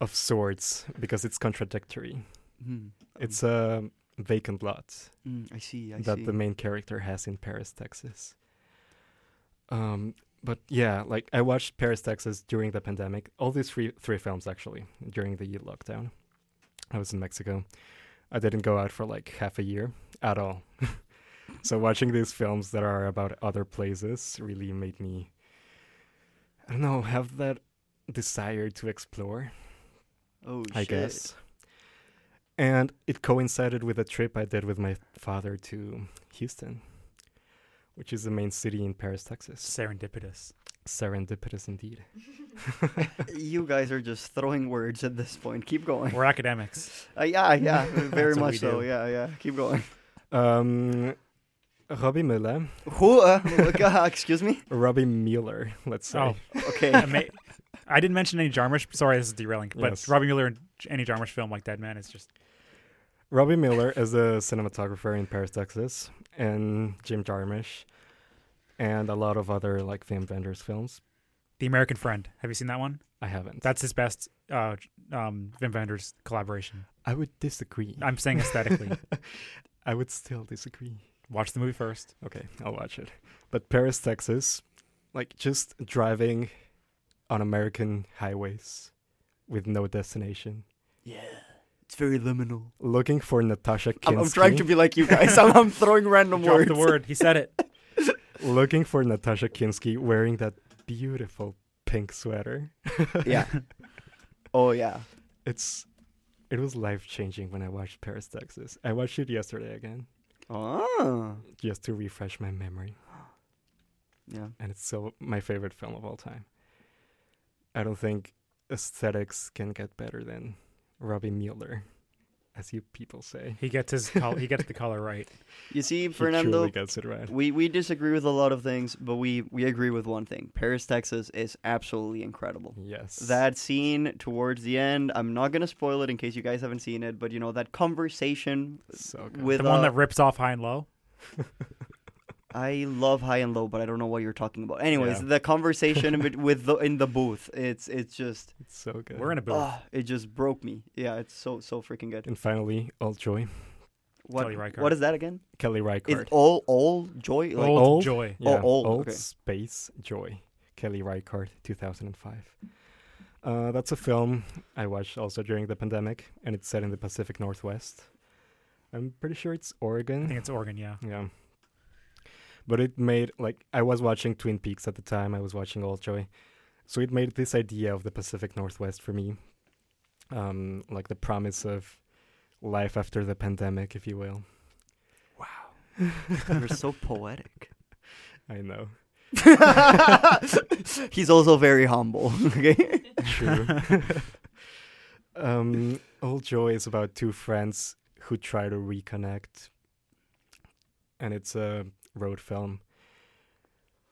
Of sorts, because it's contradictory. Mm, um, it's a... Uh, vacant lot mm, I see, I that see. The main character has in Paris, Texas. Um, but yeah, like I watched Paris, Texas during the pandemic. All these three three films actually during the lockdown. I was in Mexico. I didn't go out for like half a year at all. So watching these films that are about other places really made me, I don't know, have that desire to explore. Oh, I shit. guess. And it coincided with a trip I did with my father to Houston, which is the main city in Paris, Texas. Serendipitous. Serendipitous indeed. You guys are just throwing words at this point. Keep going. We're academics. Uh, yeah, yeah, very much so. Do. Yeah, yeah. Keep going. Um, Robbie Mueller. Who? Uh, uh, excuse me? Robbie Mueller, let's say. Oh, okay. Ama- I didn't mention any Jarmusch. Sorry, this is derailing. But yes. Robbie Mueller and any Jarmusch film like Dead Man is just... Robbie Mueller is a cinematographer in Paris, Texas, and Jim Jarmusch and a lot of other like Wim Wenders films. The American Friend. Have you seen that one? I haven't. That's his best uh, um, Wim Wenders collaboration. I would disagree. I'm saying aesthetically. I would still disagree. Watch the movie first. Okay, I'll watch it. But Paris, Texas, like just driving on American highways with no destination. Yeah. It's very liminal. Looking for Natasha Kinski. I'm, I'm trying to be like you guys. I'm, I'm throwing random words. Drop the word. He said it. Looking for Natasha Kinski wearing that beautiful pink sweater. Yeah. Oh, yeah. It's It was life-changing when I watched Paris, Texas. I watched it yesterday again. Oh. Just to refresh my memory. Yeah. And it's so my favorite film of all time. I don't think aesthetics can get better than Robbie Mueller, as you people say. He gets his col- he gets the color right. You see, Fernando, he truly gets it right. we we disagree with a lot of things, but we we agree with one thing. Paris, Texas is absolutely incredible. Yes. That scene towards the end, I'm not going to spoil it in case you guys haven't seen it, but you know that conversation so good. with the one uh, that rips off High and Low. I love High and Low, but I don't know what you're talking about. Anyways, yeah. The conversation in, with the, in the booth, it's it's just... It's so good. We're in a booth. Oh, it just broke me. Yeah, it's so so freaking good. And finally, All Joy. What, Kelly Reichardt. What is that again? Kelly Reichardt. Is all, all Joy? Like, old, old Joy. Yeah, oh, old, old okay. Space Joy. Kelly Reichardt, two thousand five. Uh, that's a film I watched also during the pandemic, and it's set in the Pacific Northwest. I'm pretty sure it's Oregon. I think it's Oregon, yeah. Yeah. But it made, like, I was watching Twin Peaks at the time. I was watching Old Joy. So it made this idea of the Pacific Northwest for me. Um, like the promise of life after the pandemic, if you will. Wow. You're so poetic. I know. He's also very humble. Okay. True. um, Old Joy is about two friends who try to reconnect. And it's a... Uh, road film.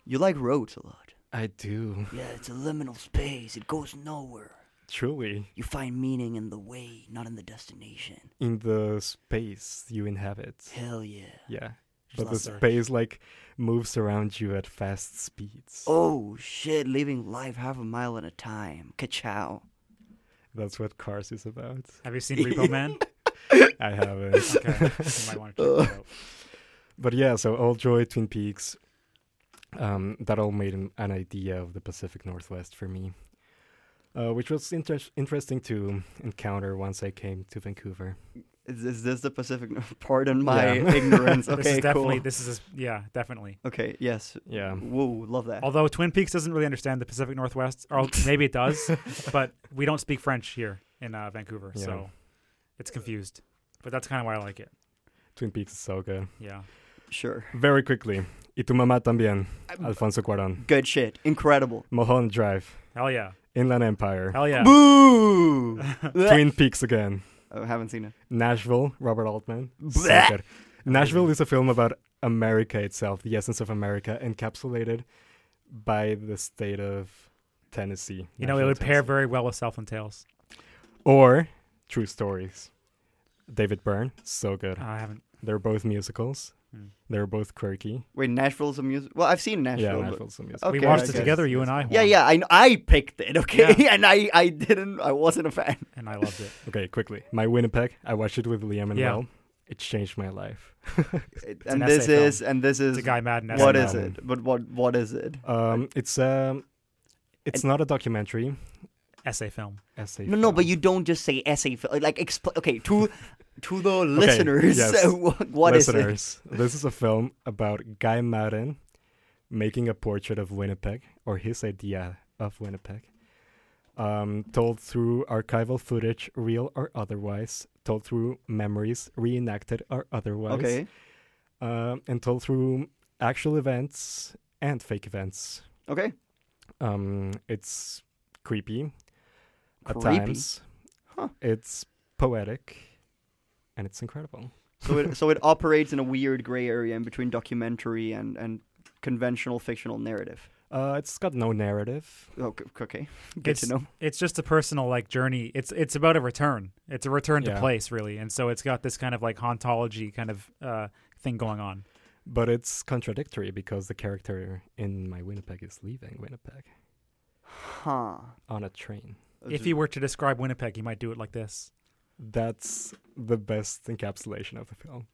You like roads a lot. I do. Yeah, it's a liminal space. It goes nowhere. Truly. You find meaning in the way, not in the destination. In the space you inhabit. Hell yeah. Yeah. Just but the search. Space like moves around you at fast speeds. Oh shit, living life half a mile at a time. Ka-chow. That's what Cars is about. Have you seen Repo Man? I haven't. Okay. You might want to check it out. But yeah, so Old Joy, Twin Peaks, um, that all made an, an idea of the Pacific Northwest for me, uh, which was inter- interesting to encounter once I came to Vancouver. Is, is this the Pacific? Pardon my yeah. ignorance. Okay, this is definitely, cool. This is, yeah, definitely. Okay, yes. Yeah. Woo, love that. Although Twin Peaks doesn't really understand the Pacific Northwest, or maybe it does, but we don't speak French here in uh, Vancouver, yeah. So it's confused. But that's kind of why I like it. Twin Peaks is so good. Yeah. Sure. Very quickly. Y tu mamá también. Alfonso Cuarón. Good shit. Incredible. Mulholland Drive. Hell yeah. Inland Empire. Hell yeah. Boo! Twin Peaks again. I haven't seen it. Nashville. Robert Altman. So good. Nashville is a film about America itself, the essence of America, encapsulated by the state of Tennessee. You Nashville, know, it would Tennessee. Pair very well with Southland Tales. Or True Stories. David Byrne. So good. Uh, I haven't. They're both musicals. They're both quirky. Wait, Nashville's a music? Well, I've seen Nashville. Yeah, Nashville's a musical. Okay, we watched it together, you and I. Juan. Yeah, yeah, I I picked it, okay? Yeah. And I, I didn't, I wasn't a fan. And I loved it. Okay, quickly. My Winnipeg, I watched it with Liam and yeah. Will. It changed my life. it, and, an this is, and this is, and this is, Guy Mad and what is album. It? But what what is it? Um, It's um, it's and, not a documentary. Essay film. Essay no, film. No, but you don't just say essay film. Like, expl- okay, two... To the okay, listeners, yes. What listeners, is it? This is a film about Guy Madden making a portrait of Winnipeg, or his idea of Winnipeg, um, told through archival footage, real or otherwise, told through memories, reenacted or otherwise, okay. um, and told through actual events and fake events. Okay. Um, it's creepy, creepy. At times. Huh. It's poetic. And it's incredible. So it so it operates in a weird gray area in between documentary and, and conventional fictional narrative. Uh, it's got no narrative. Oh, okay. Good it's, to know. It's just a personal like journey. It's it's about a return. It's a return yeah. to place, really. And so it's got this kind of like hauntology kind of uh, thing going on. But it's contradictory because the character in My Winnipeg is leaving Winnipeg. Huh. On a train. If he were to describe Winnipeg, he might do it like this. That's the best encapsulation of the film.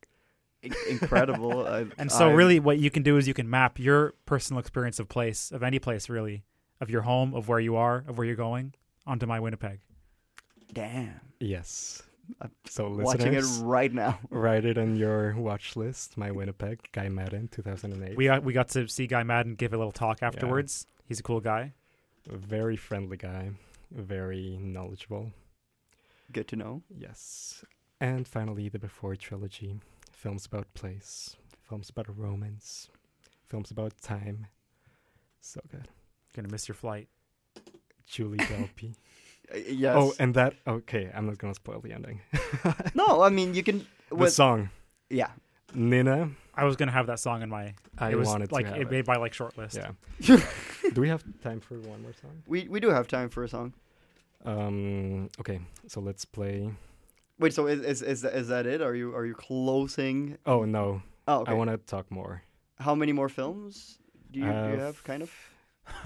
Incredible. I, and so I, really what you can do is you can map your personal experience of place, of any place really, of your home, of where you are, of where you're going, onto My Winnipeg. Damn. Yes. I'm so watching it right now. Write it on your watch list, My Winnipeg, Guy Madden, two thousand eight. We, uh, we got to see Guy Madden give a little talk afterwards. Yeah. He's a cool guy. A very friendly guy. Very knowledgeable. Good to know. Yes. And finally, the Before trilogy. Films about place. Films about romance. Films about time. So good. Gonna miss your flight. Julie Delpy. Uh, yes. Oh, and that... Okay, I'm not gonna spoil the ending. No, I mean, you can... With, the song. Yeah. Nina. I was gonna have that song in my... I it was wanted like, to have it. It made my, like, short list. Yeah. Do we have time for one more song? We we do have time for a song. Um. Okay, so let's play... Wait, so is is is, is that it? Are you are you closing? Oh, no. Oh, okay. I want to talk more. How many more films do you, uh, do you have, kind of?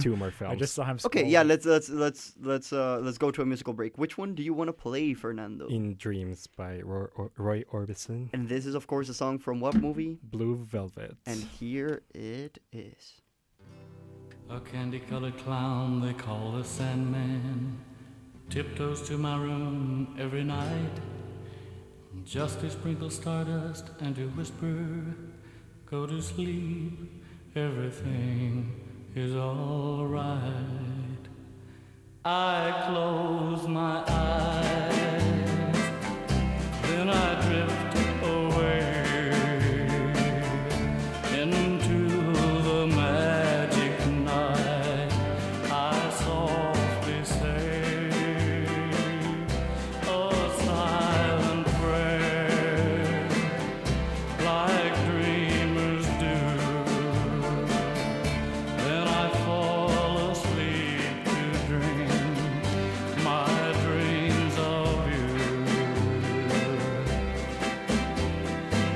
Two more films. I just saw him scroll. Okay, yeah, let's let's let's let's uh, let's go to a musical break. Which one do you want to play, Fernando? In Dreams by Roy, or- Roy Orbison. And this is, of course, a song from what movie? Blue Velvet. And here it is. A candy-colored clown they call the Sandman tiptoes to my room every night just to sprinkle stardust and to whisper, go to sleep, everything is all right. I close my eyes, then I drift away into the magic night. I softly say a silent prayer like dreamers do. Then I fall asleep to dream my dreams of you.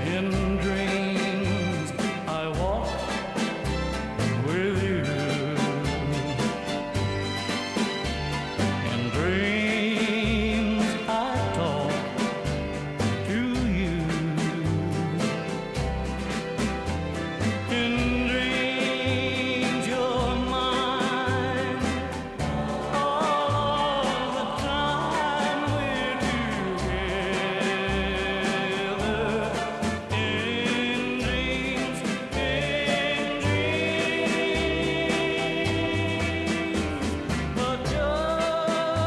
In dreams I walk with you. In dreams I talk to you. In dreams you're mine. All the time we're together. In dreams, in dreams, but just before dawn, I awake and find you gone.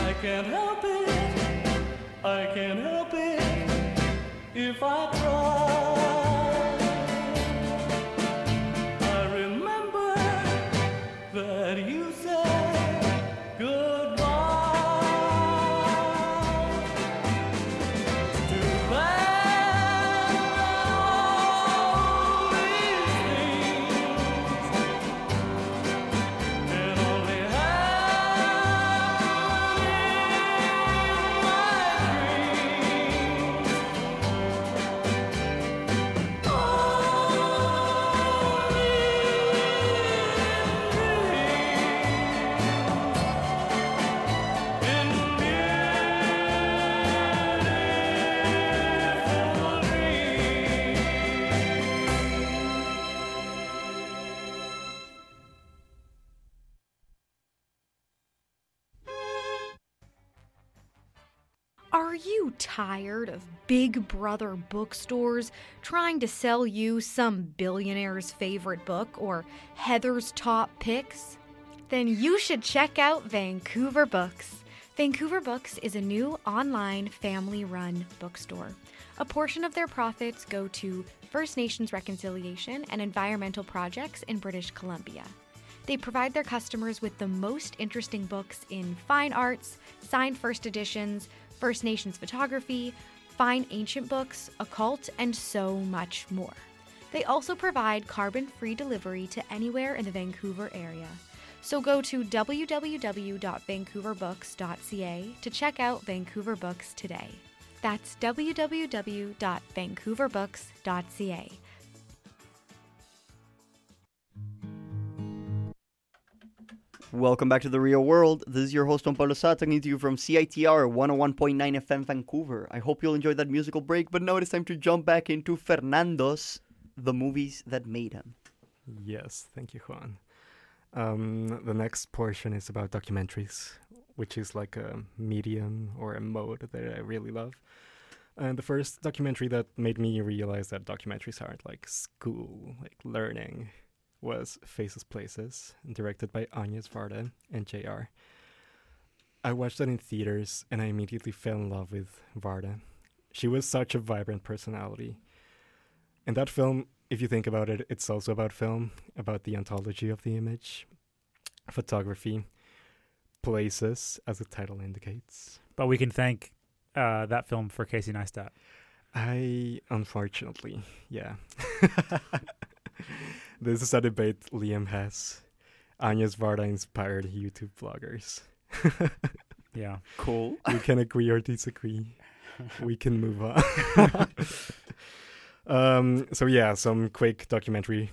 I can't help it, I can't help it if I try. I remember that you said goodbye. Too bad all these things can only happen in my dreams. Are you tired of Big Brother bookstores trying to sell you some billionaire's favorite book or Heather's top picks? Then you should check out Vancouver Books. Vancouver Books is a new online family-run bookstore. A portion of their profits go to First Nations reconciliation and environmental projects in British Columbia. They provide their customers with the most interesting books in fine arts, signed first editions, First Nations photography, fine ancient books, occult, and so much more. They also provide carbon-free delivery to anywhere in the Vancouver area. So go to w w w dot vancouver books dot c a to check out Vancouver Books today. That's w w w dot vancouver books dot c a. Welcome back to The Real World. This is your host, Juan Pablo Sá, talking to you from C I T R one oh one point nine F M Vancouver. I hope you'll enjoy that musical break, but now it is time to jump back into Fernando's The Movies That Made Him. Yes, thank you, Juan. Um, the next portion is about documentaries, which is like a medium or a mode that I really love. And the first documentary that made me realize that documentaries aren't like school, like learning, was Faces Places, directed by Agnès Varda and J R. I watched that in theaters, and I immediately fell in love with Varda. She was such a vibrant personality. And that film, if you think about it, it's also about film, about the ontology of the image, photography, places, as the title indicates. But we can thank uh, that film for Casey Neistat. I, unfortunately, yeah. This is a debate Liam has. Agnès Varda inspired YouTube vloggers. Yeah. Cool. You can agree or disagree. We can move on. um, so yeah, some quick documentary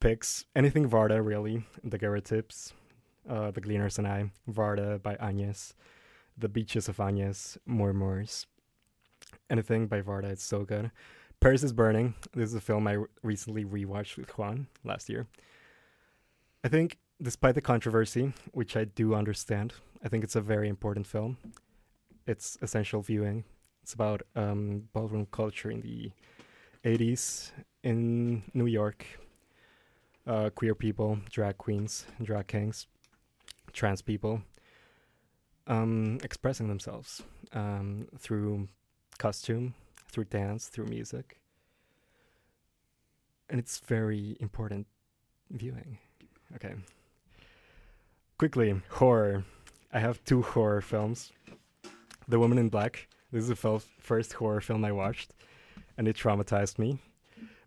picks. Anything Varda, really. The Daguerreotypes, uh, The Gleaners and I, Varda by Agnès, The Beaches of Agnès, Murmurs. Anything by Varda, it's so good. Paris is Burning. This is a film I re- recently rewatched with Juan last year. I think, despite the controversy, which I do understand, I think it's a very important film. It's essential viewing. It's about um, ballroom culture in the eighties in New York. Uh, queer people, drag queens, drag kings, trans people, um, expressing themselves um, through costume, through dance, through music. And it's very important viewing. Okay. Quickly, horror. I have two horror films. The Woman in Black. This is the fel- first horror film I watched, and it traumatized me.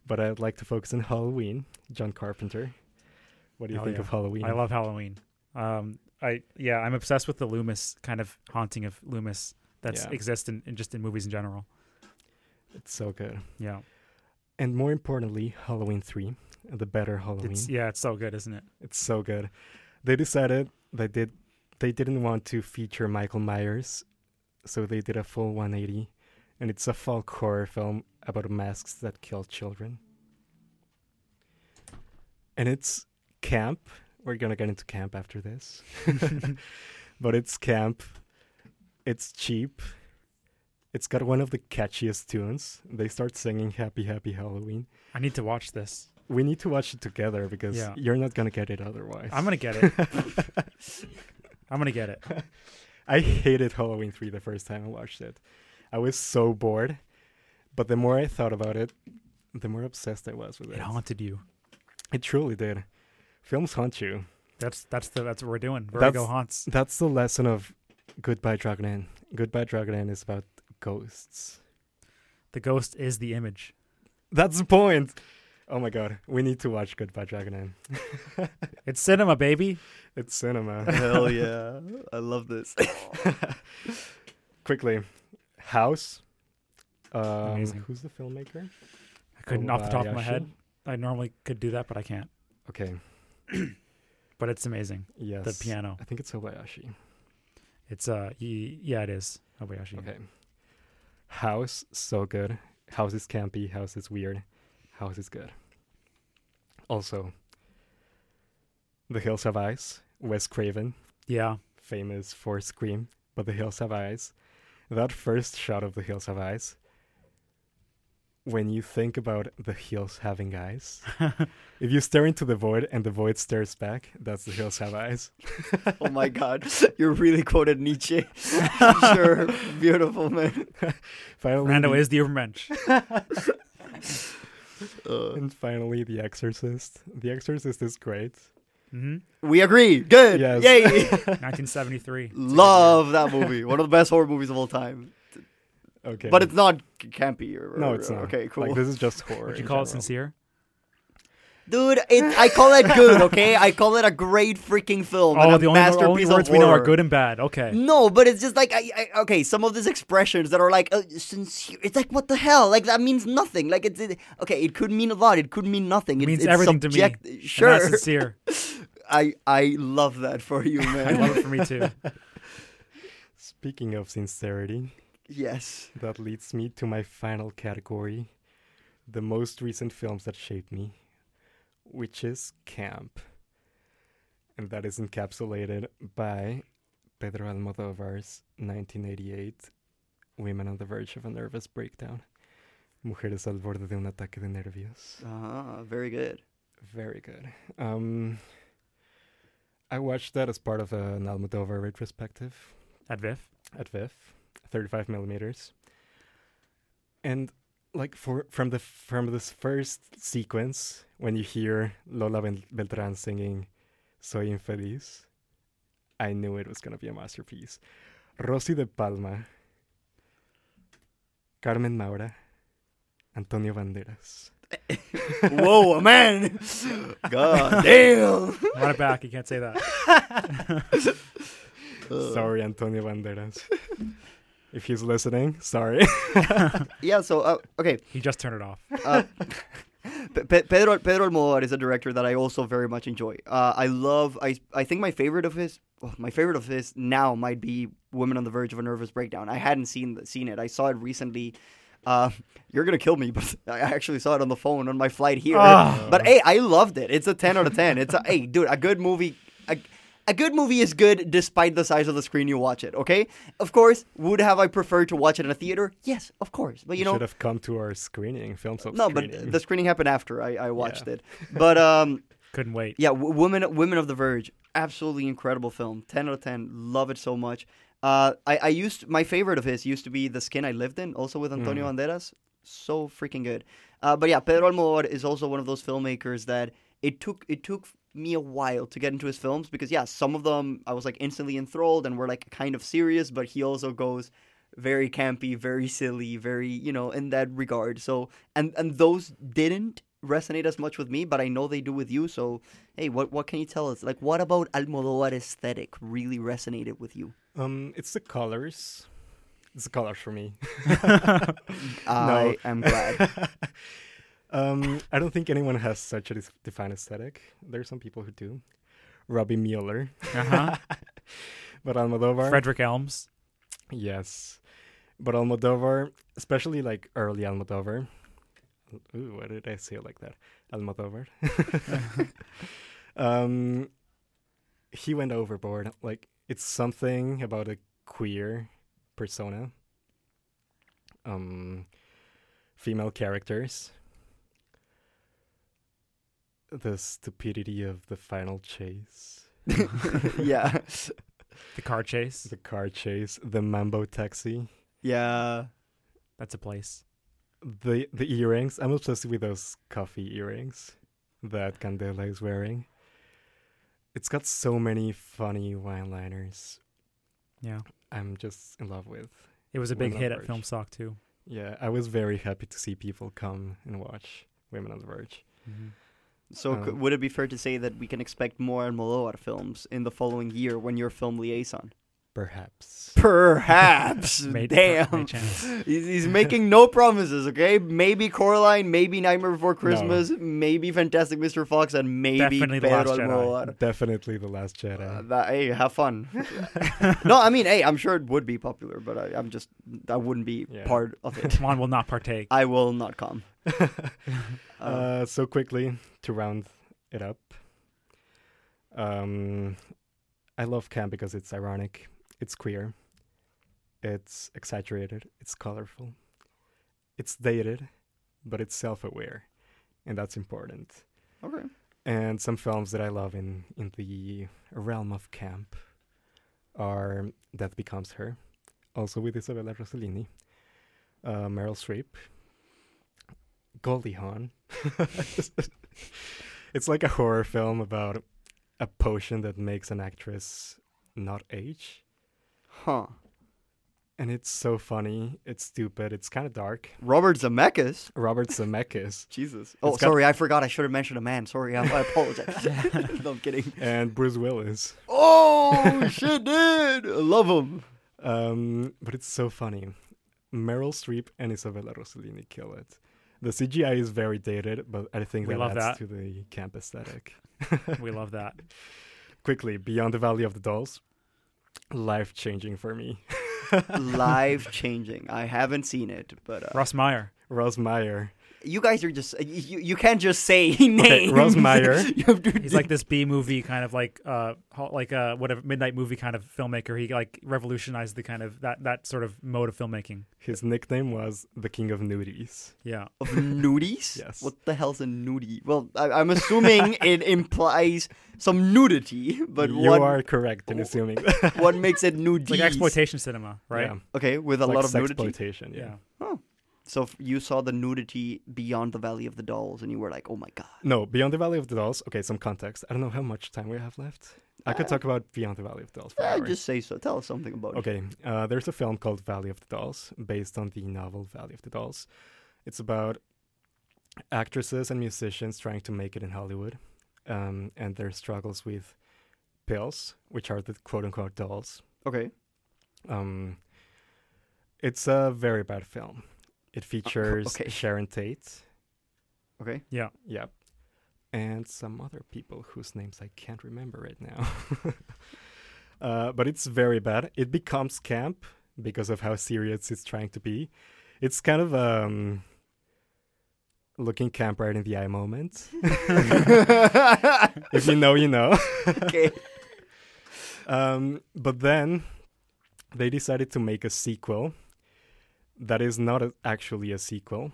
But I'd like to focus on Halloween, John Carpenter. What do you oh, think yeah. of Halloween? I love Halloween. Um, I yeah, I'm obsessed with the Loomis, kind of haunting of Loomis that's yeah. exists in, in just in movies in general. It's so good. Yeah. And more importantly, Halloween three, the better Halloween. It's, yeah, it's so good, isn't it? It's so good. They decided they, did, they didn't want to feature Michael Myers, so they did a full one eighty. And it's a folk horror film about masks that kill children. And it's camp. We're going to get into camp after this. But it's camp. It's cheap. It's got one of the catchiest tunes. They start singing Happy, Happy Halloween. I need to watch this. We need to watch it together because yeah. you're not going to get it otherwise. I'm going to get it. I'm going to get it. I hated Halloween three the first time I watched it. I was so bored. But the more I thought about it, the more obsessed I was with it. It haunted you. It truly did. Films haunt you. That's that's the, that's what we're doing. Vertigo haunts. That's the lesson of Goodbye, Dragon Inn. Goodbye, Dragon Inn is about ghosts. The ghost is the image. That's the point. Oh my god, we need to watch Goodbye Dragon Inn. It's cinema, baby. It's cinema. Hell yeah. I love this. Quickly, House. Um, Amazing. Who's the filmmaker? I couldn't oh, off the top uh, of my head. I normally could do that, but I can't. Okay. But it's amazing. Yes. The piano. I think it's Kobayashi. It's uh, y- yeah, it is Kobayashi. Okay. House, so good. House is campy. House is weird. House is good. Also, The Hills Have Eyes, Wes Craven. Yeah. Famous for Scream, but The Hills Have Eyes. That first shot of The Hills Have Eyes, when you think about the hills having eyes, if you stare into the void and the void stares back, that's The Hills Have Eyes. Oh my god, you really quoted Nietzsche. Sure, beautiful, man. Finally, Fernando is the Übermensch. uh. And finally, The Exorcist. The Exorcist is great. Mm-hmm. We agree. Good. Yes. Yay. nineteen seventy-three. Love that movie. One of the best horror movies of all time. Okay. But it's not campy. Or, no, it's not. Okay, cool. Like, this is just horror. Would you call general. it sincere? Dude, it, I call it good, okay? I call it a great freaking film. Oh, and a the only, masterpiece only words of we know are good and bad. Okay. No, but it's just like, I, I, okay, some of these expressions that are like, uh, sincere, it's like, what the hell? Like, that means nothing. Like, it's, it, okay, it could mean a lot. It could mean nothing. It, it means it's everything subject- to me. Sure. And that's sincere. I, I love that for you, man. I love it for me, too. Speaking of sincerity. Yes. That leads me to my final category, the most recent films that shaped me. Which is camp. And that is encapsulated by Pedro Almodóvar's nineteen eighty-eight Women on the Verge of a Nervous Breakdown. Mujeres al borde de un ataque de nervios. Ah, uh-huh, very good. Very good. Um, I watched that as part of an Almodóvar retrospective. At VIFF? At VIFF. thirty-five millimeters. And... Like for from the from this first sequence when you hear Lola Bel- Beltran singing "Soy Infeliz," I knew it was gonna be a masterpiece. Rosy de Palma, Carmen Maura, Antonio Banderas. Whoa, man! God damn! Run it back. You can't say that. Sorry, Antonio Banderas. If he's listening, sorry. yeah, so, uh, okay. He just turned it off. uh, Pe- Pedro, Pedro Almodóvar is a director that I also very much enjoy. Uh, I love, I I think my favorite of his, well, my favorite of his now might be Women on the Verge of a Nervous Breakdown. I hadn't seen seen it. I saw it recently. Uh, you're going to kill me, but I actually saw it on the phone on my flight here. Oh. But, hey, I loved it. It's a ten out of ten. It's a, hey, dude, a good movie. A, A good movie is good despite the size of the screen you watch it, okay? Of course, would have I preferred to watch it in a theater? Yes, of course. But you, you know, should have come to our screening, film sub No, screening. But the screening happened after I, I watched yeah. it. But um, couldn't wait. Yeah, w- Women Women of the Verge, absolutely incredible film. ten out of ten, love it so much. Uh, I, I used my favorite of his used to be The Skin I Lived In, also with Antonio mm. Banderas. So freaking good. Uh, but yeah, Pedro Almodóvar is also one of those filmmakers that it took it took me a while to get into his films because yeah, some of them I was like instantly enthralled and were like kind of serious, but he also goes very campy, very silly, very, you know, in that regard. So and and those didn't resonate as much with me, but I know they do with you. So hey, what what can you tell us? Like, what about Almodóvar's aesthetic really resonated with you? Um, it's the colors. It's the colors for me. I no. am glad. Um, I don't think anyone has such a dis- defined aesthetic. There are some people who do. Robbie Mueller. Uh-huh. But Almodóvar. Frederick Elms. Yes. But Almodóvar, especially like early Almodóvar. Ooh, why did I say it like that? Almodóvar. um, he went overboard. Like, it's something about a queer persona. Um, female characters. The stupidity of the final chase. yeah. The car chase. The car chase. The Mambo taxi. Yeah. That's a place. The the earrings. I'm obsessed with those coffee earrings that Candela is wearing. It's got so many funny one-liners. Yeah. I'm just in love with. It was a big hit at FilmSock too. Yeah. I was very happy to see people come and watch Women on the Verge. Mm-hmm. So um, c- would it be fair to say that we can expect more Almodóvar films in the following year when you're film liaison? Perhaps. Perhaps. made, Damn. Per- made he's, he's making no promises, okay? Maybe Coraline, maybe Nightmare Before Christmas, no. maybe Fantastic Mister Fox, and maybe Definitely Pedro the Last Almodóvar. Jedi. Definitely The Last Jedi. Uh, that, hey, have fun. no, I mean, hey, I'm sure it would be popular, but I, I'm just, I wouldn't be yeah. part of it. Juan will not partake. I will not come. uh, so quickly to round it up, um, I love camp because it's ironic, it's queer, it's exaggerated, it's colorful, it's dated, but it's self-aware, and that's important. Okay. And some films that I love in in the realm of camp are Death Becomes Her, also with Isabella Rossellini, uh, Meryl Streep. Goldie Hawn. It's like a horror film about a potion that makes an actress not age. Huh. And it's so funny. It's stupid. It's kind of dark. Robert Zemeckis. Robert Zemeckis. Jesus. Oh, it's sorry. Got... I forgot. I should have mentioned a man. Sorry. I, I apologize. No, I'm kidding. And Bruce Willis. Oh, shit, dude. I love him. Um, but it's so funny. Meryl Streep and Isabella Rossellini kill it. The C G I is very dated, but I think we that love adds that. to the camp aesthetic. We love that. Quickly, Beyond the Valley of the Dolls. Life-changing for me. Life-changing. I haven't seen it, but... Uh, Ross Meyer. Ross Meyer. You guys are just... You, you can't just say names. Okay, Ross Meyer. He's like this B-movie kind of like... Uh, like a whatever, midnight movie kind of filmmaker. He like revolutionized the kind of... That, that sort of mode of filmmaking. His nickname was the King of Nudies. Yeah. Of nudies? Yes. What the hell's a nudie? Well, I, I'm assuming it implies... Some nudity, but you what... You are correct in assuming that. What makes it nudie? Like exploitation cinema, right? Yeah. Okay, with a like lot of nudity. Exploitation, yeah. yeah. Oh. So if you saw the nudity Beyond the Valley of the Dolls, and you were like, oh my God. No, Beyond the Valley of the Dolls... Okay, some context. I don't know how much time we have left. I uh, could talk about Beyond the Valley of the Dolls for hours. Just say so. Tell us something about okay, it. Okay, uh, there's a film called Valley of the Dolls, based on the novel Valley of the Dolls. It's about actresses and musicians trying to make it in Hollywood. Um, and their struggles with pills, which are the quote-unquote dolls. Okay. Um, it's a very bad film. It features uh, okay. Sharon Tate. Okay. Yeah. Yeah. And some other people whose names I can't remember right now. uh, but it's very bad. It becomes camp because of how serious it's trying to be. It's kind of... Um, looking camp right in the eye moment. If you know, you know. Okay. Um, but then they decided to make a sequel that is not a, actually a sequel.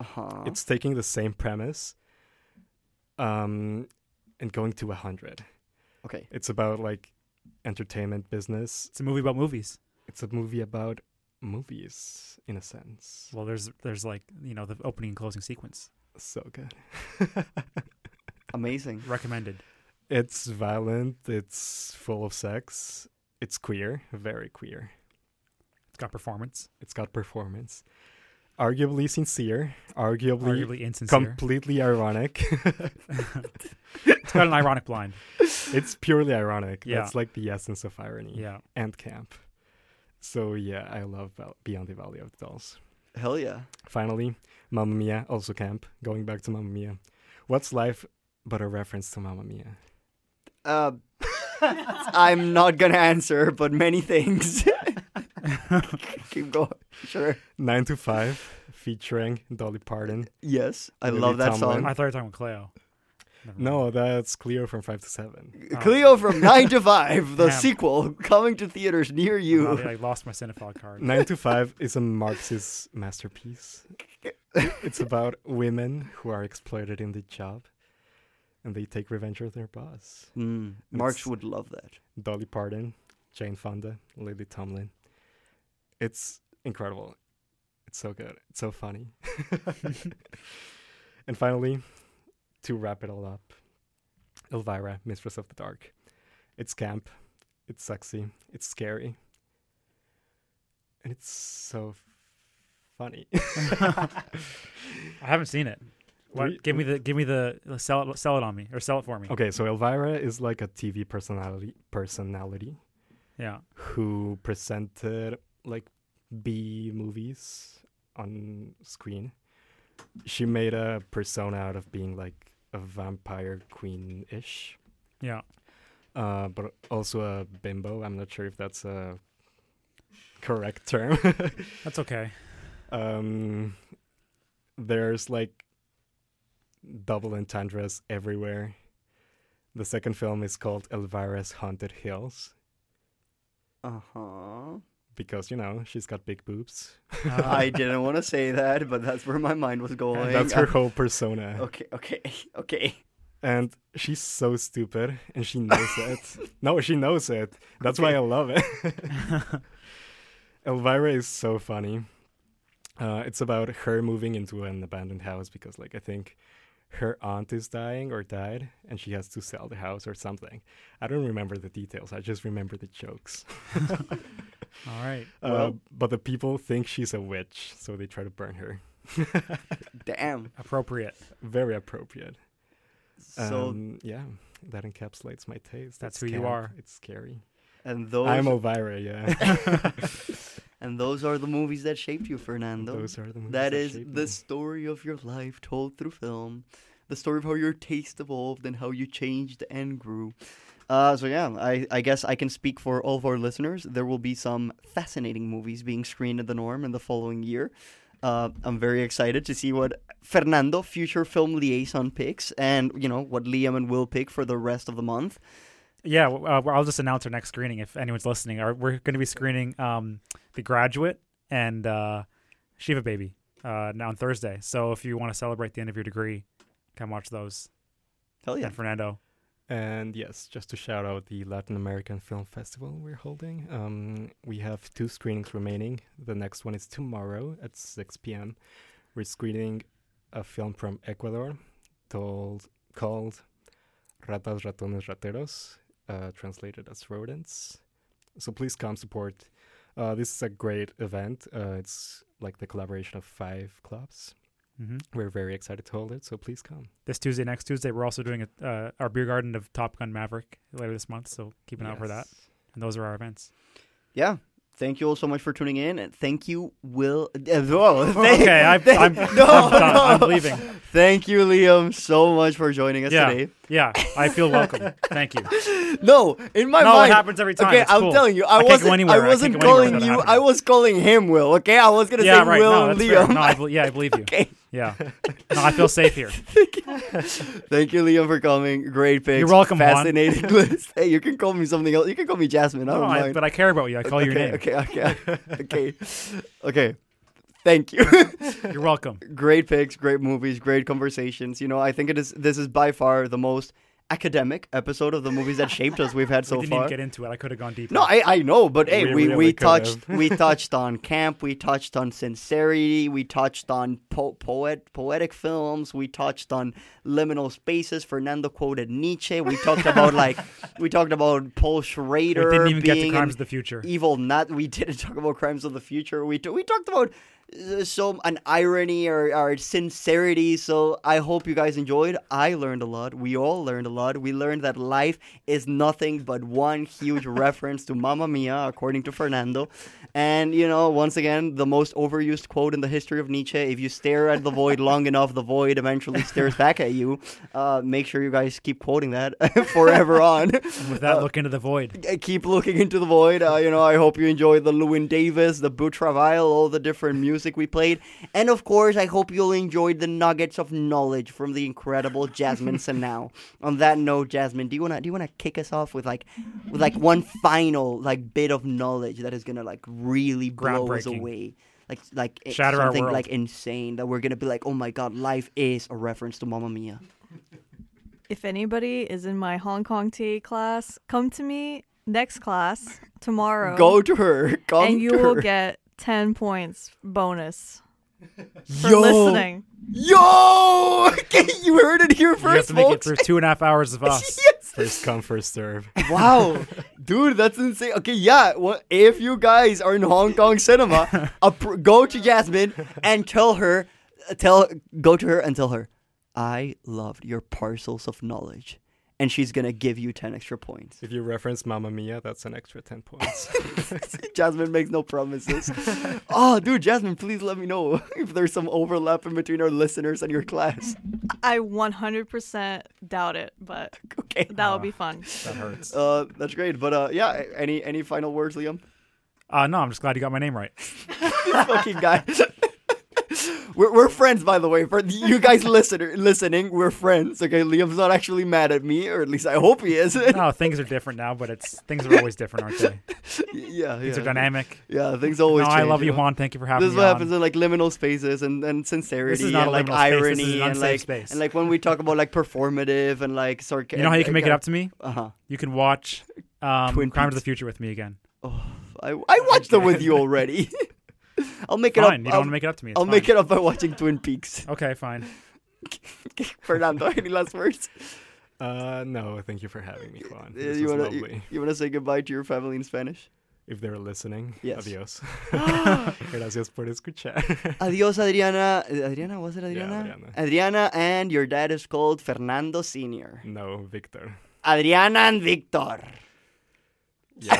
Uh-huh. It's taking the same premise um, and going to one hundred. Okay. It's about like entertainment business. It's a movie about movies. It's a movie about... movies in a sense. Well, there's there's like, you know, the opening and closing sequence. So good. Amazing. Recommended. It's violent, it's full of sex, it's queer, very queer. It's got performance. It's got performance. Arguably sincere, arguably, arguably insincere. Completely ironic. It's got an ironic blind. It's purely ironic. Yeah. That's like the essence of irony. Yeah. And camp. So, yeah, I love Beyond the Valley of the Dolls. Hell yeah. Finally, Mamma Mia, also camp. Going back to Mamma Mia. What's life but a reference to Mamma Mia? Uh, I'm not going to answer, but many things. Keep going. Sure. Nine to Five, featuring Dolly Parton. Yes, I Lily love that Tomlin. Song. I thought you were talking about Cleo. No, that's Cleo from five to seven. Oh. Cleo from nine to five, the Damn. sequel, coming to theaters near you. Oh, I lost my cinephile card. Nine to Five is a Marxist masterpiece. It's about women who are exploited in the job, and they take revenge on their boss. Mm. Marx would love that. Dolly Parton, Jane Fonda, Lily Tomlin. It's incredible. It's so good. It's so funny. And finally... To wrap it all up, Elvira, Mistress of the Dark. It's camp, it's sexy, it's scary, and it's so f- funny. I haven't seen it. What, we, give me the give me the sell it sell it on me or sell it for me. Okay, so Elvira is like a T V personality personality, yeah, who presented like B movies on screen. She made a persona out of being like a vampire queen-ish. Yeah. Uh, but also a bimbo. I'm not sure if that's a correct term. That's okay. Um, there's like double entendres everywhere. The second film is called Elvira's Haunted Hills. Uh-huh. Because, you know, she's got big boobs. uh, I didn't want to say that, but that's where my mind was going. And that's her whole persona. Okay, okay, okay. And she's so stupid, and she knows it. No, she knows it. That's okay. Why I love it. Elvira is so funny. Uh, it's about her moving into an abandoned house because, like, I think her aunt is dying or died, and she has to sell the house or something. I don't remember the details. I just remember the jokes. All right. Uh, well, but the people think she's a witch, so they try to burn her. Damn. Appropriate. Very appropriate. So um, yeah, that encapsulates my taste. That's it's who camp. You are. It's scary. And those I'm Elvira, yeah. And those are the movies that shaped you, Fernando. Those are the movies that, that is shaped the me. Story of your life told through film. The story of how your taste evolved and how you changed and grew. Uh, so yeah, I, I guess I can speak for all of our listeners. There will be some fascinating movies being screened at the Norm in the following year. Uh, I'm very excited to see what Fernando, future film liaison, picks, and you know what Liam and Will pick for the rest of the month. Yeah, uh, I'll just announce our next screening if anyone's listening. Our, we're going to be screening um, The Graduate and uh, Shiva Baby uh, now on Thursday. So if you want to celebrate the end of your degree, come watch those. Hell yeah, and Fernando. And yes, just to shout out the Latin American Film Festival we're holding. Um, we have two screenings remaining. The next one is tomorrow at six p.m. We're screening a film from Ecuador told, called Ratas, Ratones, Rateros, uh, translated as rodents. So please come support. Uh, this is a great event. Uh, it's like the collaboration of five clubs. Mm-hmm. We're very excited to hold it, so please come. This Tuesday, next Tuesday, we're also doing a, uh, our beer garden of Top Gun Maverick later this month, so keep an yes. eye out for that. And those are our events. Yeah. Thank you all so much for tuning in, and thank you, Will. Uh, whoa, thank, okay, I, thank, I'm, no, I'm done. No. I'm leaving. Thank you, Liam, so much for joining us yeah, today. Yeah, I feel welcome. Thank you. No, in my no, mind. No, it happens every time. Okay, it's I'm cool. telling you, I, I wasn't, I wasn't I calling you. I was calling him Will, okay? I was going to yeah, say right. Will no, and Liam. No, I, yeah, I believe you. Okay. Yeah. No, I feel safe here. Thank you. Thank you, Liam, for coming. Great pick. You're welcome, fascinating Juan. List. Hey, you can call me something else. You can call me Jasmine. I don't no, mind. I, but I care about you. I call okay, your name. Okay, okay, okay. Okay. Thank you. You're welcome. Great picks, great movies, great conversations. You know, I think it is. This is by far the most academic episode of the movies that shaped us we've had so far. We didn't far. even get into it. I could have gone deeper. No, I, I know, but hey, we, we, we, we touched we touched on camp, we touched on sincerity, we touched on po- poet poetic films, we touched on liminal spaces. Fernando quoted Nietzsche. We talked about like we talked about Paul Schrader. We didn't even being get to Crimes of the Future. Evil not. We didn't talk about Crimes of the Future. We t- we talked about. So an irony or, or sincerity. So I hope you guys enjoyed. I learned a lot. We all learned a lot. We learned that life is nothing but one huge reference to Mamma Mia, according to Fernando. And, you know, once again, the most overused quote in the history of Nietzsche. If you stare at the void long enough, the void eventually stares back at you. Uh, make sure you guys keep quoting that forever on. With that, uh, look into the void. Keep looking into the void. Uh, you know, I hope you enjoyed the Llewyn Davis, the Boutravial, all the different music. Music we played, and of course I hope you'll enjoy the nuggets of knowledge from the incredible Jasmine Sinau. On that note, Jasmine, do you wanna do you wanna kick us off with like with like one final like bit of knowledge that is gonna like really blow us away, like like shatter something our world. Like insane that we're gonna be like, oh my god, life is a reference to Mamma Mia. If anybody is in my Hong Kong T A class, come to me next class tomorrow. Go to her, come and you to will her. Get. ten points bonus for yo, listening. Yo! Okay, you heard it here first, folks. You have to make folks. It through two and a half hours of us. Yes. First come, first serve. Wow. Dude, that's insane. Okay, yeah. Well, if you guys are in Hong Kong cinema, pr- go to Jasmine and tell her, tell, go to her and tell her, I loved your parcels of knowledge. And she's going to give you ten extra points. If you reference Mamma Mia, that's an extra ten points. Jasmine makes no promises. Oh, dude, Jasmine, please let me know if there's some overlap in between our listeners and your class. I one hundred percent doubt it, but okay. That would uh, be fun. That hurts. Uh, that's great. But uh, yeah, any, any final words, Liam? Uh, no, I'm just glad you got my name right. This fucking guy. We're we're friends, by the way. For you guys listener, listening, we're friends. Okay, Liam's not actually mad at me, or at least I hope he isn't. No, things are different now, but it's things are always different, aren't they? Yeah, things yeah. are dynamic. Yeah, things always. No, change, I love you, know? Juan. Thank you for having me. This is me what on. Happens in like liminal spaces and, and sincerity this is not and like irony space. This is an and like space. And like when we talk about like performative and like sarcastic. You know how you can make it up to me? Uh huh. You can watch um, Twin Crimes of the Future with me again. Oh, I I watched them with you already. I'll make fine. It up. You don't I'll, want to make it up to me. It's I'll fine. Make it up by watching Twin Peaks. Okay, fine. Fernando, any last words? Uh, no, thank you for having me, Juan. This you want to you, you say goodbye to your family in Spanish? if they're listening, yes. Adiós. Gracias por escuchar. Adiós, Adriana. Adriana, was it Adriana? Yeah, Adriana? Adriana, and your dad is called Fernando Senior. No, Victor. Adriana and Victor. Yes.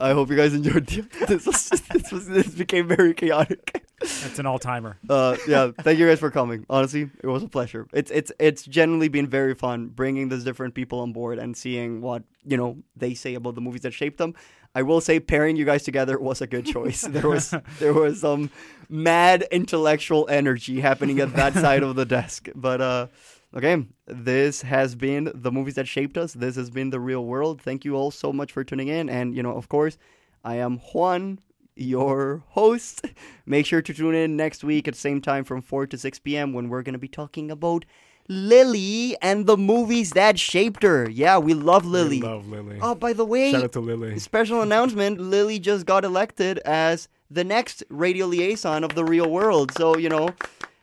I hope you guys enjoyed this. Was just, this, was, this became very chaotic. That's an all-timer. Uh, yeah, thank you guys for coming. Honestly, it was a pleasure. It's it's it's generally been very fun bringing these different people on board and seeing what, you know, they say about the movies that shaped them. I will say pairing you guys together was a good choice. There was there was some mad intellectual energy happening at that side of the desk, but. Uh, Okay, this has been the movies that shaped us. This has been The Real World. Thank you all so much for tuning in. And, you know, of course, I am Juan, your host. Make sure to tune in next week at the same time from four to six p.m. when we're going to be talking about Lily and the movies that shaped her. Yeah, we love Lily. We love Lily. Oh, by the way, shout out to Lily. Special announcement, Lily just got elected as the next radio liaison of The Real World. So, you know,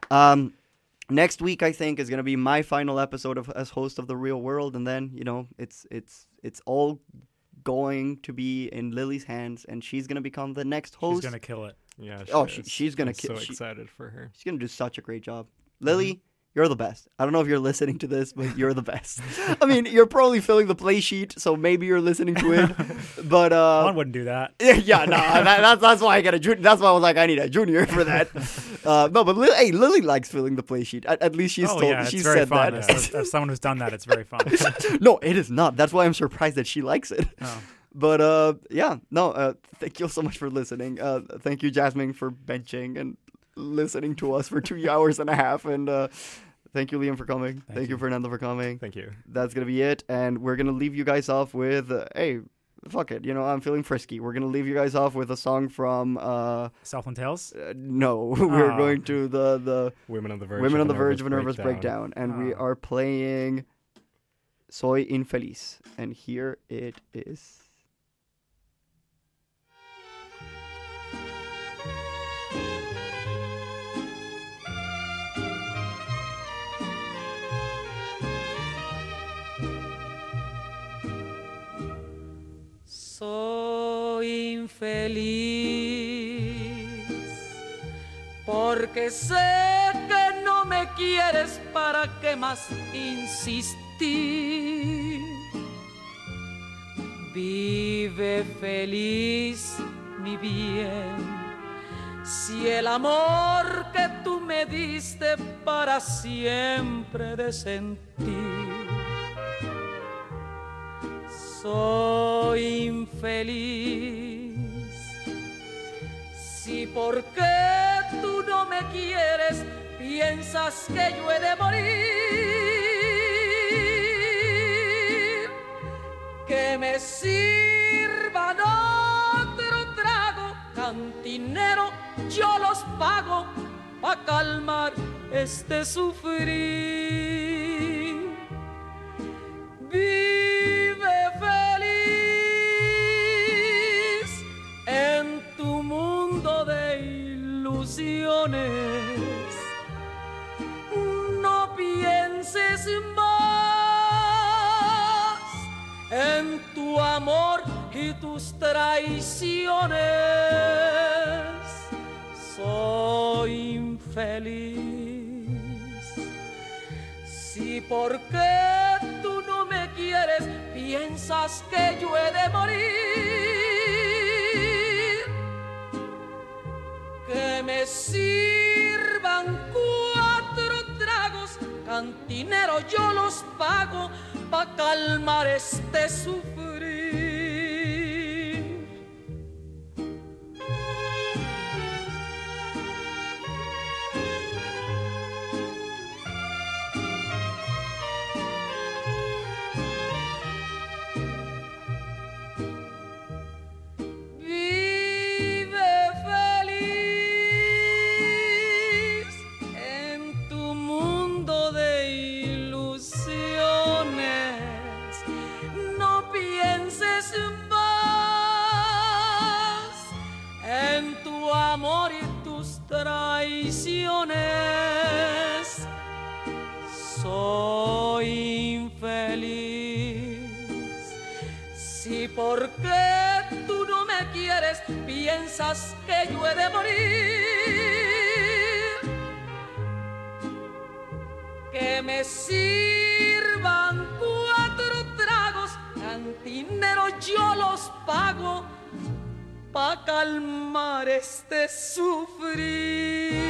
um... next week, I think, is going to be my final episode of, as host of The Real World. And then, you know, it's it's it's all going to be in Lily's hands. And she's going to become the next host. She's going to kill it. Yeah. She oh, she, she's going to kill it. I'm so excited she, for her. She's going to do such a great job. Lily, mm-hmm. You're the best. I don't know if you're listening to this, but you're the best. I mean, you're probably filling the play sheet, so maybe you're listening to it. But uh, Juan wouldn't do that. Yeah, no. That, that's that's why I got a junior. That's why I was like, I need a junior for that. Uh, no, but hey, Lily likes filling the play sheet. At, at least she's oh, told. Yeah, she said fun. That. As, as someone who's done that, it's very fun. No, it is not. That's why I'm surprised that she likes it. Oh. But uh, yeah, no. Uh, thank you so much for listening. Uh, thank you, Jasmine, for benching and listening to us for two hours and a half. And uh, thank you, Liam, for coming. Thank, thank you, Fernando, for coming. Thank you. That's going to be it. And we're going to leave you guys off with, uh, hey, fuck it. You know, I'm feeling frisky. We're going to leave you guys off with a song from... Uh, Southland Tales? Uh, no. Oh. We're going to the... the Women on the Verge, Women on the verge of a Nervous Breakdown. breakdown. And oh. we are playing Soy Infeliz. And here it is. Soy infeliz porque sé que no me quieres, para qué más insistir. Vive feliz, mi bien, si el amor que tú me diste para siempre de sentir. Soy infeliz, si porque tú no me quieres piensas que yo he de morir. Que me sirvan otro trago, cantinero, yo los pago pa' calmar este sufrir. Vive feliz en tu mundo de ilusiones. No pienses más en tu amor y tus traiciones. Soy infeliz. Si porque tú no me quieres, piensas que yo he de morir. Que me sirvan cuatro tragos, cantinero, yo los pago pa' calmar este sufrir. Traiciones, soy infeliz. Si por ¿Por qué tú no me quieres? Piensas que yo he de morir. Que me sirvan cuatro tragos, cantinero yo los pago, pa' calmar este sufrir.